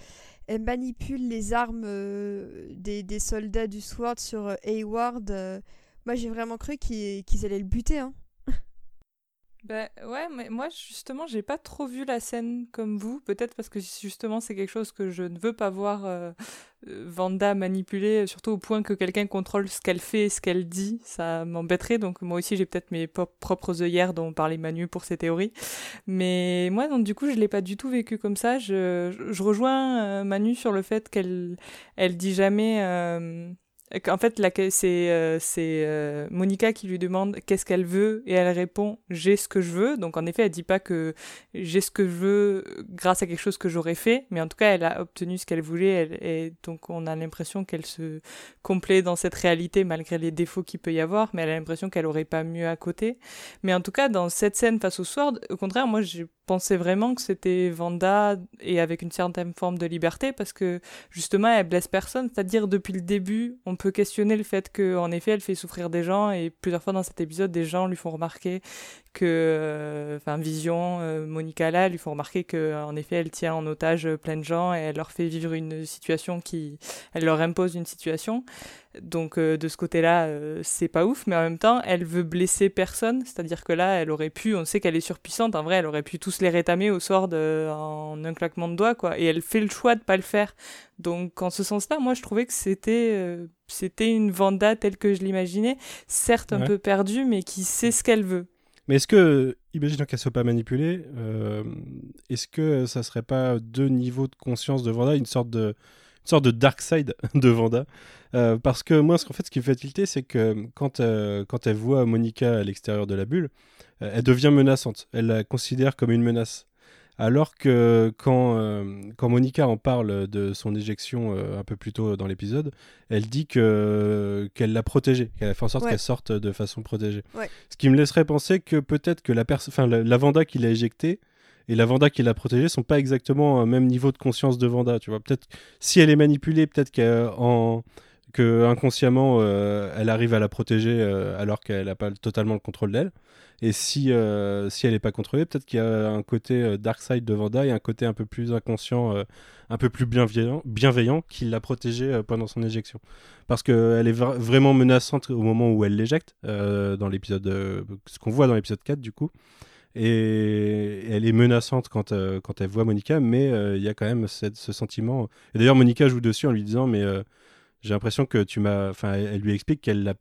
elle manipule les armes euh, des, des soldats du Sword sur euh, Hayward, euh, moi j'ai vraiment cru qu'ils, qu'ils allaient le buter, hein. Bah ouais, mais moi justement j'ai pas trop vu la scène comme vous, peut-être parce que justement c'est quelque chose que je ne veux pas voir euh, Wanda manipuler, surtout au point que quelqu'un contrôle ce qu'elle fait et ce qu'elle dit, ça m'embêterait, donc moi aussi j'ai peut-être mes pop- propres œillères dont parlait Manu pour ses théories, mais moi donc du coup je l'ai pas du tout vécu comme ça. Je, je rejoins euh, Manu sur le fait qu'elle elle dit jamais... Euh, En fait, la, c'est, euh, c'est euh, Monica qui lui demande qu'est-ce qu'elle veut et elle répond « j'ai ce que je veux ». Donc en effet, elle ne dit pas que « j'ai ce que je veux » grâce à quelque chose que j'aurais fait, mais en tout cas, elle a obtenu ce qu'elle voulait elle, et donc on a l'impression qu'elle se complaît dans cette réalité malgré les défauts qu'il peut y avoir, mais elle a l'impression qu'elle n'aurait pas mieux à côté. Mais en tout cas, dans cette scène face au Sword, au contraire, moi j'ai pensais vraiment que c'était Wanda et avec une certaine forme de liberté parce que justement elle blesse personne, c'est-à-dire depuis le début on peut questionner le fait qu'en effet elle fait souffrir des gens et plusieurs fois dans cet épisode des gens lui font remarquer que, enfin euh, Vision, euh, Monica là lui font remarquer qu'en effet elle tient en otage plein de gens et elle leur fait vivre une situation qui, elle leur impose une situation. Donc euh, de ce côté-là, euh, c'est pas ouf, mais en même temps, elle veut blesser personne, c'est-à-dire que là, elle aurait pu, on sait qu'elle est surpuissante, en vrai, elle aurait pu tous les rétamer au sort de, en un claquement de doigts, quoi, et elle fait le choix de pas le faire. Donc en ce sens-là, moi je trouvais que c'était, euh, c'était une Wanda telle que je l'imaginais, certes un ouais. peu perdue, mais qui sait ce qu'elle veut. Mais est-ce que, imaginons qu'elle ne soit pas manipulée, euh, est-ce que ça serait pas deux niveaux de conscience de Wanda, une sorte de... une sorte de dark side de Wanda, euh, parce que moi, en fait, ce qui me fait tilter, c'est que quand, euh, quand elle voit Monica à l'extérieur de la bulle, euh, elle devient menaçante, elle la considère comme une menace, alors que quand, euh, quand Monica en parle de son éjection euh, un peu plus tôt dans l'épisode, elle dit que, qu'elle l'a protégée, qu'elle a fait en sorte ouais. qu'elle sorte de façon protégée, ouais. ce qui me laisserait penser que peut-être que la, pers- 'fin, la, la Wanda qui l'a éjectée et la Wanda qui l'a protégée sont pas exactement au même niveau de conscience de Wanda, tu vois. Peut-être si elle est manipulée, peut-être qu'en que inconsciemment euh, elle arrive à la protéger euh, alors qu'elle a pas totalement le contrôle d'elle. Et si euh, si elle est pas contrôlée, peut-être qu'il y a un côté euh, dark side de Wanda et un côté un peu plus inconscient, euh, un peu plus bienveillant, bienveillant qui l'a protégée euh, pendant son éjection. Parce que elle est v- vraiment menaçante au moment où elle l'éjecte euh, dans l'épisode euh, ce qu'on voit dans l'épisode quatre du coup. Et elle est menaçante quand, euh, quand elle voit Monica, mais il euh, y a quand même cette, ce sentiment. Et d'ailleurs, Monica joue dessus en lui disant mais euh, j'ai l'impression que tu m'as. Enfin, elle lui explique qu'elle l'a,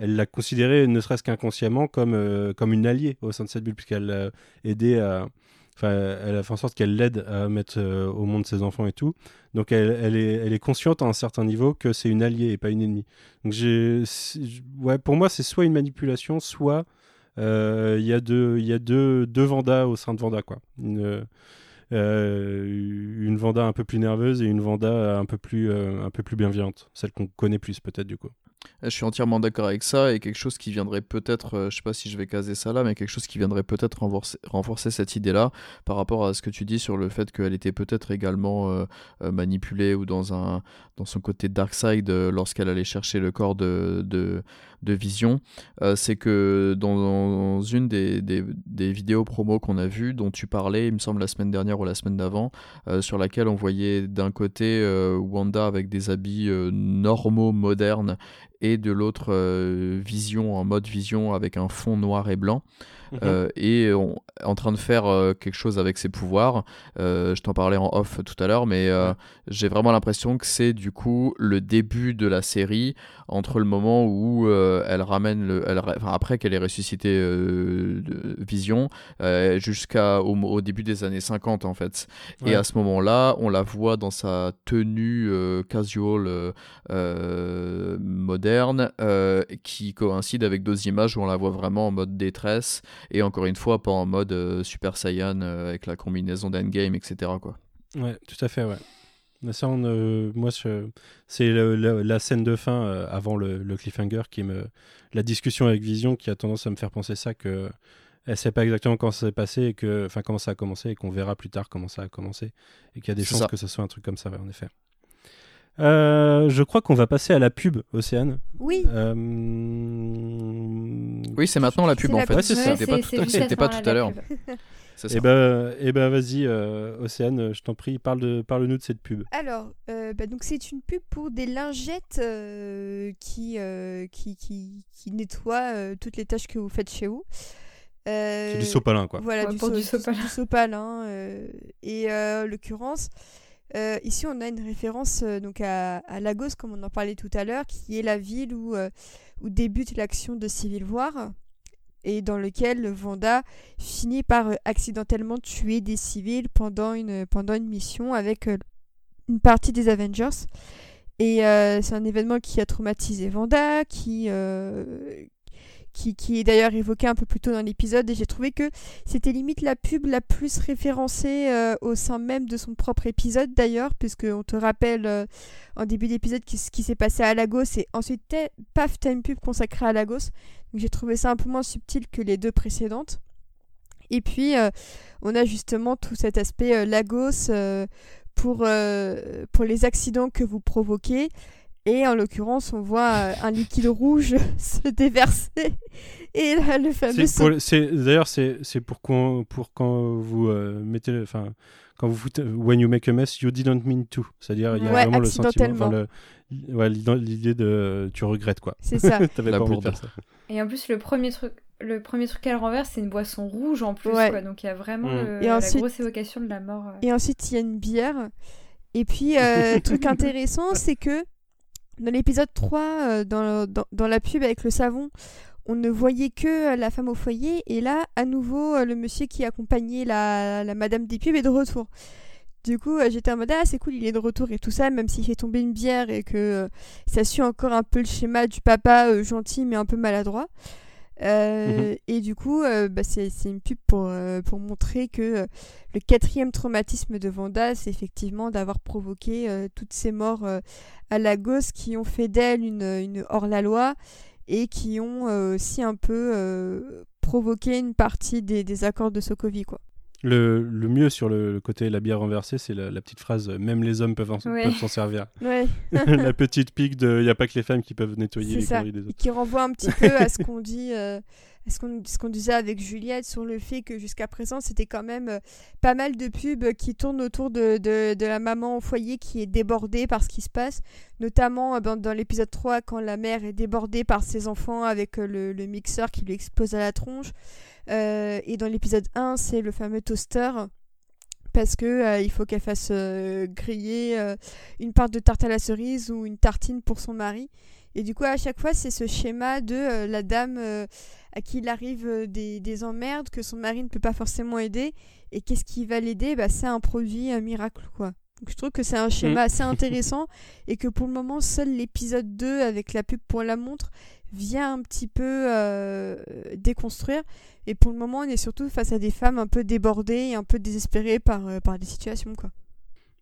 elle l'a considérée, ne serait-ce qu'inconsciemment, comme, euh, comme une alliée au sein de cette bulle, puisqu'elle l'a aidée à. Enfin, elle a fait en sorte qu'elle l'aide à mettre euh, au monde ses enfants et tout. Donc, elle, elle, est, elle est consciente à un certain niveau que c'est une alliée et pas une ennemie. Donc, j'ai, ouais, pour moi, c'est soit une manipulation, soit. Il euh, y a deux, y a deux, deux Wanda au sein de Wanda, quoi. Une, euh, une Wanda un peu plus nerveuse et une Wanda un peu plus, euh, un peu plus bienveillante, celle qu'on connaît plus peut-être du coup. Je suis entièrement d'accord avec ça, et quelque chose qui viendrait peut-être, euh, je sais pas si je vais caser ça là, mais quelque chose qui viendrait peut-être renforcer, renforcer cette idée-là par rapport à ce que tu dis sur le fait qu'elle était peut-être également euh, manipulée ou dans, un, dans son côté dark side euh, lorsqu'elle allait chercher le corps de, de, de Vision. Euh, c'est que dans, dans une des, des, des vidéos promo qu'on a vues, dont tu parlais, il me semble la semaine dernière ou la semaine d'avant, euh, sur laquelle on voyait d'un côté euh, Wanda avec des habits euh, normaux, modernes, et de l'autre euh, Vision en mode Vision avec un fond noir et blanc, mmh. euh, et on, en train de faire euh, quelque chose avec ses pouvoirs. Euh, je t'en parlais en off tout à l'heure, mais euh, j'ai vraiment l'impression que c'est du coup le début de la série, entre le moment où euh, elle ramène le, elle, enfin, après qu'elle ait ressuscité euh, Vision, euh, jusqu'au au début des années cinquante en fait. Ouais. Et à ce moment-là, on la voit dans sa tenue euh, casual euh, euh, moderne. Euh, qui coïncide avec deux images où on la voit vraiment en mode détresse, et encore une fois pas en mode euh, Super Saiyan euh, avec la combinaison d'Endgame, et cetera quoi. Ouais, tout à fait, ouais. Ça, on, euh, moi, je, c'est le, le, la scène de fin euh, avant le, le cliffhanger qui me, la discussion avec Vision qui a tendance à me faire penser ça, que elle sait pas exactement quand ça s'est passé et que, enfin, comment ça a commencé, et qu'on verra plus tard comment ça a commencé, et qu'il y a des c'est chances ça. que ça soit un truc comme ça, ouais, en effet. Euh, je crois qu'on va passer à la pub, Océane. Oui. Euh... Oui, c'est maintenant la pub, c'est en la fait. Pub. Ouais, c'est ça. C'était pas tout, c'est c'était pas tout à l'heure. Et ben, et ben, vas-y, euh, Océane, je t'en prie, parle de, parle-nous de cette pub. Alors, euh, bah, donc c'est une pub pour des lingettes euh, qui, euh, qui, qui, qui nettoient euh, toutes les tâches que vous faites chez vous. Euh, c'est du sopalin, quoi. Voilà, ouais, du, so- du sopalin. Du sopalin euh, et euh, en l'occurrence. Euh, ici, on a une référence euh, donc à, à Lagos, comme on en parlait tout à l'heure, qui est la ville où, euh, où débute l'action de Civil War, et dans lequel Wanda finit par euh, accidentellement tuer des civils pendant une, pendant une mission avec euh, une partie des Avengers. Et euh, c'est un événement qui a traumatisé Wanda, qui... Euh, Qui, qui est d'ailleurs évoqué un peu plus tôt dans l'épisode, et j'ai trouvé que c'était limite la pub la plus référencée euh, au sein même de son propre épisode d'ailleurs, puisqu'on te rappelle euh, en début d'épisode ce qui s'est passé à Lagos, et ensuite t'es, paf, t'as une pub consacrée à Lagos. Donc j'ai trouvé ça un peu moins subtil que les deux précédentes. Et puis euh, on a justement tout cet aspect euh, Lagos euh, pour, euh, pour les accidents que vous provoquez. Et en l'occurrence, on voit un liquide rouge se déverser. Et là, le fameux... C'est pour, c'est, d'ailleurs, c'est, c'est pour, quand, pour quand vous euh, mettez... Enfin, quand vous foutez... When you make a mess, you didn't mean to. C'est-à-dire, il y a ouais, vraiment le sentiment... Le, ouais, l'idée de... Tu regrettes, quoi. C'est ça. T'avais pas envie de faire ça. Et en plus, le premier truc... Le premier truc qu'elle renverse, c'est une boisson rouge en plus, ouais. quoi. Donc, il y a vraiment mmh. le, la ensuite... grosse évocation de la mort. Euh... Et ensuite, il y a une bière. Et puis, euh, truc intéressant, c'est que dans l'épisode trois, euh, dans, dans, dans la pub avec le savon, on ne voyait que la femme au foyer. Et là, à nouveau, euh, le monsieur qui accompagnait la, la madame des pubs est de retour. Du coup, euh, j'étais en mode « Ah, c'est cool, il est de retour et tout ça », même s'il fait tomber une bière et que euh, ça suit encore un peu le schéma du papa euh, gentil mais un peu maladroit. Euh, mmh. Et du coup, euh, bah, c'est, c'est une pub pour, euh, pour montrer que euh, le quatrième traumatisme de Wanda, c'est effectivement d'avoir provoqué euh, toutes ces morts euh, à Lagos qui ont fait d'elle une, une hors-la-loi et qui ont euh, aussi un peu euh, provoqué une partie des, des accords de Sokovie, quoi. Le, le mieux sur le, le côté la bière renversée, c'est la, la petite phrase « même les hommes peuvent, en, ouais. peuvent s'en servir ouais. ». La petite pique de « il n'y a pas que les femmes qui peuvent nettoyer c'est les conneries des autres ». Qui renvoie un petit peu à ce qu'on dit, euh, à ce qu'on, ce qu'on disait avec Juliette sur le fait que jusqu'à présent, c'était quand même euh, pas mal de pubs qui tournent autour de, de, de la maman au foyer qui est débordée par ce qui se passe, notamment euh, dans l'épisode trois quand la mère est débordée par ses enfants avec euh, le, le mixeur qui lui explose à la tronche. Euh, et dans l'épisode un, c'est le fameux toaster, parce qu'il euh, faut qu'elle fasse euh, griller euh, une part de tarte à la cerise ou une tartine pour son mari. Et du coup, à chaque fois, c'est ce schéma de euh, la dame euh, à qui il arrive euh, des, des emmerdes, que son mari ne peut pas forcément aider. Et qu'est-ce qui va l'aider ? Bah, c'est un produit euh, miracle, quoi. Donc je trouve que c'est un schéma mmh. assez intéressant et que pour le moment, seul l'épisode deux avec la pub pour la montre vient un petit peu euh, déconstruire. Et pour le moment, on est surtout face à des femmes un peu débordées et un peu désespérées par, euh, par des situations, quoi.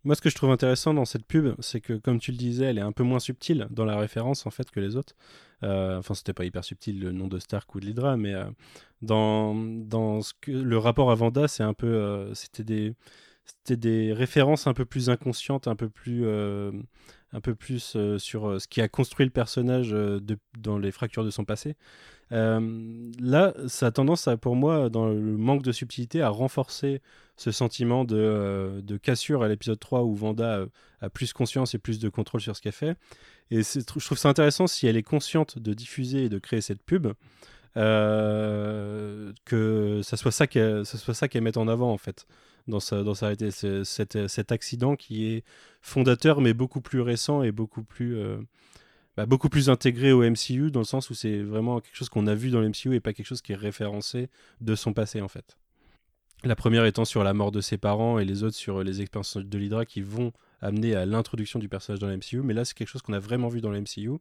Moi, ce que je trouve intéressant dans cette pub, c'est que, comme tu le disais, elle est un peu moins subtile dans la référence, en fait, que les autres. Euh, enfin, c'était pas hyper subtil, le nom de Stark ou de l'Hydra, mais euh, dans, dans ce que, le rapport à Wanda, c'est un peu... Euh, c'était des... c'était des références un peu plus inconscientes, un peu plus, euh, un peu plus euh, sur euh, ce qui a construit le personnage euh, de, dans les fractures de son passé. Euh, là, ça a tendance, à, pour moi, dans le manque de subtilité, à renforcer ce sentiment de, euh, de cassure à l'épisode trois où Wanda a, a plus conscience et plus de contrôle sur ce qu'elle fait. Et c'est, je trouve ça intéressant si elle est consciente de diffuser et de créer cette pub, euh, que ça soit ça qu'elle, ça soit ça qu'elle mette en avant, en fait. Dans sa, dans sa réalité, c'est, cet, cet accident qui est fondateur mais beaucoup plus récent et beaucoup plus, euh, bah, beaucoup plus intégré au M C U, dans le sens où c'est vraiment quelque chose qu'on a vu dans le M C U et pas quelque chose qui est référencé de son passé, en fait. La première étant sur la mort de ses parents et les autres sur les expériences de l'Hydra qui vont amener à l'introduction du personnage dans le M C U, mais là c'est quelque chose qu'on a vraiment vu dans le M C U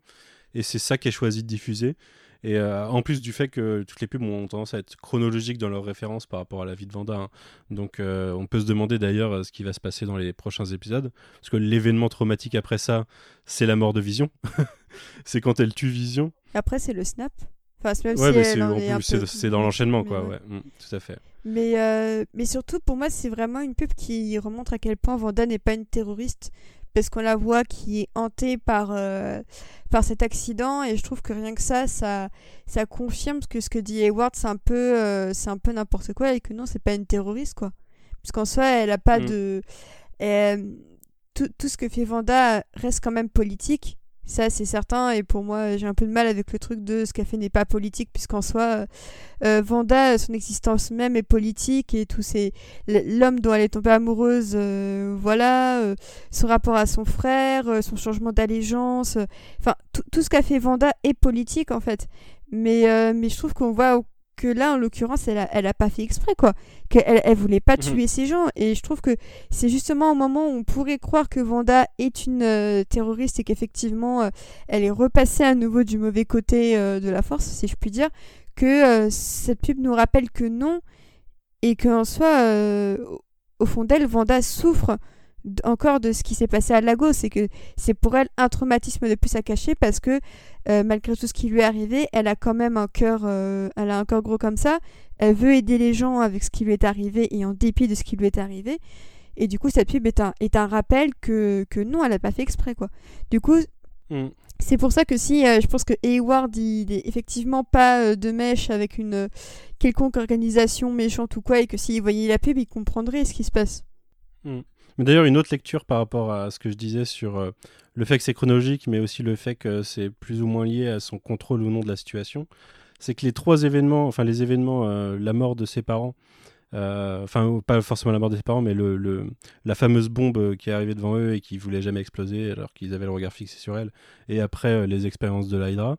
et c'est ça qui est choisi de diffuser. Et euh, en plus du fait que toutes les pubs ont tendance à être chronologiques dans leurs références par rapport à la vie de Wanda, hein. Donc euh, on peut se demander d'ailleurs ce qui va se passer dans les prochains épisodes, parce que l'événement traumatique après ça, c'est la mort de Vision. C'est quand elle tue Vision. Après c'est le snap. Enfin, c'est même ouais, si mais c'est, en en plus, c'est, c'est dans l'enchaînement, quoi. Ouais, ouais. Mmh, tout à fait. Mais euh, mais surtout pour moi c'est vraiment une pub qui remontre à quel point Wanda n'est pas une terroriste. Parce qu'on la voit qui est hantée par, euh, par cet accident, et je trouve que rien que ça, ça, ça confirme que ce que dit Hayward, c'est un peu, euh, c'est un peu n'importe quoi, et que non, c'est pas une terroriste, quoi. Parce qu'en soi, elle a pas mmh. de... Elle, tout, tout ce que fait Wanda reste quand même politique, ça c'est certain, et pour moi, j'ai un peu de mal avec le truc de ce qu'elle fait n'est pas politique, puisqu'en soi, euh, Wanda, son existence même est politique, et tout c'est... l'homme dont elle est tombée amoureuse... Euh, voilà, euh, son rapport à son frère, euh, son changement d'allégeance, enfin euh, tout ce qu'a fait Wanda est politique en fait, mais, euh, mais je trouve qu'on voit que là en l'occurrence elle a, elle a pas fait exprès, quoi, qu'elle elle voulait pas tuer mmh. ces gens, et je trouve que c'est justement au moment où on pourrait croire que Wanda est une euh, terroriste et qu'effectivement euh, elle est repassée à nouveau du mauvais côté euh, de la force, si je puis dire, que euh, cette pub nous rappelle que non, et qu'en soi euh, au fond d'elle, Wanda souffre encore de ce qui s'est passé à Lagos, c'est que c'est pour elle un traumatisme de plus à cacher, parce que euh, malgré tout ce qui lui est arrivé, elle a quand même un cœur euh, elle a un cœur gros comme ça, elle veut aider les gens avec ce qui lui est arrivé et en dépit de ce qui lui est arrivé, et du coup cette pub est un, est un rappel que, que non, elle n'a pas fait exprès, quoi. Du coup mm. c'est pour ça que si euh, je pense que Hayward il est effectivement pas euh, de mèche avec une euh, quelconque organisation méchante ou quoi, et que s'il voyait la pub il comprendrait ce qui se passe. mm. Mais d'ailleurs, une autre lecture par rapport à ce que je disais sur euh, le fait que c'est chronologique, mais aussi le fait que c'est plus ou moins lié à son contrôle ou non de la situation, c'est que les trois événements, enfin les événements, euh, la mort de ses parents, euh, enfin pas forcément la mort de ses parents, mais le, le, la fameuse bombe qui est arrivée devant eux et qui ne voulait jamais exploser alors qu'ils avaient le regard fixé sur elle, et après euh, les expériences de la Hydra,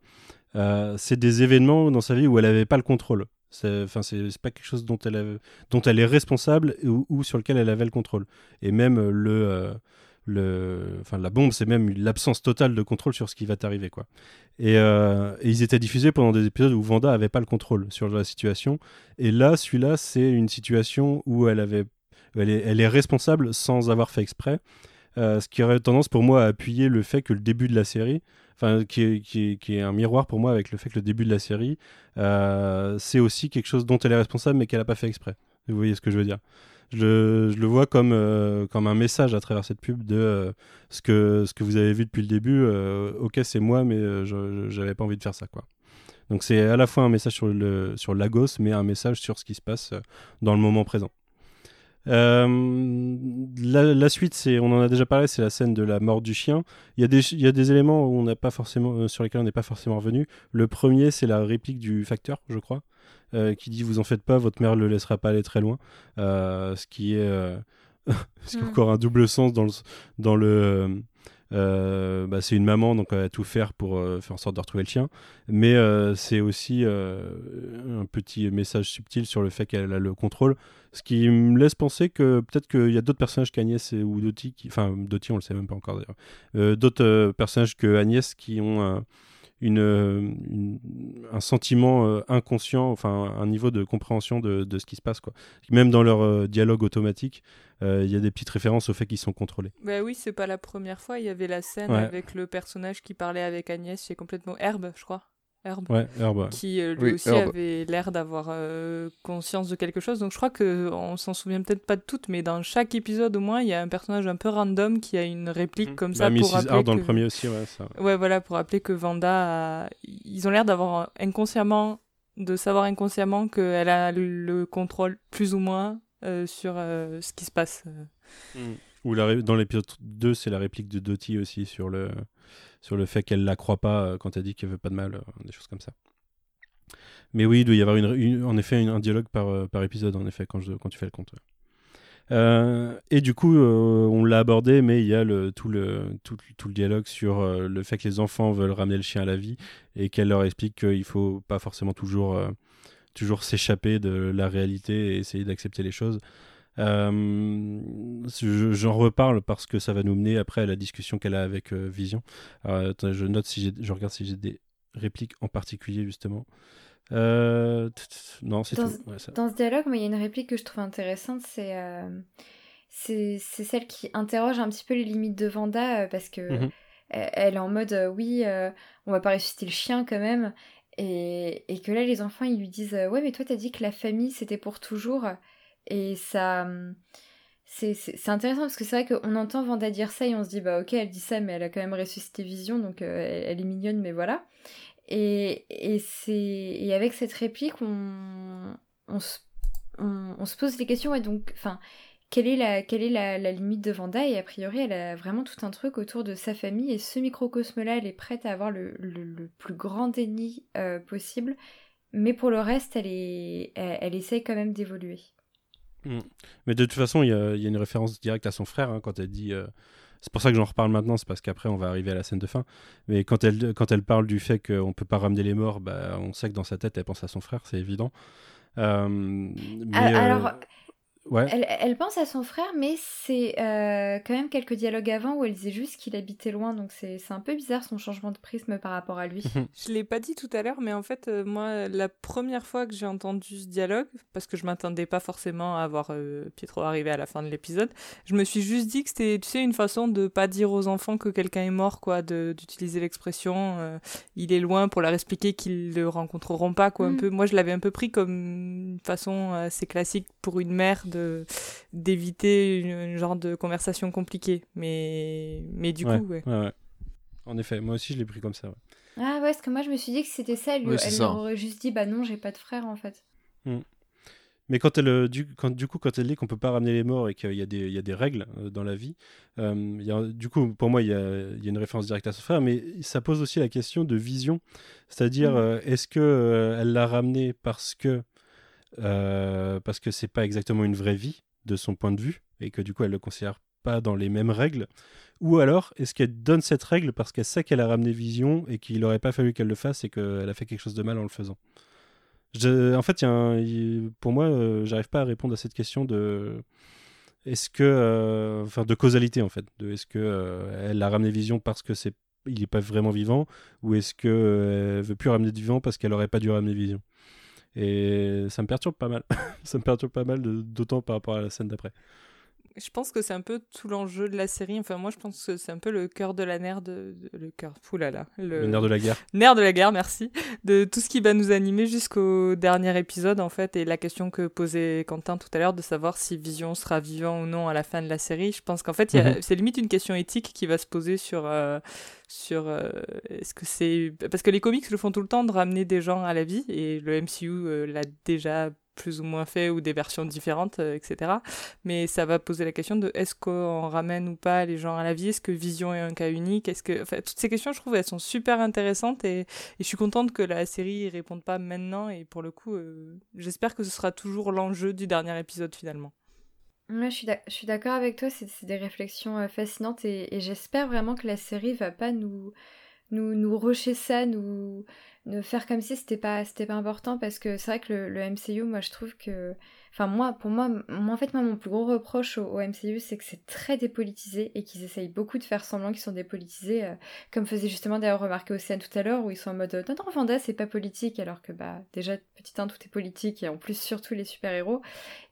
euh, c'est des événements dans sa vie où elle n'avait pas le contrôle. C'est, enfin, c'est, c'est pas quelque chose dont elle, avait, dont elle est responsable ou, ou sur lequel elle avait le contrôle. Et même le, euh, le, enfin, la bombe, c'est même l'absence totale de contrôle sur ce qui va t'arriver, quoi. Et, euh, et ils étaient diffusés pendant des épisodes où Wanda avait pas le contrôle sur la situation. Et là, celui-là, c'est une situation où elle, avait, elle, est, elle est responsable sans avoir fait exprès. Euh, ce qui aurait tendance pour moi à appuyer le fait que le début de la série, enfin qui est, qui, est, qui est un miroir pour moi avec le fait que le début de la série, euh, c'est aussi quelque chose dont elle est responsable mais qu'elle n'a pas fait exprès. Vous voyez ce que je veux dire ? Je, je le vois comme, euh, comme un message à travers cette pub de euh, ce, que, ce que vous avez vu depuis le début, euh, ok c'est moi mais euh, je, je, j'avais pas envie de faire ça, quoi. Donc c'est à la fois un message sur, le, sur Lagos mais un message sur ce qui se passe dans le moment présent. Euh, la, la suite, c'est, on en a déjà parlé, c'est la scène de la mort du chien. Il y a des, il y a des éléments où on n'a pas forcément, euh, sur lesquels on n'est pas forcément revenu. Le premier, c'est la réplique du facteur, je crois, euh, qui dit vous en faites pas, votre mère ne le laissera pas aller très loin, euh, ce qui est euh, ce qui est encore un double sens dans le, dans le euh, Euh, bah, c'est une maman, donc elle va tout faire pour euh, faire en sorte de retrouver le chien. Mais euh, c'est aussi euh, un petit message subtil sur le fait qu'elle a le contrôle. Ce qui me laisse penser que peut-être qu'il y a d'autres personnages qu'Agnès et, ou Doty, qui, enfin Doty on le sait même pas encore d'ailleurs, euh, d'autres euh, personnages qu'Agnès qui ont euh, une, une, un sentiment euh, inconscient, enfin un niveau de compréhension de, de ce qui se passe, quoi. Même dans leur euh, dialogue automatique, il euh, y a des petites références au fait qu'ils sont contrôlés. Bah oui, c'est pas la première fois, il y avait la scène ouais. avec le personnage qui parlait avec Agnès, c'est complètement Herbe, je crois. Herbe, ouais, Herbe. Qui euh, lui oui, aussi Herbe. Avait l'air d'avoir euh, conscience de quelque chose. Donc je crois qu'on s'en souvient peut-être pas de toutes, mais dans chaque épisode au moins, il y a un personnage un peu random qui a une réplique mmh. comme bah, ça missus pour rappeler Hart que... dans le premier aussi, ouais, ça. Ouais, voilà, pour rappeler que Wanda, a... ils ont l'air d'avoir inconsciemment, de savoir inconsciemment qu'elle a le contrôle plus ou moins euh, sur euh, ce qui se passe. Mmh. Ou la ré... dans l'épisode deux, c'est la réplique de Doty aussi sur le... sur le fait qu'elle la croit pas quand elle dit qu'elle veut pas de mal, des choses comme ça. Mais oui, il doit y avoir une, une, en effet une, un dialogue par, par épisode, en effet, quand, je, quand tu fais le compte. Ouais. Euh, et du coup, euh, on l'a abordé, mais il y a le, tout, le, tout, tout le dialogue sur euh, le fait que les enfants veulent ramener le chien à la vie et qu'elle leur explique qu'il faut pas forcément toujours, euh, toujours s'échapper de la réalité et essayer d'accepter les choses. Euh, je, j'en reparle parce que ça va nous mener après à la discussion qu'elle a avec euh, Vision. Alors, attends, je note si j'ai, je regarde si j'ai des répliques en particulier justement. Euh, t't, t't, non, c'est dans, tout. Ouais, ça. Dans ce dialogue, mais il y a une réplique que je trouve intéressante, c'est euh, c'est c'est celle qui interroge un petit peu les limites de Wanda euh, parce que mm-hmm. elle, elle est en mode euh, oui, euh, on va pas ressusciter le chien quand même, et et que là les enfants ils lui disent euh, ouais mais toi t'as dit que la famille c'était pour toujours. Et ça, c'est, c'est, c'est intéressant parce que c'est vrai qu'on entend Wanda dire ça et on se dit, bah ok, elle dit ça, mais elle a quand même ressuscité Vision, donc euh, elle, elle est mignonne, mais voilà. Et, et, c'est, et avec cette réplique, on, on, se, on, on se pose des questions, ouais, donc, enfin, quelle est, la, quelle est la, la limite de Wanda ? Et a priori, elle a vraiment tout un truc autour de sa famille et ce microcosme-là, elle est prête à avoir le, le, le plus grand déni euh, possible, mais pour le reste, elle, est, elle, elle essaye quand même d'évoluer. Mais de toute façon, il y, y a une référence directe à son frère hein, quand elle dit. Euh... C'est pour ça que j'en reparle maintenant, c'est parce qu'après on va arriver à la scène de fin. Mais quand elle quand elle parle du fait qu'on peut pas ramener les morts, bah on sait que dans sa tête elle pense à son frère, c'est évident. Euh... Mais, Alors, euh... ouais. elle, elle pense à son frère, mais c'est euh, quand même quelques dialogues avant où elle disait juste qu'il habitait loin, donc c'est c'est un peu bizarre son changement de prisme par rapport à lui. Je l'ai pas dit tout à l'heure, mais en fait euh, moi la première fois que j'ai entendu ce dialogue, parce que je m'attendais pas forcément à voir euh, Pietro arriver à la fin de l'épisode, je me suis juste dit que c'était tu sais une façon de pas dire aux enfants que quelqu'un est mort quoi, de d'utiliser l'expression euh, il est loin pour leur expliquer qu'ils le rencontreront pas quoi, mmh. un peu moi je l'avais un peu pris comme une façon assez classique pour une mère de De, d'éviter une, une genre de conversation compliquée, mais mais du ouais, coup ouais. Ouais, ouais en effet moi aussi je l'ai pris comme ça ouais. Ah ouais parce que moi je me suis dit que c'était ça elle, oui, elle ça. Leur aurait juste dit bah non j'ai pas de frère en fait mm. Mais quand elle du, quand, du coup quand elle dit qu'on peut pas ramener les morts et qu'il y a des, il y a des règles dans la vie euh, il y a, du coup pour moi il y, a, il y a une référence directe à son frère, mais ça pose aussi la question de Vision, c'est-à-dire mm. euh, est-ce que euh, elle l'a ramené parce que Euh, parce que c'est pas exactement une vraie vie de son point de vue et que du coup elle le considère pas dans les mêmes règles, ou alors est-ce qu'elle donne cette règle parce qu'elle sait qu'elle a ramené Vision et qu'il aurait pas fallu qu'elle le fasse et qu'elle a fait quelque chose de mal en le faisant. Je, en fait y a un, y, pour moi euh, j'arrive pas à répondre à cette question de est-ce que euh, enfin de causalité en fait, de est-ce que euh, elle a ramené Vision parce que c'est il est pas vraiment vivant, ou est-ce que euh, elle veut plus ramener de vivant parce qu'elle aurait pas dû ramener Vision. Et ça me perturbe pas mal, ça me perturbe pas mal de, d'autant par rapport à la scène d'après. Je pense que c'est un peu tout l'enjeu de la série, enfin moi je pense que c'est un peu le cœur de la nerf de... de le cœur, oulala. Le... le nerf de la guerre. Nerf de la guerre, merci. De tout ce qui va nous animer jusqu'au dernier épisode en fait, et la question que posait Quentin tout à l'heure de savoir si Vision sera vivant ou non à la fin de la série, je pense qu'en fait y a... mm-hmm. c'est limite une question éthique qui va se poser sur... Euh... sur euh, est-ce que c'est parce que les comics le font tout le temps de ramener des gens à la vie et le M C U euh, l'a déjà plus ou moins fait ou des versions différentes euh, etc, mais ça va poser la question de est-ce qu'on ramène ou pas les gens à la vie, est-ce que Vision est un cas unique, est-ce que enfin, toutes ces questions je trouve elles sont super intéressantes et, et je suis contente que la série réponde pas maintenant et pour le coup euh, j'espère que ce sera toujours l'enjeu du dernier épisode finalement. Ouais, je suis d'ac- je suis d'accord avec toi, c'est, c'est des réflexions euh, fascinantes et, et j'espère vraiment que la série va pas nous, nous, nous rusher ça, nous, nous faire comme si c'était pas, c'était pas important, parce que c'est vrai que le, le M C U, moi je trouve que... Enfin moi, pour moi, moi en fait moi, mon plus gros reproche au, au M C U, c'est que c'est très dépolitisé et qu'ils essayent beaucoup de faire semblant qu'ils sont dépolitisés, euh, comme faisait justement d'ailleurs remarquer Océane tout à l'heure, où ils sont en mode « Non, non, Wanda, c'est pas politique », alors que bah déjà, petit un, tout est politique, et en plus surtout les super-héros.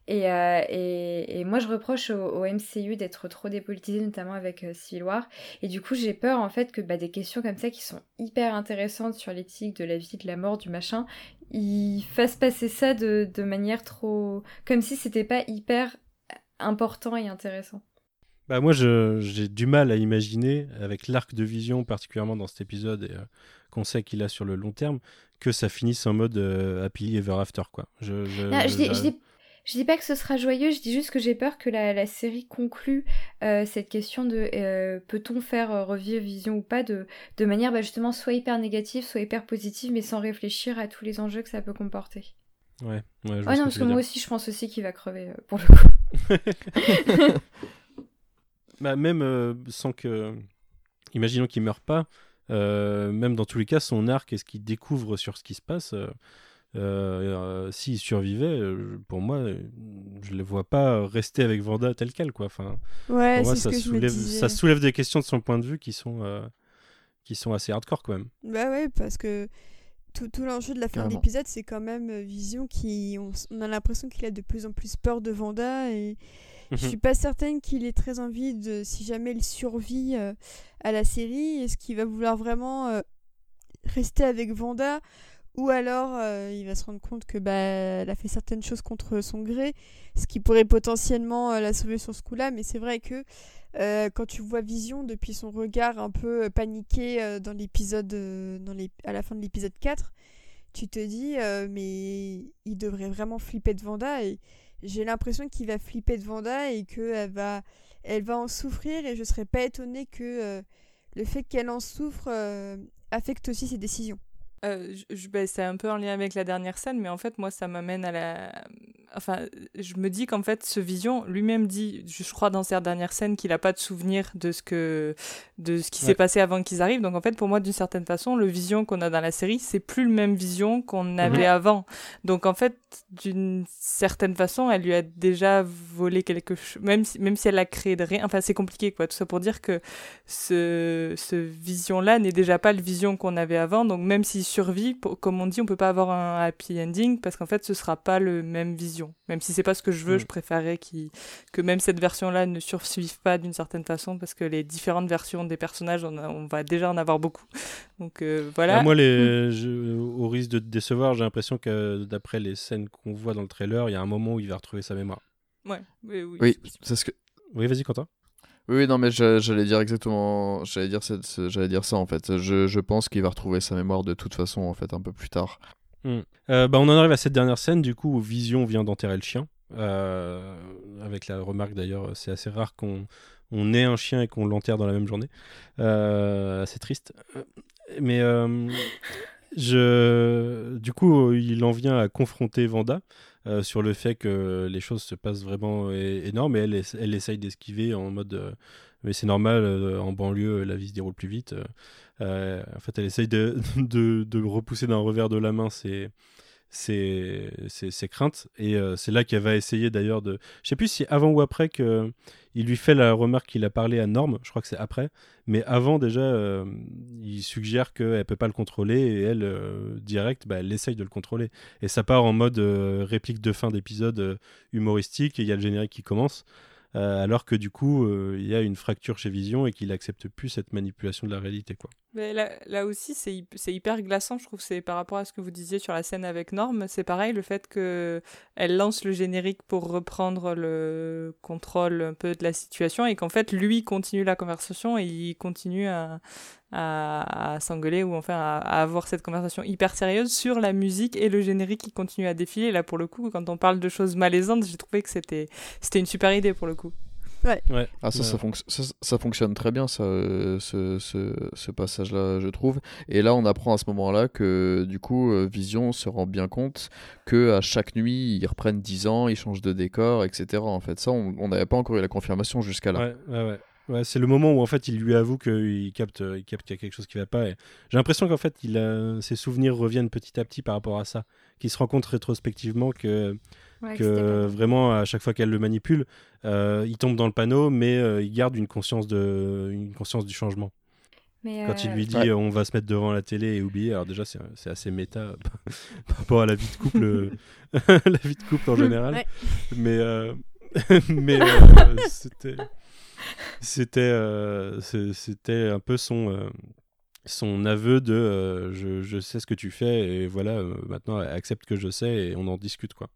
Et, euh, et, et moi je reproche au, au M C U d'être trop dépolitisé, notamment avec euh, Civil War, et du coup j'ai peur en fait que bah, des questions comme ça qui sont hyper intéressantes sur l'éthique de la vie, de la mort, du machin, ils fassent passer ça de, de manière trop... comme si c'était pas hyper important et intéressant. Bah moi je, j'ai du mal à imaginer, avec l'arc de Vision particulièrement dans cet épisode, et euh, qu'on sait qu'il a sur le long terme, que ça finisse en mode euh, happy ever after quoi. Je, je, non, je, je, dis, je dis... Je dis pas que ce sera joyeux, je dis juste que j'ai peur que la, la série conclue euh, cette question de euh, peut-on faire revivre Vision ou pas de, de manière bah, justement soit hyper négative, soit hyper positive, mais sans réfléchir à tous les enjeux que ça peut comporter. Ouais, ouais, je vois. Oh non, parce que moi aussi, je pense aussi qu'il va crever, euh, pour le coup. Bah, même euh, sans que... Imaginons qu'il meure pas, euh, même dans tous les cas, son arc et ce qu'il découvre sur ce qui se passe... Euh... Euh, euh, s'il survivait, euh, pour moi, euh, je ne le vois pas rester avec Wanda tel quel, quoi. Enfin, ouais, pour moi, c'est ça, ce que soulève, je me disais. Ça soulève des questions de son point de vue qui sont, euh, qui sont assez hardcore quand même. Bah ouais, parce que tout, tout l'enjeu de la fin Carrément. de l'épisode, c'est quand même Vision qui, on, on a l'impression qu'il a de plus en plus peur de Wanda et je suis pas certaine qu'il ait très envie de, si jamais il survit euh, à la série, est-ce qu'il va vouloir vraiment euh, rester avec Wanda? Ou alors, euh, il va se rendre compte que bah, elle a fait certaines choses contre son gré, ce qui pourrait potentiellement euh, la sauver sur ce coup-là. Mais c'est vrai que euh, quand tu vois Vision depuis son regard un peu paniqué euh, dans l'épisode, euh, dans les... à la fin de l'épisode quatre, tu te dis euh, mais il devrait vraiment flipper de Wanda. Et j'ai l'impression qu'il va flipper de Wanda et qu'elle va, elle va en souffrir. Et je serais pas étonnée que euh, le fait qu'elle en souffre euh, affecte aussi ses décisions. Euh, je, ben c'est un peu en lien avec la dernière scène, mais en fait, moi, ça m'amène à la... Enfin, je me dis qu'en fait, ce Vision, lui-même dit, je crois, dans cette dernière scène, qu'il n'a pas de souvenir de ce, que... de ce qui ouais. s'est passé avant qu'ils arrivent. Donc, en fait, pour moi, d'une certaine façon, le Vision qu'on a dans la série, c'est plus le même Vision qu'on avait ouais. avant. Donc, en fait, d'une certaine façon, elle lui a déjà volé quelque chose, même si, même si elle l'a créé de rien. Enfin, c'est compliqué, quoi. Tout ça pour dire que ce, ce Vision-là n'est déjà pas le Vision qu'on avait avant. Donc, même s'il survit, comme on dit, on peut pas avoir un happy ending parce qu'en fait ce sera pas le même Vision, même si c'est pas ce que je veux. mmh. Je préférerais qu'il, que même cette version là ne survive pas d'une certaine façon, parce que les différentes versions des personnages on, a, on va déjà en avoir beaucoup, donc euh, voilà. Bah, moi les... mmh. je, au risque de te décevoir, j'ai l'impression que d'après les scènes qu'on voit dans le trailer, il y a un moment où il va retrouver sa mémoire. Ouais. oui, oui, oui c'est ce que... oui vas-y Quentin. Oui, non, mais je, j'allais dire exactement, j'allais dire, c'est, c'est, j'allais dire ça en fait. Je, je pense qu'il va retrouver sa mémoire de toute façon en fait un peu plus tard. Mmh. Euh, bah, on en arrive à cette dernière scène du coup où Vision vient d'enterrer le chien. Euh, avec la remarque d'ailleurs, c'est assez rare qu'on on ait un chien et qu'on l'enterre dans la même journée. Euh, assez triste. Mais euh, je, du coup, il en vient à confronter Wanda. Euh, sur le fait que les choses se passent vraiment é- énorme et elle, es- elle essaye d'esquiver en mode euh, mais c'est normal, euh, en banlieue la vie se déroule plus vite, euh, euh, en fait elle essaye de, de, de repousser d'un revers de la main ses, ses, ses, ses craintes et euh, c'est là qu'elle va essayer d'ailleurs de... je sais plus si avant ou après que, euh, il lui fait la remarque qu'il a parlé à Norm, je crois que c'est après, mais avant déjà euh, il suggère qu'elle peut pas le contrôler et elle euh, direct bah, elle essaye de le contrôler et ça part en mode euh, réplique de fin d'épisode euh, humoristique et il y a le générique qui commence, euh, alors que du coup il euh, y a une fracture chez Vision et qu'il accepte plus cette manipulation de la réalité quoi. Mais là, là aussi c'est, c'est hyper glaçant je trouve, c'est par rapport à ce que vous disiez sur la scène avec Norm, c'est pareil le fait qu'elle lance le générique pour reprendre le contrôle un peu de la situation et qu'en fait lui continue la conversation et il continue à, à, à s'engueuler ou enfin à, à avoir cette conversation hyper sérieuse sur la musique et le générique qui continue à défiler. Là pour le coup quand on parle de choses malaisantes, j'ai trouvé que c'était, c'était une super idée pour le coup. Ouais. Ouais. Ah, ça, ouais. ça, fonc- ça, ça fonctionne très bien, ça, euh, ce, ce, ce passage-là, je trouve. Et là, on apprend à ce moment-là que, du coup, Vision se rend bien compte qu'à chaque nuit, ils reprennent dix ans, ils changent de décor, et cetera. En fait, ça, on n'avait pas encore eu la confirmation jusqu'à là. Ouais, ouais, ouais. Ouais, c'est le moment où en fait il lui avoue qu'il capte, il capte qu'il y a quelque chose qui va pas. Et j'ai l'impression qu'en fait il a... ses souvenirs reviennent petit à petit par rapport à ça, qu'il se rend compte rétrospectivement que, ouais, que vraiment à chaque fois qu'elle le manipule, euh, il tombe dans le panneau, mais euh, il garde une conscience de, une conscience du changement. Mais euh... Quand il lui dit ouais. on va se mettre devant la télé et oublier, alors déjà c'est, c'est assez méta par rapport à la vie de couple, la vie de couple en général. Ouais. Mais euh... mais euh, c'était. C'était, euh, c'était un peu son, euh, son aveu de euh, je, je sais ce que tu fais et voilà, euh, maintenant accepte que je sais et on en discute, quoi.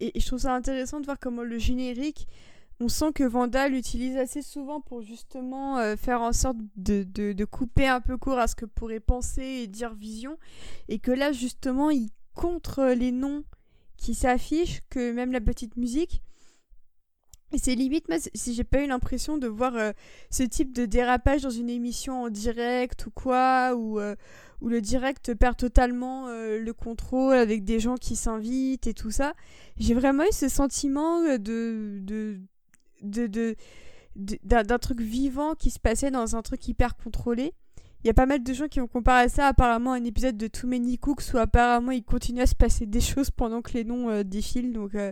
Et, et je trouve ça intéressant de voir comment le générique, on sent que Wanda l'utilise assez souvent pour justement euh, faire en sorte de, de, de couper un peu court à ce que pourrait penser et dire Vision, et que là justement il contre les noms qui s'affichent, que même la petite musique. Et c'est limite, mais si j'ai pas eu l'impression de voir euh, ce type de dérapage dans une émission en direct ou quoi, où, euh, où le direct perd totalement euh, le contrôle avec des gens qui s'invitent et tout ça. J'ai vraiment eu ce sentiment de, de, de, de, de, d'un, d'un truc vivant qui se passait dans un truc hyper contrôlé. Il y a pas mal de gens qui ont comparé ça apparemment à un épisode de Too Many Cooks où apparemment il continue à se passer des choses pendant que les noms euh, défilent. Donc euh,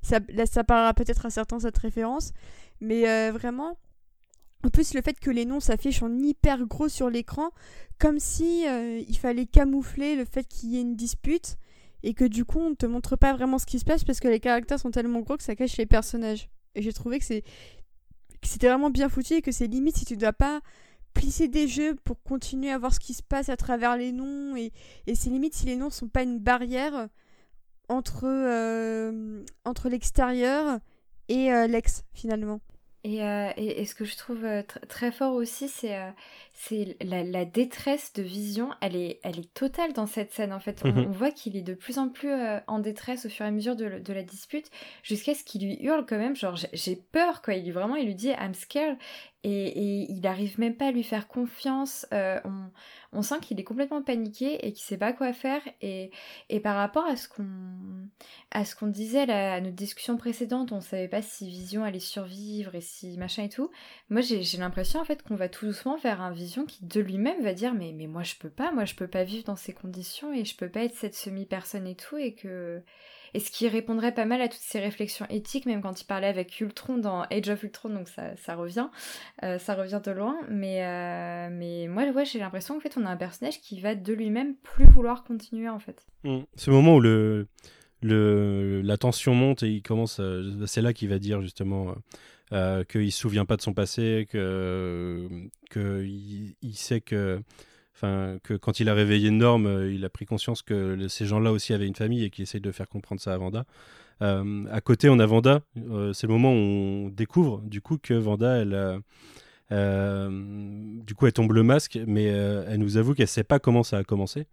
ça, là, ça parlera peut-être à certains cette référence. Mais euh, vraiment, en plus le fait que les noms s'affichent en hyper gros sur l'écran, comme si euh, il fallait camoufler le fait qu'il y ait une dispute et que du coup on ne te montre pas vraiment ce qui se passe parce que les caractères sont tellement gros que ça cache les personnages. Et j'ai trouvé que, c'est... que c'était vraiment bien foutu et que c'est limite si tu ne dois pas... plisser des jeux pour continuer à voir ce qui se passe à travers les noms et, et c'est limite si les noms sont pas une barrière entre, euh, entre l'extérieur et euh, l'ex finalement. Et, euh, et, et ce que je trouve euh, tr- très fort aussi, c'est, euh, c'est la, la détresse de Vision, elle est, elle est totale dans cette scène en fait. On, mmh. on voit qu'il est de plus en plus euh, en détresse au fur et à mesure de, de la dispute, jusqu'à ce qu'il lui hurle quand même, genre j'ai, j'ai peur quoi, il lui, vraiment il lui dit I'm scared et, et il n'arrive même pas à lui faire confiance, euh, on, on sent qu'il est complètement paniqué et qu'il ne sait pas quoi faire et, et par rapport à ce qu'on, à ce qu'on disait là, à notre discussion précédente, on ne savait pas si Vision allait survivre et si machin et tout, moi j'ai, j'ai l'impression en fait qu'on va tout doucement vers un Vision qui de lui-même va dire mais, mais moi je peux pas moi je peux pas vivre dans ces conditions et je peux pas être cette semi-personne et tout et que et ce qui répondrait pas mal à toutes ces réflexions éthiques même quand il parlait avec Ultron dans Age of Ultron, donc ça, ça revient euh, ça revient de loin mais, euh, mais moi ouais, j'ai l'impression qu'en fait on a un personnage qui va de lui-même plus vouloir continuer en fait. Mmh. Ce moment où le, le, la tension monte et il commence à, c'est là qu'il va dire justement euh... Euh, qu'il se souvient pas de son passé, que que il, il sait que, enfin que quand il a réveillé Norm, il a pris conscience que le, ces gens-là aussi avaient une famille et qu'il essaye de faire comprendre ça à Wanda. Euh, à côté, on a Wanda. Euh, c'est le moment où on découvre du coup que Wanda, elle, euh, euh, du coup, elle tombe le masque, mais euh, elle nous avoue qu'elle sait pas comment ça a commencé.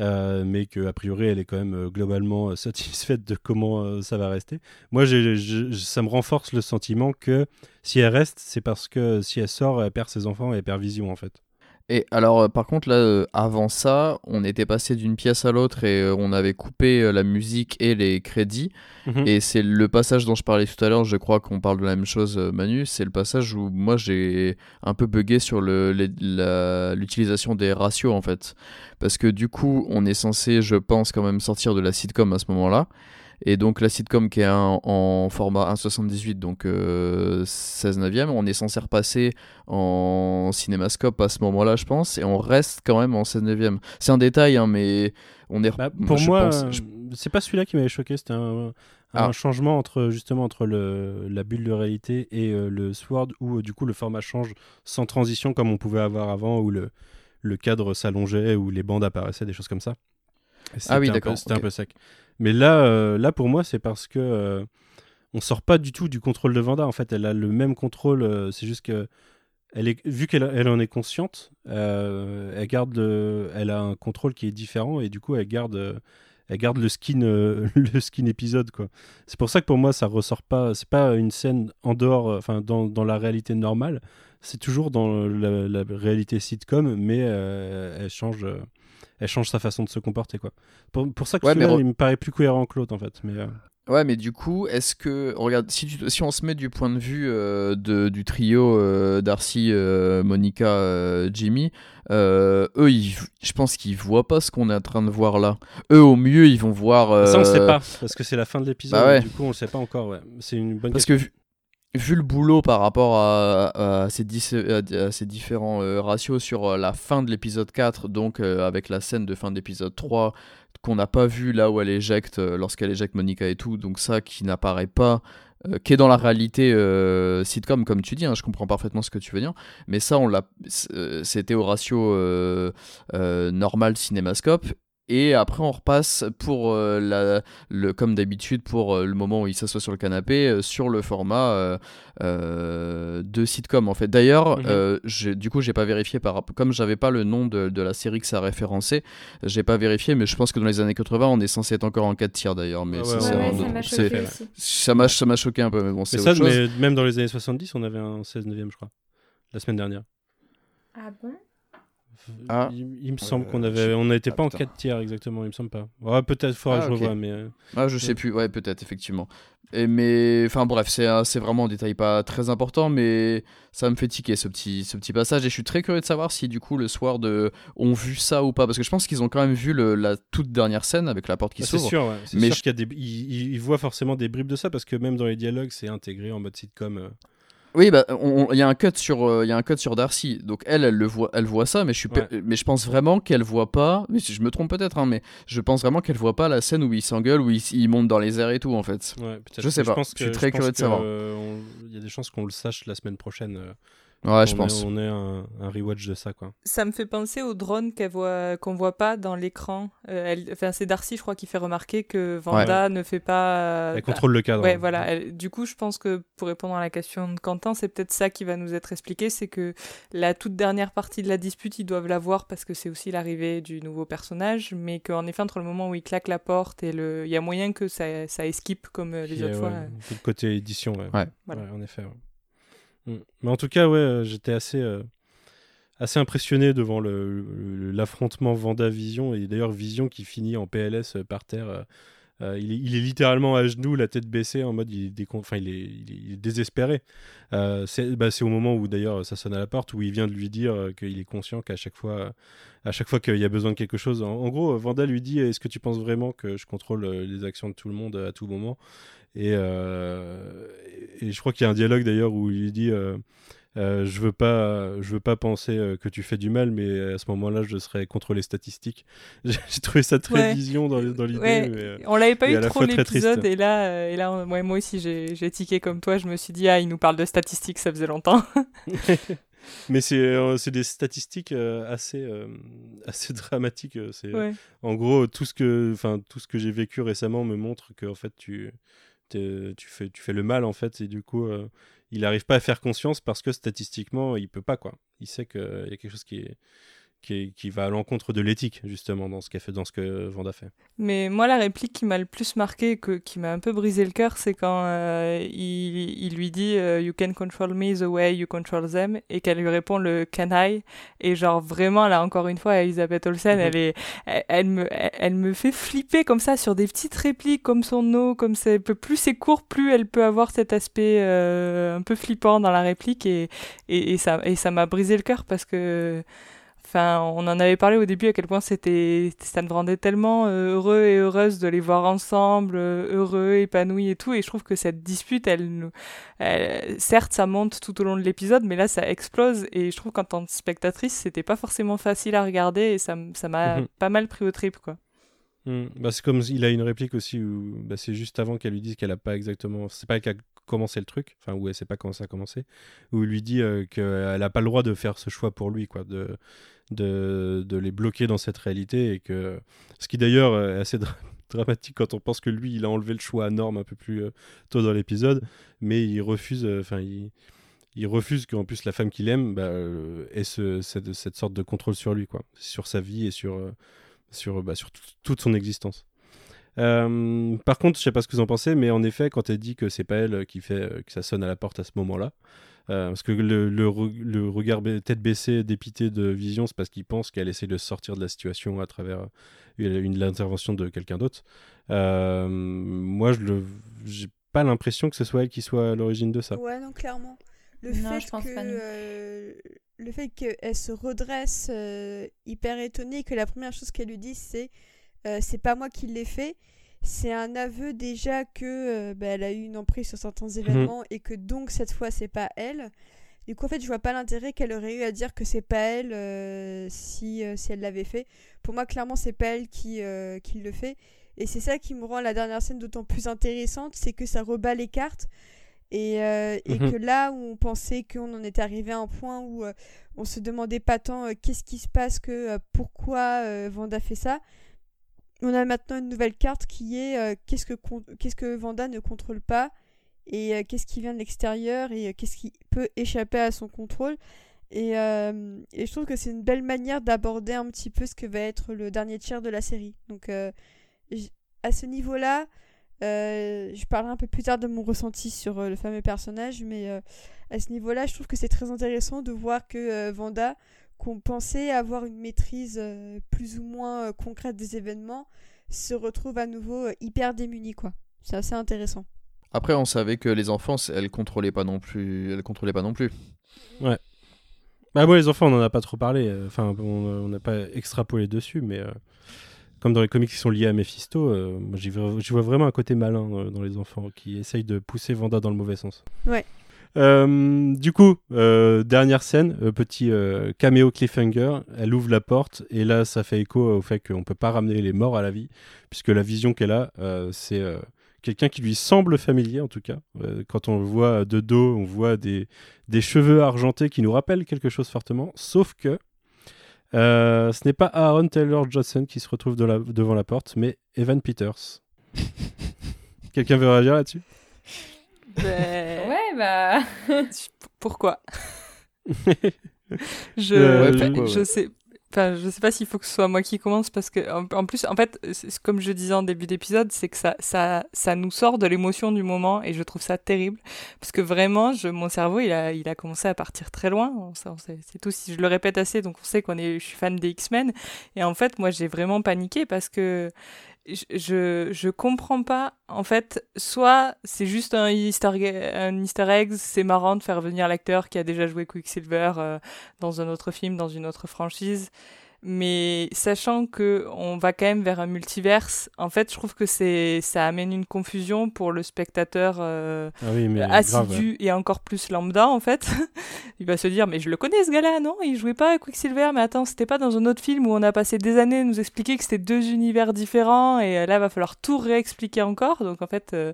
Euh, mais qu'a priori elle est quand même euh, globalement euh, satisfaite de comment euh, ça va rester. Moi j'ai, j'ai, ça me renforce le sentiment que si elle reste, c'est parce que si elle sort, elle perd ses enfants et elle perd Vision en fait. Et alors euh, par contre là, euh, avant ça, on était passé d'une pièce à l'autre et euh, on avait coupé euh, la musique et les crédits. Mmh. Et c'est le passage dont je parlais tout à l'heure, je crois qu'on parle de la même chose euh, Manu, c'est le passage où moi j'ai un peu bugué sur le, les, la, l'utilisation des ratios en fait. Parce que du coup, on est censé, je pense, quand même sortir de la sitcom à ce moment-là. Et donc la sitcom qui est un, en format un virgule soixante-dix-huit, donc euh, seize neuvième, on est censé repasser en cinémascope à ce moment-là, je pense, et on reste quand même en seize neuvième. C'est un détail, hein, mais on est... Bah, pour je moi, pense, je... c'est pas celui-là qui m'avait choqué, c'était un, un ah. changement entre, justement entre le, la bulle de réalité et euh, le Sword, où euh, du coup le format change sans transition comme on pouvait avoir avant, où le... le cadre s'allongeait, où les bandes apparaissaient, des choses comme ça. C'était ah oui, d'accord. Peu, c'était okay. un peu sec. Mais là, euh, là pour moi, c'est parce que euh, on sort pas du tout du contrôle de Wanda. En fait, elle a le même contrôle. Euh, c'est juste que elle est, vu qu'elle elle en est consciente, euh, elle garde, euh, elle a un contrôle qui est différent et du coup, elle garde. Euh, elle garde le skin, euh, le skin épisode, quoi. C'est pour ça que pour moi ça ressort pas, c'est pas une scène en dehors, enfin dans, dans la réalité normale, c'est toujours dans la, la réalité sitcom, mais euh, elle change, euh, elle change sa façon de se comporter, quoi. Pour, pour ça que ouais, celui-là re... il me paraît plus cohérent que l'autre en fait, mais... Euh... Ouais, mais du coup, est-ce que on regarde si, tu, si on se met du point de vue euh, de, du trio euh, Darcy, euh, Monica, euh, Jimmy, euh, eux, ils, je pense qu'ils voient pas ce qu'on est en train de voir là. Eux, au mieux, ils vont voir. Euh... Ça, on le sait pas, parce que c'est la fin de l'épisode. Bah ouais. Du coup, on le sait pas encore. Ouais. C'est une bonne. Parce question. que vu, vu le boulot par rapport à, à, ces, dix, à ces différents euh, ratios sur la fin de l'épisode quatre, donc euh, avec la scène de fin d'épisode trois. Qu'on n'a pas vu là où elle éjecte, euh, lorsqu'elle éjecte Monica et tout, donc ça qui n'apparaît pas, euh, qui est dans la réalité euh, sitcom, comme tu dis, hein, je comprends parfaitement ce que tu veux dire, mais ça, on l'a, c'était au ratio euh, euh, normal cinémascope, et après on repasse pour, euh, la, le, comme d'habitude, pour euh, le moment où il s'assoit sur le canapé, euh, sur le format euh, euh, de sitcom, en fait. D'ailleurs, mm-hmm. euh, j'ai, du coup, j'ai pas vérifié, par, comme j'avais pas le nom de, de la série que ça référençait, j'ai pas vérifié, mais je pense que dans les années quatre-vingts, on est censé être encore en quatre tiers, d'ailleurs. Mais ouais, ça, ouais, c'est ouais, un, ça m'a choqué c'est, aussi. Ça m'a, ça m'a choqué un peu, mais bon, c'est mais autre ça, chose. Mais même dans les années soixante-dix, on avait un seize neuvième, je crois, la semaine dernière. Ah bon ? Ah. Il, il me semble euh, qu'on avait, on n'était ah, pas putain. en quatre tiers exactement, il me semble pas. Ouais, peut-être faudra que ah, je okay. revoie, mais. Euh... Ah, je ouais. sais plus. Ouais, peut-être effectivement. Et mais, enfin bref, c'est c'est vraiment un détail pas très important, mais ça me fait tiquer ce petit ce petit passage. Et je suis très curieux de savoir si du coup le soir de ont vu ça ou pas, parce que je pense qu'ils ont quand même vu le, la toute dernière scène avec la porte qui ah, s'ouvre. C'est sûr. Ouais. C'est mais sûr je... qu'il y a des, ils, ils voient forcément des bribes de ça, parce que même dans les dialogues, c'est intégré en mode sitcom. Euh... Oui, bah, il y a un cut sur, euh, y a un cut sur Darcy. Donc elle, elle le voit, elle voit ça, mais je suis, ouais. mais je pense vraiment qu'elle voit pas. Mais je me trompe peut-être, hein, mais je pense vraiment qu'elle voit pas la scène où ils s'engueulent, où ils, ils montent dans les airs et tout, en fait. Ouais, je sais pas. Je, pense que, je suis très je curieux de savoir. Euh, il y a des chances qu'on le sache la semaine prochaine. Euh, ouais, je pense. Ait, on ait un, un rewatch de ça, quoi. Ça me fait penser au drone qu'elle voit, qu'on voit pas dans l'écran. Euh, elle, enfin, c'est Darcy, je crois, qui fait remarquer que Wanda ouais. ne fait pas. Elle contrôle bah, le cadre. Ouais, voilà. Elle, du coup, je pense que pour répondre à la question de Quentin, c'est peut-être ça qui va nous être expliqué, c'est que la toute dernière partie de la dispute, ils doivent la voir parce que c'est aussi l'arrivée du nouveau personnage, mais qu'en effet, entre le moment où il claque la porte et le... il y a moyen que ça, ça esquipe comme les et autres ouais, fois. Tout le côté édition, ouais. Ouais. Voilà. Ouais, en effet. Ouais. Mais en tout cas, ouais, j'étais assez, euh, assez impressionné devant le, le, l'affrontement Wanda-Vision, et d'ailleurs Vision qui finit en P L S par terre. Euh, Euh, il, est, il est littéralement à genoux, la tête baissée, en mode il est, décon... enfin, il est, il est, il est désespéré. Euh, c'est, bah, c'est au moment où d'ailleurs ça sonne à la porte, où il vient de lui dire euh, qu'il est conscient qu'à chaque fois, euh, à chaque fois qu'il y a besoin de quelque chose. En, en gros, Wanda lui dit: est-ce que tu penses vraiment que je contrôle euh, les actions de tout le monde à tout moment ? Et, euh, et, et je crois qu'il y a un dialogue d'ailleurs où il lui dit. Euh, Euh, je veux pas, je veux pas penser euh, que tu fais du mal, mais à ce moment-là, je serais contre les statistiques. J'ai trouvé ça très ouais. vision dans, dans l'idée. Ouais. Mais, euh, on l'avait pas eu trop l'épisode, et là, euh, et là, on, ouais, moi aussi, j'ai, j'ai tiqué comme toi. Je me suis dit, ah, il nous parle de statistiques, ça faisait longtemps. Mais c'est, euh, c'est des statistiques euh, assez, euh, assez dramatiques. C'est, ouais. En gros, tout ce que, enfin, tout ce que j'ai vécu récemment me montre que, en fait, tu, tu fais, tu fais le mal, en fait, et du coup. Euh, Il n'arrive pas à faire conscience parce que statistiquement, il ne peut pas, quoi. Il sait qu'il euh, y a quelque chose qui, est, qui, est, qui va à l'encontre de l'éthique, justement, dans ce, qu'a fait, dans ce que Wanda fait. Mais moi, la réplique qui m'a le plus marqué, que, qui m'a un peu brisé le cœur, c'est quand euh, il, il lui dit euh, « You can control me the way you control them » et qu'elle lui répond le « Can I ?» Et genre, vraiment, là, encore une fois, Elisabeth Olsen, mm-hmm. elle, est, elle, elle, me, elle me fait flipper comme ça sur des petites répliques, comme son nom, comme c'est, plus c'est court, plus elle peut avoir cet aspect euh, un peu flippant dans la réplique. Et, et, et, ça, et ça m'a brisé le cœur parce que... Enfin, on en avait parlé au début à quel point c'était, ça me rendait tellement heureux et heureuse de les voir ensemble, heureux, épanouis et tout. Et je trouve que cette dispute, elle, elle, certes, ça monte tout au long de l'épisode, mais là, ça explose. Et je trouve qu'en tant que spectatrice, c'était pas forcément facile à regarder et ça, ça m'a mmh. pas mal pris au trip, quoi. Mmh. Bah, c'est comme il a une réplique aussi où bah, c'est juste avant qu'elle lui dise qu'elle a pas exactement, c'est pas qu'elle commencer le truc, enfin où elle sait pas comment ça a commencé, où il lui dit euh, qu'elle a pas le droit de faire ce choix pour lui, quoi, de, de, de les bloquer dans cette réalité, et que, ce qui d'ailleurs est assez dra- dramatique quand on pense que lui il a enlevé le choix à Norm un peu plus euh, tôt dans l'épisode, mais il refuse, enfin euh, il, il refuse qu'en plus la femme qu'il aime bah, euh, ait ce, cette, cette sorte de contrôle sur lui, quoi, sur sa vie et sur, euh, sur, bah, sur t- toute son existence. Euh, par contre, je sais pas ce que vous en pensez, mais en effet, quand elle dit que c'est pas elle qui fait euh, que ça sonne à la porte à ce moment-là, euh, parce que le, le, re- le regard ba- tête baissée, dépité de Vision, c'est parce qu'il pense qu'elle essaie de sortir de la situation à travers une, une, l'intervention de quelqu'un d'autre. Euh, moi, je le, j'ai pas l'impression que ce soit elle qui soit à l'origine de ça. Ouais, non, clairement. Le non, fait je pense que pas euh, le fait qu'elle se redresse euh, hyper étonnée, que la première chose qu'elle lui dit, c'est Euh, c'est pas moi qui l'ai fait, c'est un aveu déjà que euh, bah, elle a eu une emprise sur certains événements mmh. et que donc cette fois c'est pas elle. Du coup en fait je vois pas l'intérêt qu'elle aurait eu à dire que c'est pas elle euh, si, euh, si elle l'avait fait. Pour moi clairement c'est pas elle qui, euh, qui le fait, et c'est ça qui me rend la dernière scène d'autant plus intéressante, c'est que ça rebat les cartes. Et, euh, et mmh. que là où on pensait qu'on en était arrivé à un point où euh, on se demandait pas tant euh, qu'est-ce qui se passe que euh, pourquoi euh, Wanda fait ça, on a maintenant une nouvelle carte qui est euh, qu'est-ce, que con- qu'est-ce que Wanda ne contrôle pas, et euh, qu'est-ce qui vient de l'extérieur, et euh, qu'est-ce qui peut échapper à son contrôle. Et, euh, et je trouve que c'est une belle manière d'aborder un petit peu ce que va être le dernier tiers de la série. Donc euh, j- à ce niveau-là, euh, je parlerai un peu plus tard de mon ressenti sur euh, le fameux personnage, mais euh, à ce niveau-là, je trouve que c'est très intéressant de voir que euh, Wanda, qu'on pensait avoir une maîtrise euh, plus ou moins euh, concrète des événements, se retrouve à nouveau euh, hyper démunie, quoi. C'est assez intéressant. Après, on savait que les enfants, elles contrôlaient pas non plus. Elles contrôlaient pas non plus. Ouais. Bah moi, les enfants, on n'en a pas trop parlé. Enfin, on n'a pas extrapolé dessus, mais euh, comme dans les comics qui sont liés à Mephisto, euh, moi, j'y vois, j'y vois vraiment un côté malin euh, dans les enfants qui essayent de pousser Wanda dans le mauvais sens. Ouais. Euh, du coup, euh, dernière scène, euh, petit euh, caméo cliffhanger, elle ouvre la porte et là ça fait écho au fait qu'on peut pas ramener les morts à la vie, puisque la vision qu'elle a euh, c'est euh, quelqu'un qui lui semble familier en tout cas, euh, quand on le voit de dos on voit des, des cheveux argentés qui nous rappellent quelque chose fortement, sauf que euh, ce n'est pas Aaron Taylor Johnson qui se retrouve de la, devant la porte, mais Evan Peters. Quelqu'un veut réagir là-dessus? Ben... ouais, bah. Pourquoi? je... Euh, je... Ouais, je sais. Enfin, je sais pas s'il faut que ce soit moi qui commence, parce que, en plus, en fait, c'est... comme je disais en début d'épisode, c'est que ça, ça, ça nous sort de l'émotion du moment et je trouve ça terrible. Parce que vraiment, je... mon cerveau, il a, il a commencé à partir très loin. On sait, on sait, c'est tout. Si je le répète assez, donc on sait qu'on est, je suis fan des X-Men. Et en fait, moi, j'ai vraiment paniqué parce que. Je, je comprends pas, en fait, soit c'est juste un easter, un easter egg, c'est marrant de faire venir l'acteur qui a déjà joué Quicksilver euh, dans un autre film, dans une autre franchise, mais sachant qu'on va quand même vers un multiverse, en fait, je trouve que c'est, ça amène une confusion pour le spectateur euh, ah oui, mais assidu grave, ouais. Et encore plus lambda, en fait. Il va se dire, mais je le connais ce gars-là, non? Il jouait pas à Quicksilver, mais attends, c'était pas dans un autre film où on a passé des années à nous expliquer que c'était deux univers différents, et là, il va falloir tout réexpliquer encore. Donc, en fait, euh,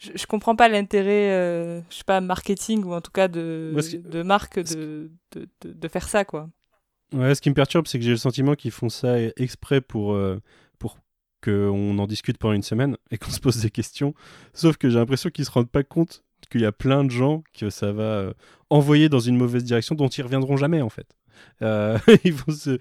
je, je comprends pas l'intérêt, euh, je sais pas, marketing, ou en tout cas de, Moi, de marque, de, de, de, de faire ça, quoi. Ouais, ce qui me perturbe, c'est que j'ai le sentiment qu'ils font ça exprès pour, euh, pour qu'on en discute pendant une semaine et qu'on se pose des questions. Sauf que j'ai l'impression qu'ils se rendent pas compte qu'il y a plein de gens que ça va euh, envoyer dans une mauvaise direction dont ils reviendront jamais, en fait. Euh, ils vont se...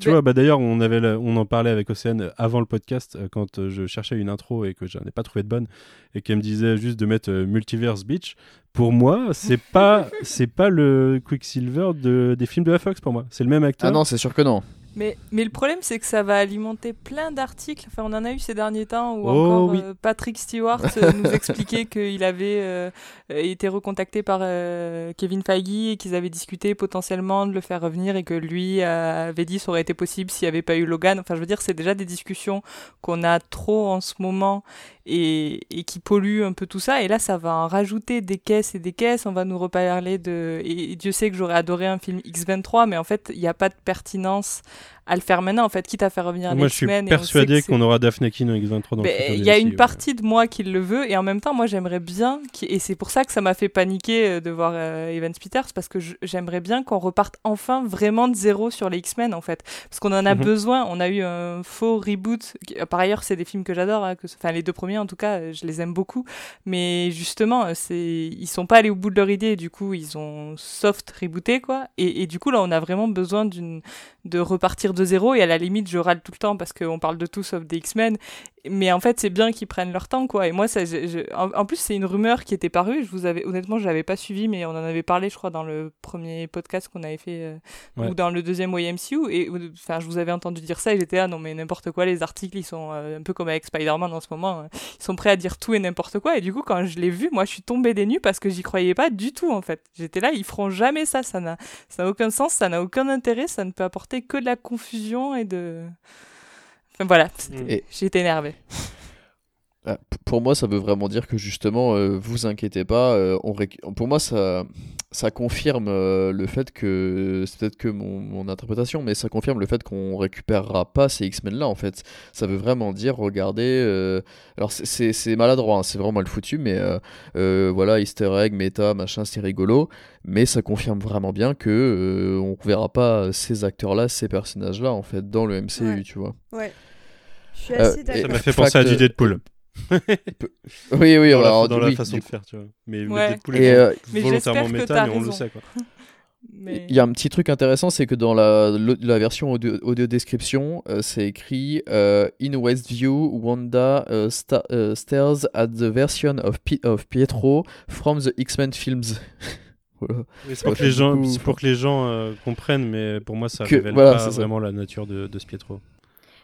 Tu vois, bah, d'ailleurs, on, avait la... on en parlait avec Océane avant le podcast, quand je cherchais une intro et que j'en ai pas trouvé de bonne, et qu'elle me disait juste de mettre euh, Multiverse Beach. Pour moi, c'est pas, c'est pas le Quicksilver de, des films de la Fox, pour moi. C'est le même acteur. Ah non, c'est sûr que non. Mais, mais le problème, c'est que ça va alimenter plein d'articles. Enfin, on en a eu ces derniers temps où oh, encore oui. euh, Patrick Stewart nous expliquait qu'il avait euh, été recontacté par euh, Kevin Feige et qu'ils avaient discuté potentiellement de le faire revenir et que lui euh, avait dit que ça aurait été possible s'il n'y avait pas eu Logan. Enfin, je veux dire, c'est déjà des discussions qu'on a trop en ce moment et, et qui polluent un peu tout ça. Et là, ça va en rajouter des caisses et des caisses. On va nous reparler de... Et, et Dieu sait que j'aurais adoré un film X vingt-trois, mais en fait, il n'y a pas de pertinence à le faire maintenant, en fait, quitte à faire revenir les X-Men. Moi, je suis persuadé qu'on aura Daphne Keane en X vingt-trois dans le futur. Il y a une ouais. partie de moi qui le veut, et en même temps, moi, j'aimerais bien... Qu'il... Et c'est pour ça que ça m'a fait paniquer de voir euh, Evan Peters, parce que je... j'aimerais bien qu'on reparte enfin vraiment de zéro sur les X-Men, en fait. Parce qu'on en a mm-hmm. besoin. On a eu un faux reboot. Par ailleurs, c'est des films que j'adore. Hein, que... Enfin, les deux premiers, en tout cas, je les aime beaucoup. Mais justement, c'est... ils sont pas allés au bout de leur idée, et du coup, ils ont soft rebooté, quoi. Et, et du coup, là, on a vraiment besoin d'une... de repartir repartir de zéro, et à la limite je râle tout le temps parce qu'on parle de tout sauf des X-Men, mais en fait c'est bien qu'ils prennent leur temps, quoi. Et moi ça, je, je... en plus c'est une rumeur qui était parue, je vous avais... honnêtement je l'avais pas suivi, mais on en avait parlé je crois dans le premier podcast qu'on avait fait, euh... ouais. ou dans le deuxième Y M C U, et enfin je vous avais entendu dire ça et j'étais ah non mais n'importe quoi, les articles ils sont euh, un peu comme avec Spider-Man en ce moment, hein. Ils sont prêts à dire tout et n'importe quoi, et du coup quand je l'ai vu moi je suis tombée des nues parce que j'y croyais pas du tout en fait, j'étais là ils feront jamais ça, ça n'a, ça n'a aucun sens, ça n'a aucun intérêt, ça ne peut apporter que de la confusion et de... Enfin voilà, et... j'étais énervée. Pour moi, ça veut vraiment dire que justement, euh, vous inquiétez pas. Euh, on ré... Pour moi, ça, ça confirme euh, le fait que c'est peut-être que mon, mon interprétation, mais ça confirme le fait qu'on récupérera pas ces X-Men-là. En fait, ça veut vraiment dire, regardez. Euh... Alors c'est, c'est, c'est maladroit, hein, c'est vraiment mal foutu, mais euh, euh, voilà, Easter egg, méta, machin, c'est rigolo. Mais ça confirme vraiment bien que euh, on verra pas ces acteurs-là, ces personnages-là, en fait, dans le M C U, ouais. Tu vois. Ouais. Je suis assez euh, d'accord. Ça m'a fait penser fact, à du Deadpool. oui oui dans alors, la, dans oui, la façon de faire tu vois, mais ouais. Et, euh, volontairement mais méta mais on raison. Le sait quoi. Mais... il y a un petit truc intéressant, c'est que dans la, la version audio, audio description euh, c'est écrit euh, in Westview Wanda uh, sta, uh, stares at the version of, P- of Pietro from the X-Men films. Voilà. Oui, c'est, pour que les gens, c'est pour que les gens euh, comprennent, mais pour moi ça que, révèle voilà, pas vraiment ça. La nature de, de ce Pietro.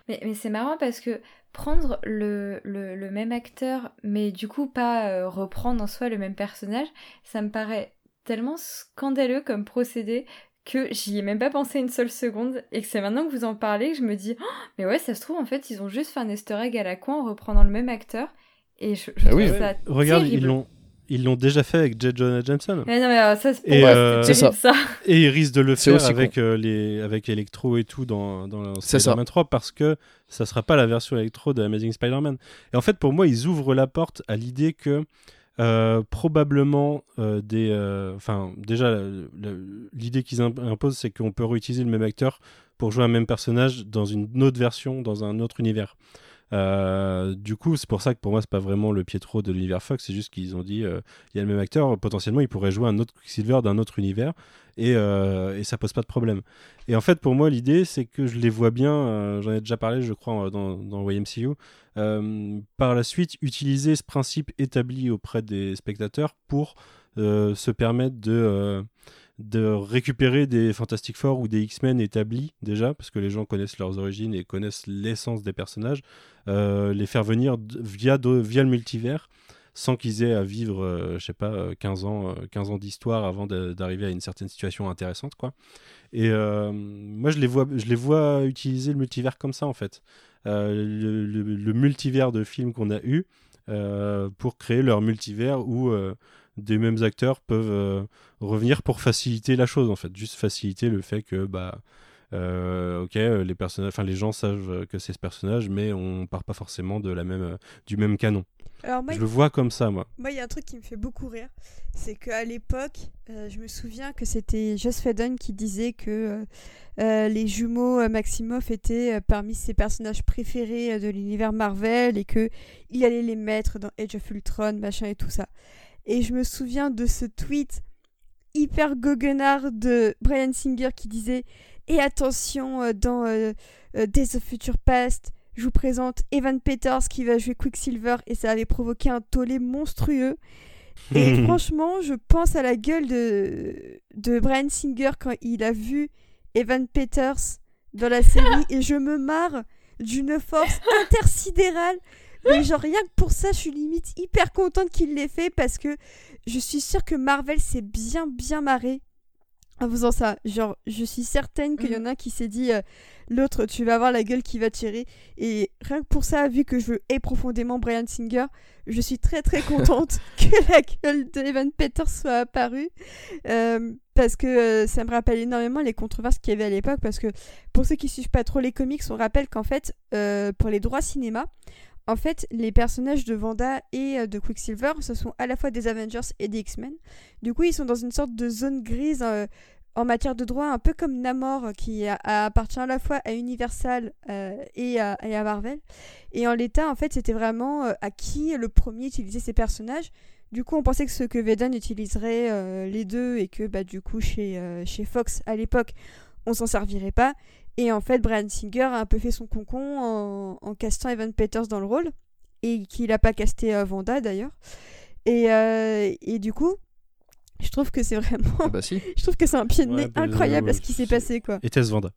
Mais, mais c'est marrant parce que prendre le, le, le même acteur, mais du coup pas euh, reprendre en soi le même personnage, ça me paraît tellement scandaleux comme procédé que j'y ai même pas pensé une seule seconde, et que c'est maintenant que vous en parlez que je me dis oh, mais ouais ça se trouve en fait ils ont juste fait un easter egg à la con en reprenant le même acteur, et je, je ah oui, trouve ouais. ça regarde, terrible. Ils l'ont, ils l'ont déjà fait avec J. Jonah Jameson. Mais non mais alors, ça c'est pour et, moi, euh, c'est terrible, ça. ça. Et ils risquent de le c'est faire avec, euh, les, avec Electro et tout dans, dans Spider-Man trois, parce que ça sera pas la version Electro de Amazing Spider-Man. Et en fait, pour moi, ils ouvrent la porte à l'idée que euh, probablement euh, des... Enfin, euh, déjà, le, le, l'idée qu'ils imposent, c'est qu'on peut réutiliser le même acteur pour jouer un même personnage dans une autre version, dans un autre univers. Euh, du coup, c'est pour ça que pour moi, c'est pas vraiment le Pietro de l'univers Fox, c'est juste qu'ils ont dit il euh, y a le même acteur, potentiellement, il pourrait jouer un autre Quicksilver d'un autre univers, et, euh, et ça pose pas de problème. Et en fait, pour moi, l'idée, c'est que je les vois bien, euh, j'en ai déjà parlé, je crois, dans, dans Y M C U, euh, par la suite, utiliser ce principe établi auprès des spectateurs pour euh, se permettre de... Euh, de récupérer des Fantastic Four ou des X-Men établis déjà, parce que les gens connaissent leurs origines et connaissent l'essence des personnages, euh, les faire venir d- via, de, via le multivers, sans qu'ils aient à vivre, euh, je sais pas, quinze ans, quinze ans d'histoire avant de, d'arriver à une certaine situation intéressante, quoi. Et euh, moi, je les, vois, je les vois utiliser le multivers comme ça, en fait. Euh, le, le, le multivers de films qu'on a eu, euh, pour créer leur multivers où... Euh, des mêmes acteurs peuvent euh, revenir pour faciliter la chose, en fait, juste faciliter le fait que bah euh, ok les personnages, enfin les gens savent que c'est ce personnage, mais on part pas forcément de la même euh, du même canon. Alors moi, je le vois comme ça moi. Moi il y a un truc qui me fait beaucoup rire, c'est qu'à l'époque euh, je me souviens que c'était Joss Whedon qui disait que euh, les jumeaux euh, Maximoff étaient euh, parmi ses personnages préférés euh, de l'univers Marvel, et que il allait les mettre dans Age of Ultron machin et tout ça. Et je me souviens de ce tweet hyper goguenard de Bryan Singer qui disait « Et attention, dans euh, euh, Days of Future Past, je vous présente Evan Peters qui va jouer Quicksilver » et ça avait provoqué un tollé monstrueux. Et franchement, je pense à la gueule de, de Bryan Singer quand il a vu Evan Peters dans la série, et je me marre d'une force intersidérale. Mais genre rien que pour ça, je suis limite hyper contente qu'il l'ait fait, parce que je suis sûre que Marvel s'est bien bien marré en faisant ça. Genre je suis certaine qu'il y en a qui s'est dit euh, l'autre tu vas avoir la gueule qui va tirer, et rien que pour ça, vu que je hais profondément Bryan Singer, je suis très très contente que la gueule de Evan Peters soit apparue, euh, parce que euh, ça me rappelle énormément les controverses qu'il y avait à l'époque, parce que pour ceux qui suivent pas trop les comics, on rappelle qu'en fait euh, pour les droits cinéma, en fait, les personnages de Wanda et de Quicksilver, ce sont à la fois des Avengers et des X-Men. Du coup, ils sont dans une sorte de zone grise euh, en matière de droit, un peu comme Namor, qui a, a appartient à la fois à Universal euh, et, à, et à Marvel. Et en l'état, en fait, c'était vraiment euh, à qui le premier utilisait ces personnages. Du coup, on pensait que ce que Whedon utiliserait euh, les deux, et que bah, du coup, chez, euh, chez Fox, à l'époque, on s'en servirait pas. Et en fait, Bryan Singer a un peu fait son concon en, en castant Evan Peters dans le rôle, et qu'il n'a pas casté euh, Wanda d'ailleurs. Et, euh, et du coup, je trouve que c'est vraiment... Ah bah si. Je trouve que c'est un pied de nez ouais, incroyable bah, à ce qui s'est passé, quoi. Et Tess Wanda.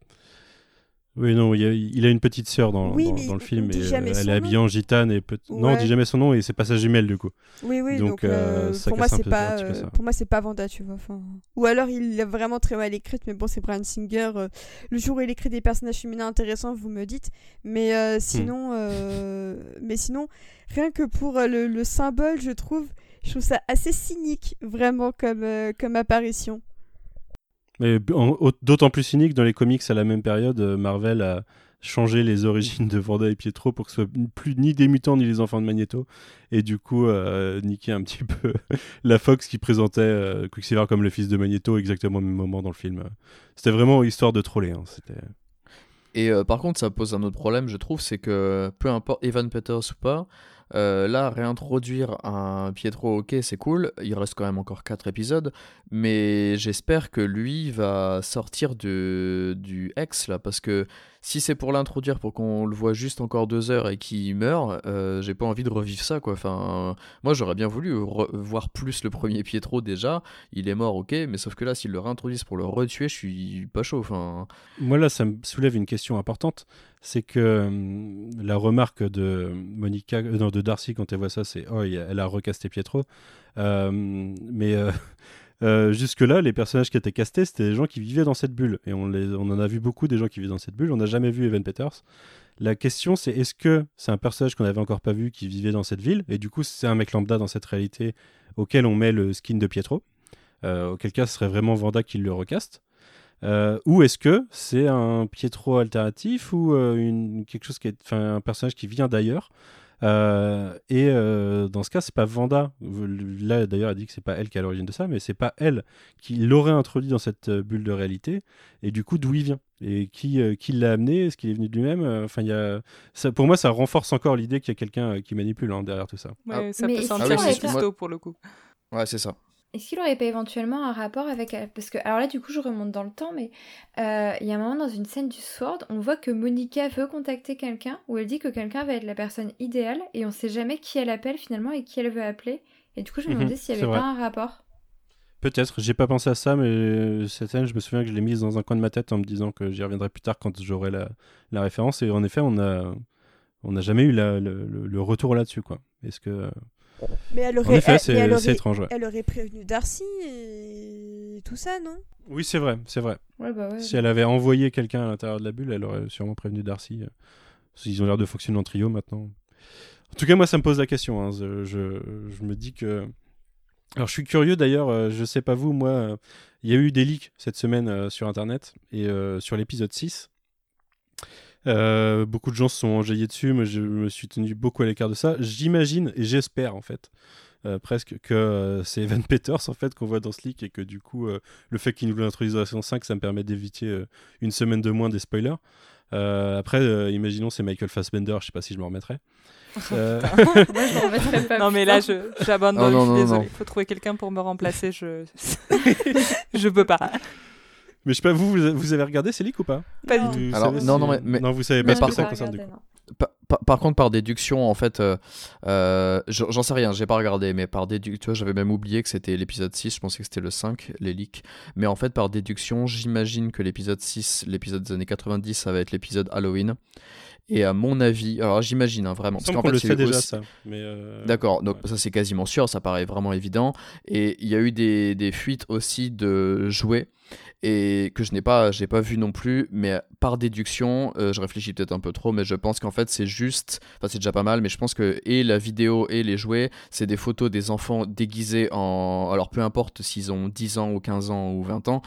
Oui, non, il a, il a une petite sœur dans, oui, dans, dans le film, et elle, elle est habillée en gitane. Et peut... ouais. Non, on dit jamais son nom, et c'est pas sa jumelle, du coup. Oui, oui, donc, donc euh, ça pour, moi, c'est pas, euh, ça. pour moi, c'est pas Wanda, tu vois. Enfin... Ou alors, il l'a vraiment très mal écrite, mais bon, c'est Bryan Singer. Euh, le jour où il écrit des personnages féminins intéressants, vous me dites. Mais, euh, sinon, hmm. euh, mais sinon, rien que pour euh, le, le symbole, je trouve, je trouve ça assez cynique, vraiment, comme, euh, comme apparition. Mais d'autant plus cynique, dans les comics à la même période, Marvel a changé les origines de Wanda et Pietro pour que ce soit plus ni des mutants ni les enfants de Magneto, et du coup euh, niquer un petit peu la Fox qui présentait euh, Quicksilver comme le fils de Magneto exactement au même moment dans le film. C'était vraiment histoire de troller, hein, c'était... Et euh, par contre, ça pose un autre problème, je trouve, c'est que peu importe Evan Peters ou pas, euh, là, réintroduire un Pietro, ok, c'est cool, il reste quand même encore quatre épisodes, mais j'espère que lui va sortir de, du X, là, parce que si c'est pour l'introduire, pour qu'on le voit juste encore deux heures et qu'il meurt, euh, j'ai pas envie de revivre ça, quoi. Enfin, moi, j'aurais bien voulu re- voir plus le premier Pietro déjà, il est mort, ok, mais sauf que là, s'ils le réintroduisent pour le retuer, je suis pas chaud, enfin... Moi, là, ça me soulève une question importante, c'est que euh, la remarque de Monica, euh, non, de Darcy quand elle voit ça, c'est oh, elle a recasté Pietro, euh, mais euh, euh, jusque-là, les personnages qui étaient castés, c'était des gens qui vivaient dans cette bulle, et on, les, on en a vu beaucoup des gens qui vivent dans cette bulle. On n'a jamais vu Evan Peters. La question, c'est est-ce que c'est un personnage qu'on n'avait encore pas vu qui vivait dans cette ville, et du coup, c'est un mec lambda dans cette réalité auquel on met le skin de Pietro, euh, auquel cas, ce serait vraiment Wanda qui le recaste. Euh, ou est-ce que c'est un Pietro alternatif ou euh, une, quelque chose qui est, un personnage qui vient d'ailleurs euh, et euh, dans ce cas, c'est pas Wanda. Là d'ailleurs, elle dit que c'est pas elle qui est à l'origine de ça, mais c'est pas elle qui l'aurait introduit dans cette euh, bulle de réalité. Et du coup, d'où il vient et qui, euh, qui l'a amené, est-ce qu'il est venu de lui-même? Enfin, il y a ça, pour moi, ça renforce encore l'idée qu'il y a quelqu'un euh, qui manipule hein, derrière tout ça. Ouais, ah, ça peut sentir ah, oui, Mephisto pour le coup. Ouais, c'est ça. Est-ce qu'il aurait pas éventuellement un rapport avec... Parce que, alors là, du coup, je remonte dans le temps, mais euh, il y a un moment, dans une scène du Sword, on voit que Monica veut contacter quelqu'un, où elle dit que quelqu'un va être la personne idéale, et on sait jamais qui elle appelle, finalement, et qui elle veut appeler. Et du coup, je me demandais mmh, s'il y avait pas un rapport. Peut-être. J'ai pas pensé à ça, mais cette scène, je me souviens que je l'ai mise dans un coin de ma tête en me disant que j'y reviendrai plus tard quand j'aurai la, la référence. Et en effet, on a, on a jamais eu la, le, le retour là-dessus, quoi. Est-ce que... Mais elle aurait, en effet, elle, c'est, mais elle aurait, c'est étrange. Ouais. Elle aurait prévenu Darcy et tout ça, non? Oui, c'est vrai, c'est vrai. Ouais, bah ouais, si ouais. elle avait envoyé quelqu'un à l'intérieur de la bulle, elle aurait sûrement prévenu Darcy. Ils ont l'air de fonctionner en trio maintenant. En tout cas, moi, ça me pose la question. Hein. Je, je, je me dis que... Alors, je suis curieux d'ailleurs, je sais pas vous, moi, il y a eu des leaks cette semaine euh, sur Internet et euh, sur l'épisode six. Euh, beaucoup de gens se sont enjaillés dessus, mais je me suis tenu beaucoup à l'écart de ça. J'imagine et j'espère en fait euh, presque que euh, c'est Evan Peters en fait qu'on voit dans ce leak, et que du coup euh, le fait qu'il nous l'introduise dans la saison cinq, ça me permet d'éviter euh, une semaine de moins des spoilers. Euh, après, euh, imaginons c'est Michael Fassbender, je sais pas si je m'en remettrai. Euh... Moi, je m'en remettrai pas. Non mais là je j'abandonne, oh, non, je suis désolé. Faut trouver quelqu'un pour me remplacer, je je peux pas. Mais je sais pas, vous, vous avez regardé ces leaks ou pas? Pas du tout. Vous Alors, non, non, mais, mais, non, vous savez pas ce que ça concerne du coup. Par, par, par contre, par déduction, en fait, euh, euh, j'en sais rien, j'ai pas regardé, mais par déduction, tu vois, j'avais même oublié que c'était l'épisode six, je pensais que c'était le cinq, les leaks. Mais en fait, par déduction, j'imagine que l'épisode six, l'épisode des années quatre-vingt-dix, ça va être l'épisode Halloween. Et à mon avis, alors j'imagine hein, vraiment, parce qu'en fait, le fait déjà aussi... ça. Mais euh... D'accord, donc ouais. Ça c'est quasiment sûr, ça paraît vraiment évident. Et il y a eu des, des fuites aussi de jouets et que je n'ai pas, j'ai pas vu non plus. Mais par déduction, euh, je réfléchis peut-être un peu trop, mais je pense qu'en fait c'est juste, enfin c'est déjà pas mal, mais je pense que et la vidéo et les jouets, c'est des photos des enfants déguisés en, alors peu importe s'ils ont dix ans ou quinze ans ou vingt ans.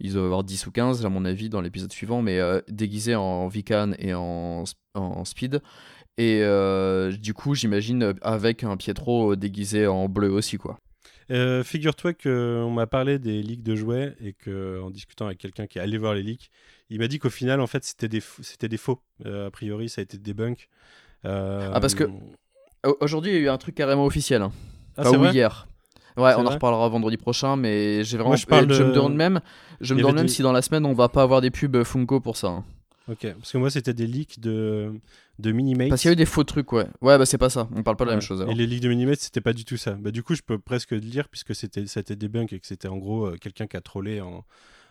Ils doivent avoir dix ou quinze, à mon avis, dans l'épisode suivant, mais euh, déguisés en Vican et en, en Speed. Et euh, du coup, j'imagine avec un Pietro déguisé en bleu aussi, quoi. Euh, figure-toi qu'on m'a parlé des leaks de jouets et qu'en discutant avec quelqu'un qui allait voir les leaks, il m'a dit qu'au final, en fait, c'était des, f- c'était des faux. Euh, a priori, ça a été des bunks. Euh... Ah, parce que aujourd'hui, il y a eu un truc carrément officiel. Hein. Ah, enfin, ou hier. Ouais, c'est on en reparlera vendredi prochain, mais j'ai vraiment. Moi, je, parle de... je me demande même, je me demande même des... si dans la semaine on va pas avoir des pubs Funko pour ça. Hein. Ok, parce que moi c'était des leaks de, de Minimate. Parce qu'il y a eu des faux trucs, ouais. Ouais, bah c'est pas ça, on parle pas de la ouais. même chose. Alors. Et les leaks de Minimate, c'était pas du tout ça. Bah du coup, je peux presque le lire puisque c'était, c'était des bunks et que c'était en gros euh, quelqu'un qui a trollé en,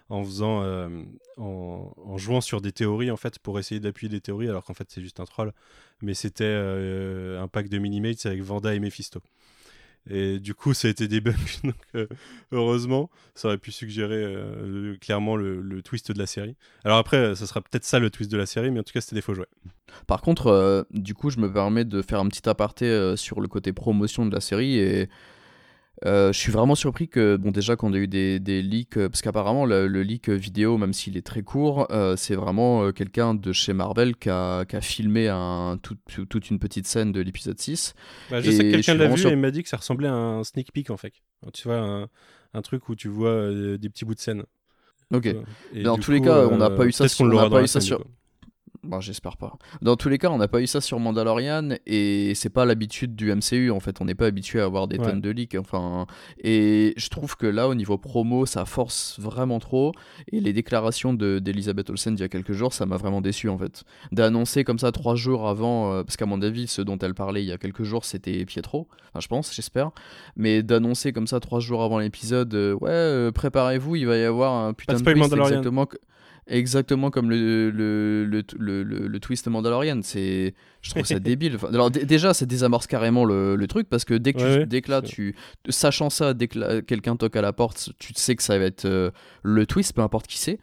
en faisant. Euh, en, en jouant sur des théories en fait pour essayer d'appuyer des théories alors qu'en fait c'est juste un troll. Mais c'était euh, un pack de Minimates avec Wanda et Mephisto. Et du coup, ça a été des bugs. Donc, euh, heureusement, ça aurait pu suggérer euh, le, clairement le, le twist de la série. Alors après, ça sera peut-être ça le twist de la série, mais en tout cas, c'était des faux jouets. Par contre, euh, du coup, je me permets de faire un petit aparté euh, sur le côté promotion de la série. Et euh, je suis vraiment surpris que, bon, déjà, quand on a eu des, des leaks, parce qu'apparemment, le, le leak vidéo, même s'il est très court, euh, c'est vraiment euh, quelqu'un de chez Marvel qui a, qui a filmé un, tout, tout, toute une petite scène de l'épisode six. Bah, je et sais que quelqu'un l'a vu sur... et m'a dit que ça ressemblait à un sneak peek, en fait. Tu vois, un, un truc où tu vois euh, des petits bouts de scène. Ok. Euh, et dans tous coup, les cas, euh, on n'a pas eu ça sur... On n'a pas eu ça sur... Bon, j'espère pas. Dans tous les cas, on n'a pas eu ça sur Mandalorian et c'est pas l'habitude du M C U en fait. On n'est pas habitué à avoir des ouais. tonnes de leaks. Enfin, et je trouve que là, au niveau promo, ça force vraiment trop. Et les déclarations de, d'Elisabeth Olsen il y a quelques jours, ça m'a vraiment déçu en fait. D'annoncer comme ça trois jours avant, euh, parce qu'à mon avis, ce dont elle parlait il y a quelques jours, c'était Pietro. Enfin, je pense, j'espère. Mais d'annoncer comme ça trois jours avant l'épisode, euh, ouais, euh, préparez-vous, il va y avoir un putain That's de twist exactement. Que... Exactement comme le, le, le, le, le, le twist Mandalorian, c'est, je trouve ça débile. Enfin, alors d- déjà, ça désamorce carrément le, le truc parce que dès que ouais, tu, ouais, dès que là, tu, sachant ça, dès que là, quelqu'un toque à la porte, tu sais que ça va être euh, le twist, peu importe qui c'est.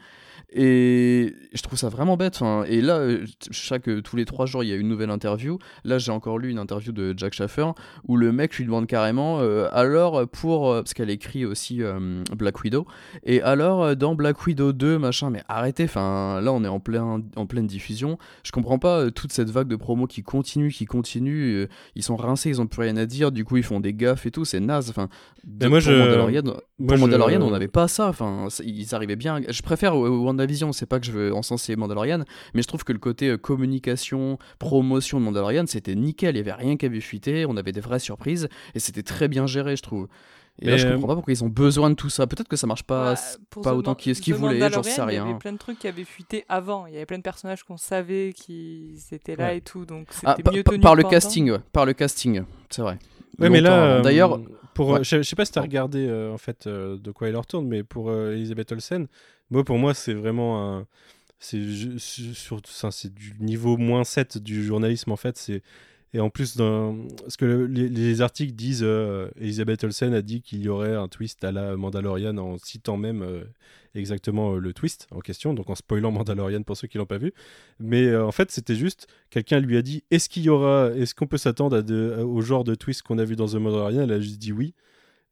Et je trouve ça vraiment bête. Enfin, et là, chaque, tous les trois jours, il y a une nouvelle interview. Là, j'ai encore lu une interview de Jack Schaffer où le mec lui demande carrément euh, alors pour. Parce qu'elle écrit aussi euh, Black Widow. Et alors, dans Black Widow deux, machin, mais arrêtez. Enfin, là, on est en, plein, en pleine diffusion. Je comprends pas toute cette vague de promos qui continue, qui continue. Ils sont rincés, ils ont plus rien à dire. Du coup, ils font des gaffes et tout. C'est naze. Enfin, de, moi, pour je... Mandalorian, moi, pour je... Mandalorian, on n'avait pas ça. Enfin, ils arrivaient bien. Je préfère Wanda. Vision, c'est pas que je veux encenser Mandalorian, mais je trouve que le côté communication, promotion de Mandalorian, c'était nickel. Il n'y avait rien qui avait fuité, on avait des vraies surprises et c'était très bien géré, je trouve. Et mais là, je comprends pas pourquoi ils ont besoin de tout ça. Peut-être que ça marche pas, bah, pas autant qu'ils qu'ils voulaient, j'en sais rien. Il y avait plein de trucs qui avaient fuité avant. Il y avait plein de personnages qu'on savait qui étaient là ouais. et tout, donc c'était ah, mieux pa- tenu par le casting, ouais. par le casting, c'est vrai. Ouais, mais là, euh, d'ailleurs, pour ouais. je, je sais pas si t'as regardé euh, en fait euh, de quoi il leur tourne, mais pour euh, Elisabeth Olsen. Moi, pour moi, c'est vraiment un... c'est, sur... c'est du niveau moins sept du journalisme, en fait. C'est... Et en plus, dans... parce que le, les, les articles disent... Euh, Elisabeth Olsen a dit qu'il y aurait un twist à la Mandalorian en citant même euh, exactement euh, le twist en question, donc en spoilant Mandalorian pour ceux qui ne l'ont pas vu. Mais euh, en fait, c'était juste... Quelqu'un lui a dit, est-ce qu'il y aura... Est-ce qu'on peut s'attendre à de... au genre de twist qu'on a vu dans The Mandalorian ? Elle a juste dit oui.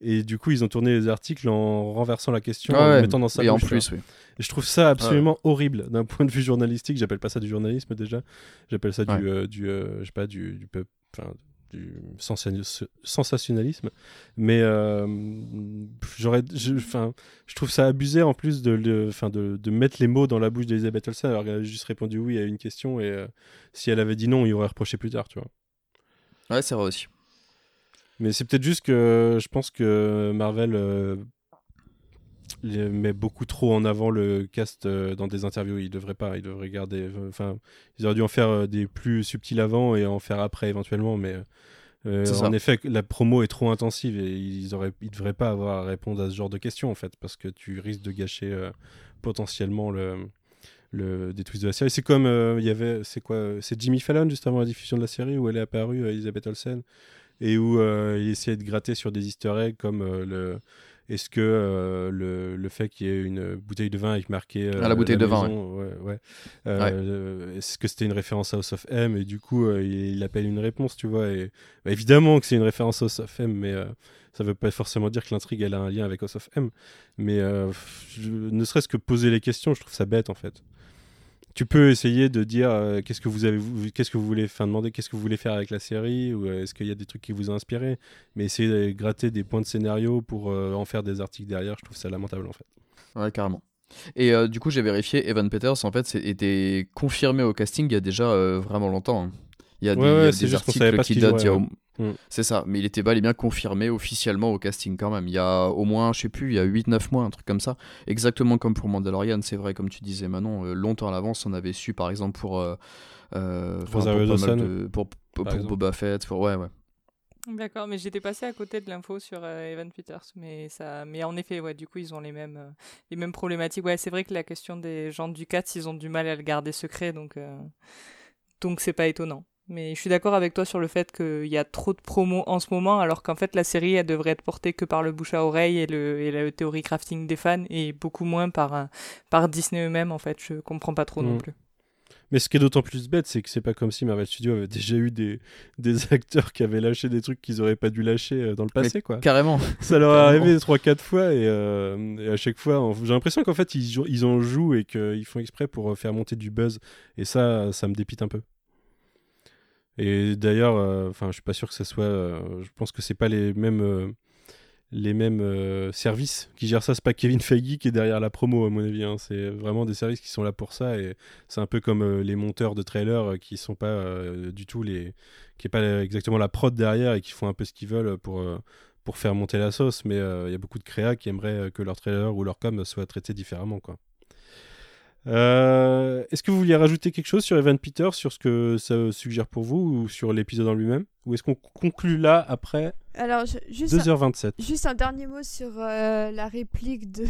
Et du coup, ils ont tourné les articles en renversant la question, ah ouais, en mettant dans sa bouche. Et en plus, oui. Je trouve ça absolument ah ouais. horrible d'un point de vue journalistique. J'appelle pas ça du journalisme déjà. J'appelle ça ouais. du, euh, du, euh, je sais pas, du, du, enfin, du sens- sensationnalisme. Mais euh, j'aurais, enfin, je, je trouve ça abusé en plus de, de, de, de mettre les mots dans la bouche d'Elisabeth Olsen alors qu'elle a juste répondu oui à une question et euh, si elle avait dit non, il aurait reproché plus tard, tu vois. Ouais, c'est vrai aussi. Mais c'est peut-être juste que je pense que Marvel euh, met beaucoup trop en avant le cast euh, dans des interviews. Ils devraient pas, ils devraient garder. Enfin, euh, ils auraient dû en faire euh, des plus subtils avant et en faire après éventuellement. Mais euh, en effet, la promo est trop intensive et ils auraient, ils devraient pas avoir à répondre à ce genre de questions en fait, parce que tu risques de gâcher euh, potentiellement le. Le, des twists de la série. C'est comme il euh, y avait, c'est quoi, c'est Jimmy Fallon juste avant la diffusion de la série où elle est apparue, euh, Elisabeth Olsen, et où euh, il essayait de gratter sur des Easter eggs comme euh, le, est-ce que euh, le, le fait qu'il y ait une bouteille de vin avec marqué euh, à la bouteille la de maison, vin, ouais, ouais, ouais. Euh, ouais. Est-ce que c'était une référence à House of M et du coup euh, il, il appelle une réponse, tu vois. Et bah, évidemment que c'est une référence à House of M, mais euh, ça veut pas forcément dire que l'intrigue elle a un lien avec House of M, mais euh, je, ne serait-ce que poser les questions, je trouve ça bête en fait. Tu peux essayer de dire euh, qu'est-ce que vous avez, vous, qu'est-ce que vous voulez, enfin demander qu'est-ce que vous voulez faire avec la série, ou euh, est-ce qu'il y a des trucs qui vous ont inspiré, mais essayer de gratter des points de scénario pour euh, en faire des articles derrière, je trouve ça lamentable en fait. Ouais, carrément. Et euh, du coup, j'ai vérifié, Evan Peters en fait était confirmé au casting il y a déjà euh, vraiment longtemps. Hein. Il y a des, ouais, ouais, y a des articles qui datent. Jouait, a... ouais. C'est ça, mais il était bel et bien confirmé officiellement au casting quand même. Il y a au moins, je sais plus, il y a huit neuf mois, un truc comme ça. Exactement comme pour Mandalorian, c'est vrai, comme tu disais Manon, euh, longtemps à l'avance, on avait su par exemple pour, euh, euh, pour, pour, de, pour, pour, pour Boba Fett, pour, ouais, ouais. D'accord, mais j'étais passé à côté de l'info sur euh, Evan Peters, mais ça, mais en effet, ouais, du coup, ils ont les mêmes, euh, les mêmes problématiques. Ouais, c'est vrai que la question des gens du C A T, ils ont du mal à le garder secret, donc, euh, donc c'est pas étonnant. Mais je suis d'accord avec toi sur le fait qu'il y a trop de promos en ce moment, alors qu'en fait, la série, elle devrait être portée que par le bouche à oreille et le, et le théorie crafting des fans, et beaucoup moins par, par Disney eux-mêmes, en fait. Je comprends pas trop mmh. non plus. Mais ce qui est d'autant plus bête, c'est que c'est pas comme si Marvel Studios avait déjà eu des, des acteurs qui avaient lâché des trucs qu'ils auraient pas dû lâcher dans le passé, mais quoi. Carrément. Ça leur est arrivé trois quatre fois et, euh, et à chaque fois, on... j'ai l'impression qu'en fait, ils, ils en jouent et qu'ils font exprès pour faire monter du buzz. Et ça, ça me dépite un peu. Et d'ailleurs, enfin, euh, je suis pas sûr que ça soit... Euh, je pense que c'est pas les mêmes... Euh... les mêmes euh, services qui gèrent ça, c'est pas Kevin Feige qui est derrière la promo à mon avis, hein. C'est vraiment des services qui sont là pour ça et c'est un peu comme euh, les monteurs de trailers euh, qui sont pas euh, du tout les... qui est pas exactement la prod derrière et qui font un peu ce qu'ils veulent pour, euh, pour faire monter la sauce, mais il euh, y a beaucoup de créas qui aimeraient que leur trailer ou leur com soit traité différemment, quoi. Euh, est-ce que vous vouliez rajouter quelque chose sur Evan Peters, sur ce que ça suggère pour vous ou sur l'épisode en lui-même, ou est-ce qu'on conclut là après? Alors, je, juste deux heures vingt-sept un, juste un dernier mot sur euh, la réplique de,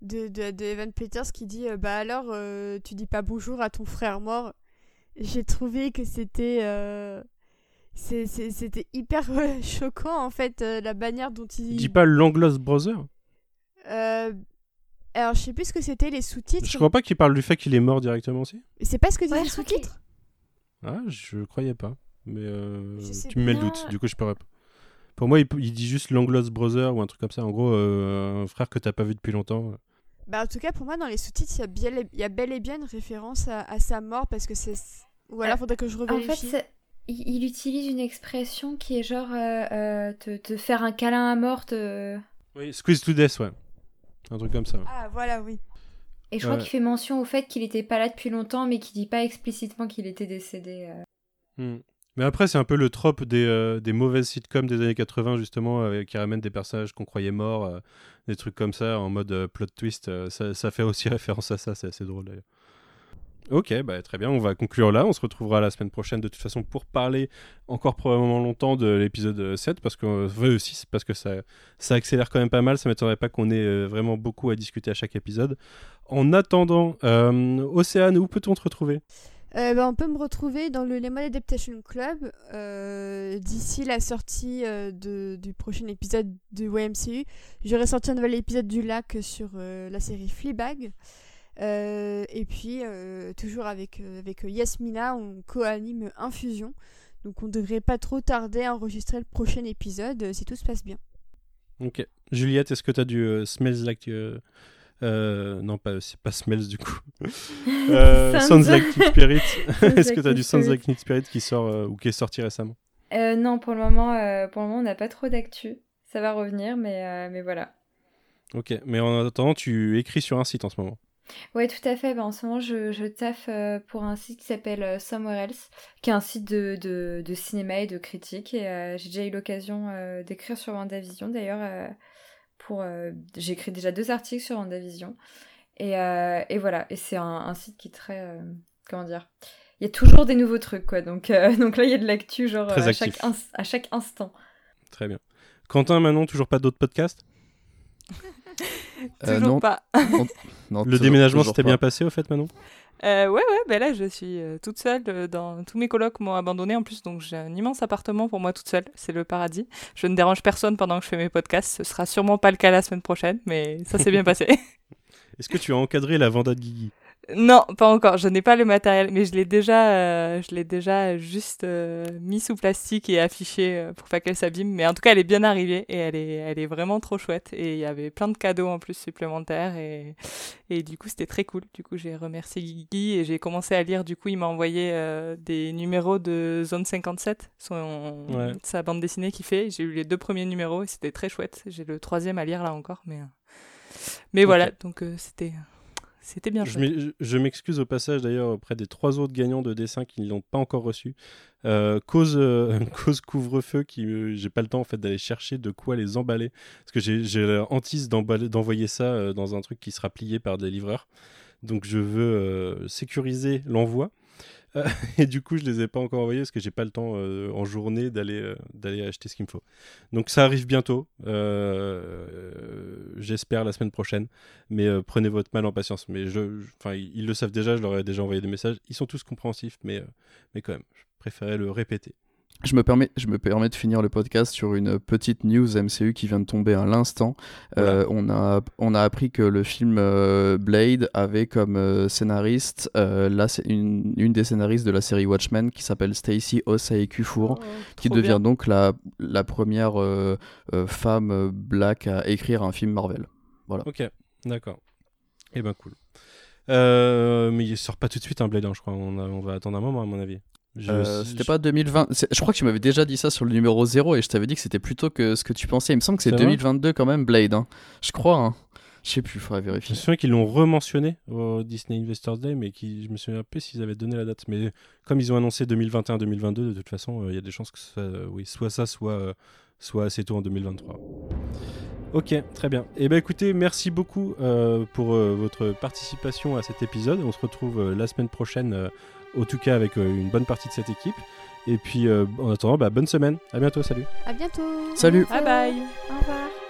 de, de, de Evan Peters qui dit euh, bah alors euh, tu dis pas bonjour à ton frère mort. J'ai trouvé que c'était euh, c'est, c'est, c'était hyper euh, choquant en fait, euh, la manière dont il... Dis pas l'Anglos Brother. euh, Alors, je sais plus ce que c'était, les sous-titres. Je crois pas qu'il parle du fait qu'il est mort directement aussi. C'est pas ce que disaient ouais, les sous-titres. Ah, je croyais pas. Mais euh, tu me mets le doute, du coup, je peux répondre. Pour moi, il, il dit juste l'Anglos Brother ou un truc comme ça. En gros, euh, un frère que t'as pas vu depuis longtemps. Bah, en tout cas, pour moi, dans les sous-titres, il y, y a bel et bien une référence à, à sa mort parce que c'est. Ou alors, ah, faudrait que je revérifie. En fait, c'est... il utilise une expression qui est genre euh, euh, te, te faire un câlin à mort. Te... Oui, squeeze to death, ouais. Un truc comme ça. Ah, voilà, oui. Et je crois ouais. qu'il fait mention au fait qu'il était pas là depuis longtemps, mais qu'il dit pas explicitement qu'il était décédé. Euh... Hmm. Mais après, c'est un peu le trope des, euh, des mauvaises sitcoms des années quatre-vingts, justement, euh, qui ramènent des personnages qu'on croyait morts, euh, des trucs comme ça, en mode euh, plot twist. Euh, ça, ça fait aussi référence à ça, c'est assez drôle, d'ailleurs. Ok, bah, très bien, on va conclure là. On se retrouvera la semaine prochaine, de toute façon, pour parler encore probablement longtemps de l'épisode sept, parce que, euh, six, parce que ça, ça accélère quand même pas mal. Ça ne m'étonnerait pas qu'on ait euh, vraiment beaucoup à discuter à chaque épisode. En attendant, euh, Océane, où peut-on te retrouver? euh, bah, On peut me retrouver dans le Lemon Adaptation Club, euh, d'ici la sortie euh, de, du prochain épisode du Y M C U. J'aurai sorti un nouvel épisode du Lac sur euh, la série Fleabag. Euh, et puis euh, toujours avec, euh, avec Yasmina, on co-anime Infusion, donc on devrait pas trop tarder à enregistrer le prochain épisode euh, si tout se passe bien. Ok, Juliette, est-ce que t'as du euh, Smells Like euh, euh, non pas, c'est pas Smells du coup euh, Sounds Like Teen Spirit. Est-ce que t'as du Sounds Like Teen Spirit qui sort euh, ou qui est sorti récemment? euh, Non, pour le moment, euh, pour le moment on n'a pas trop d'actu, ça va revenir, mais, euh, mais voilà. Ok, mais en attendant tu écris sur un site en ce moment? Ouais, tout à fait. Ben, en ce moment, je, je taffe euh, pour un site qui s'appelle euh, Somewhere Else, qui est un site de, de, de cinéma et de critique. Et euh, j'ai déjà eu l'occasion euh, d'écrire sur WandaVision. D'ailleurs, euh, pour, euh, j'ai écrit déjà deux articles sur WandaVision. Et, euh, et voilà. Et c'est un, un site qui est très... Euh, comment dire, il y a toujours des nouveaux trucs, quoi. Donc, euh, donc là, il y a de l'actu, genre, euh, à, chaque ins- à chaque instant. Très bien. Quentin, Manon, toujours pas d'autres podcasts? Euh, toujours non. pas. non, non, le déménagement s'était bien passé au fait, Manon? euh, Ouais, ouais, ben là je suis euh, toute seule. Euh, dans... Tous mes colocs m'ont abandonnée en plus, donc j'ai un immense appartement pour moi toute seule. C'est le paradis. Je ne dérange personne pendant que je fais mes podcasts. Ce sera sûrement pas le cas la semaine prochaine, mais ça s'est bien passé. Est-ce que tu as encadré la Vanda de Guigui? Non, pas encore. Je n'ai pas le matériel, mais je l'ai déjà, euh, je l'ai déjà juste euh, mis sous plastique et affiché euh, pour pas qu'elle s'abîme. Mais en tout cas, elle est bien arrivée et elle est, elle est vraiment trop chouette. Et il y avait plein de cadeaux en plus supplémentaires et et du coup, c'était très cool. Du coup, j'ai remercié Guigui et j'ai commencé à lire. Du coup, il m'a envoyé euh, des numéros de Zone cinquante-sept, son ouais. sa bande dessinée qu'il fait. J'ai eu les deux premiers numéros et c'était très chouette. J'ai le troisième à lire là encore, mais euh... mais okay. voilà. Donc euh, c'était C'était bien chouette. Je m'excuse au passage d'ailleurs auprès des trois autres gagnants de dessin qui ne l'ont pas encore reçu. Euh, cause, euh, cause couvre-feu qui euh, j'ai pas le temps en fait d'aller chercher de quoi les emballer parce que j'ai, j'ai la hantise d'envoyer ça euh, dans un truc qui sera plié par des livreurs. Donc je veux euh, sécuriser l'envoi. Euh, et du coup, je les ai pas encore envoyés parce que j'ai pas le temps euh, en journée d'aller euh, d'aller acheter ce qu'il me faut. Donc ça arrive bientôt. Euh, euh, j'espère la semaine prochaine. Mais euh, prenez votre mal en patience. Mais je, enfin, ils, ils le savent déjà. Je leur ai déjà envoyé des messages. Ils sont tous compréhensifs, mais euh, mais quand même, je préférais le répéter. Je me permets, je me permets de finir le podcast sur une petite news M C U qui vient de tomber à l'instant. Voilà. Euh, on a, on a appris que le film euh, Blade avait comme euh, scénariste euh, la, une, une des scénaristes de la série Watchmen qui s'appelle Stacey Osei Kufour, oh, qui devient bien. donc la, la première euh, euh, femme black à écrire un film Marvel. Voilà. Ok, d'accord. Eh ben cool. Euh, mais il sort pas tout de suite un hein, Blade, hein, je crois. On, a, on va attendre un moment à mon avis. Je, euh, c'était je... pas deux mille vingt, c'est... je crois que tu m'avais déjà dit ça sur le numéro zéro et je t'avais dit que c'était plutôt que ce que tu pensais. Il me semble que c'est, c'est deux mille vingt-deux quand même Blade, hein. Je crois, hein. Je sais plus, il faudrait vérifier. Je me souviens qu'ils l'ont rementionné au Disney Investors Day, mais qui... je me souviens plus s'ils avaient donné la date. Mais comme ils ont annoncé deux mille vingt et un deux mille vingt-deux, de toute façon, il euh, y a des chances que ça, euh, oui, soit ça, soit, euh, soit assez tôt en deux mille vingt-trois. Ok, très bien. Eh ben écoutez, merci beaucoup euh, pour euh, votre participation à cet épisode. On se retrouve euh, la semaine prochaine. Euh, En tout cas, avec une bonne partie de cette équipe. Et puis, euh, en attendant, bah, bonne semaine. À bientôt, salut. À bientôt. Salut. Bye bye. Au revoir.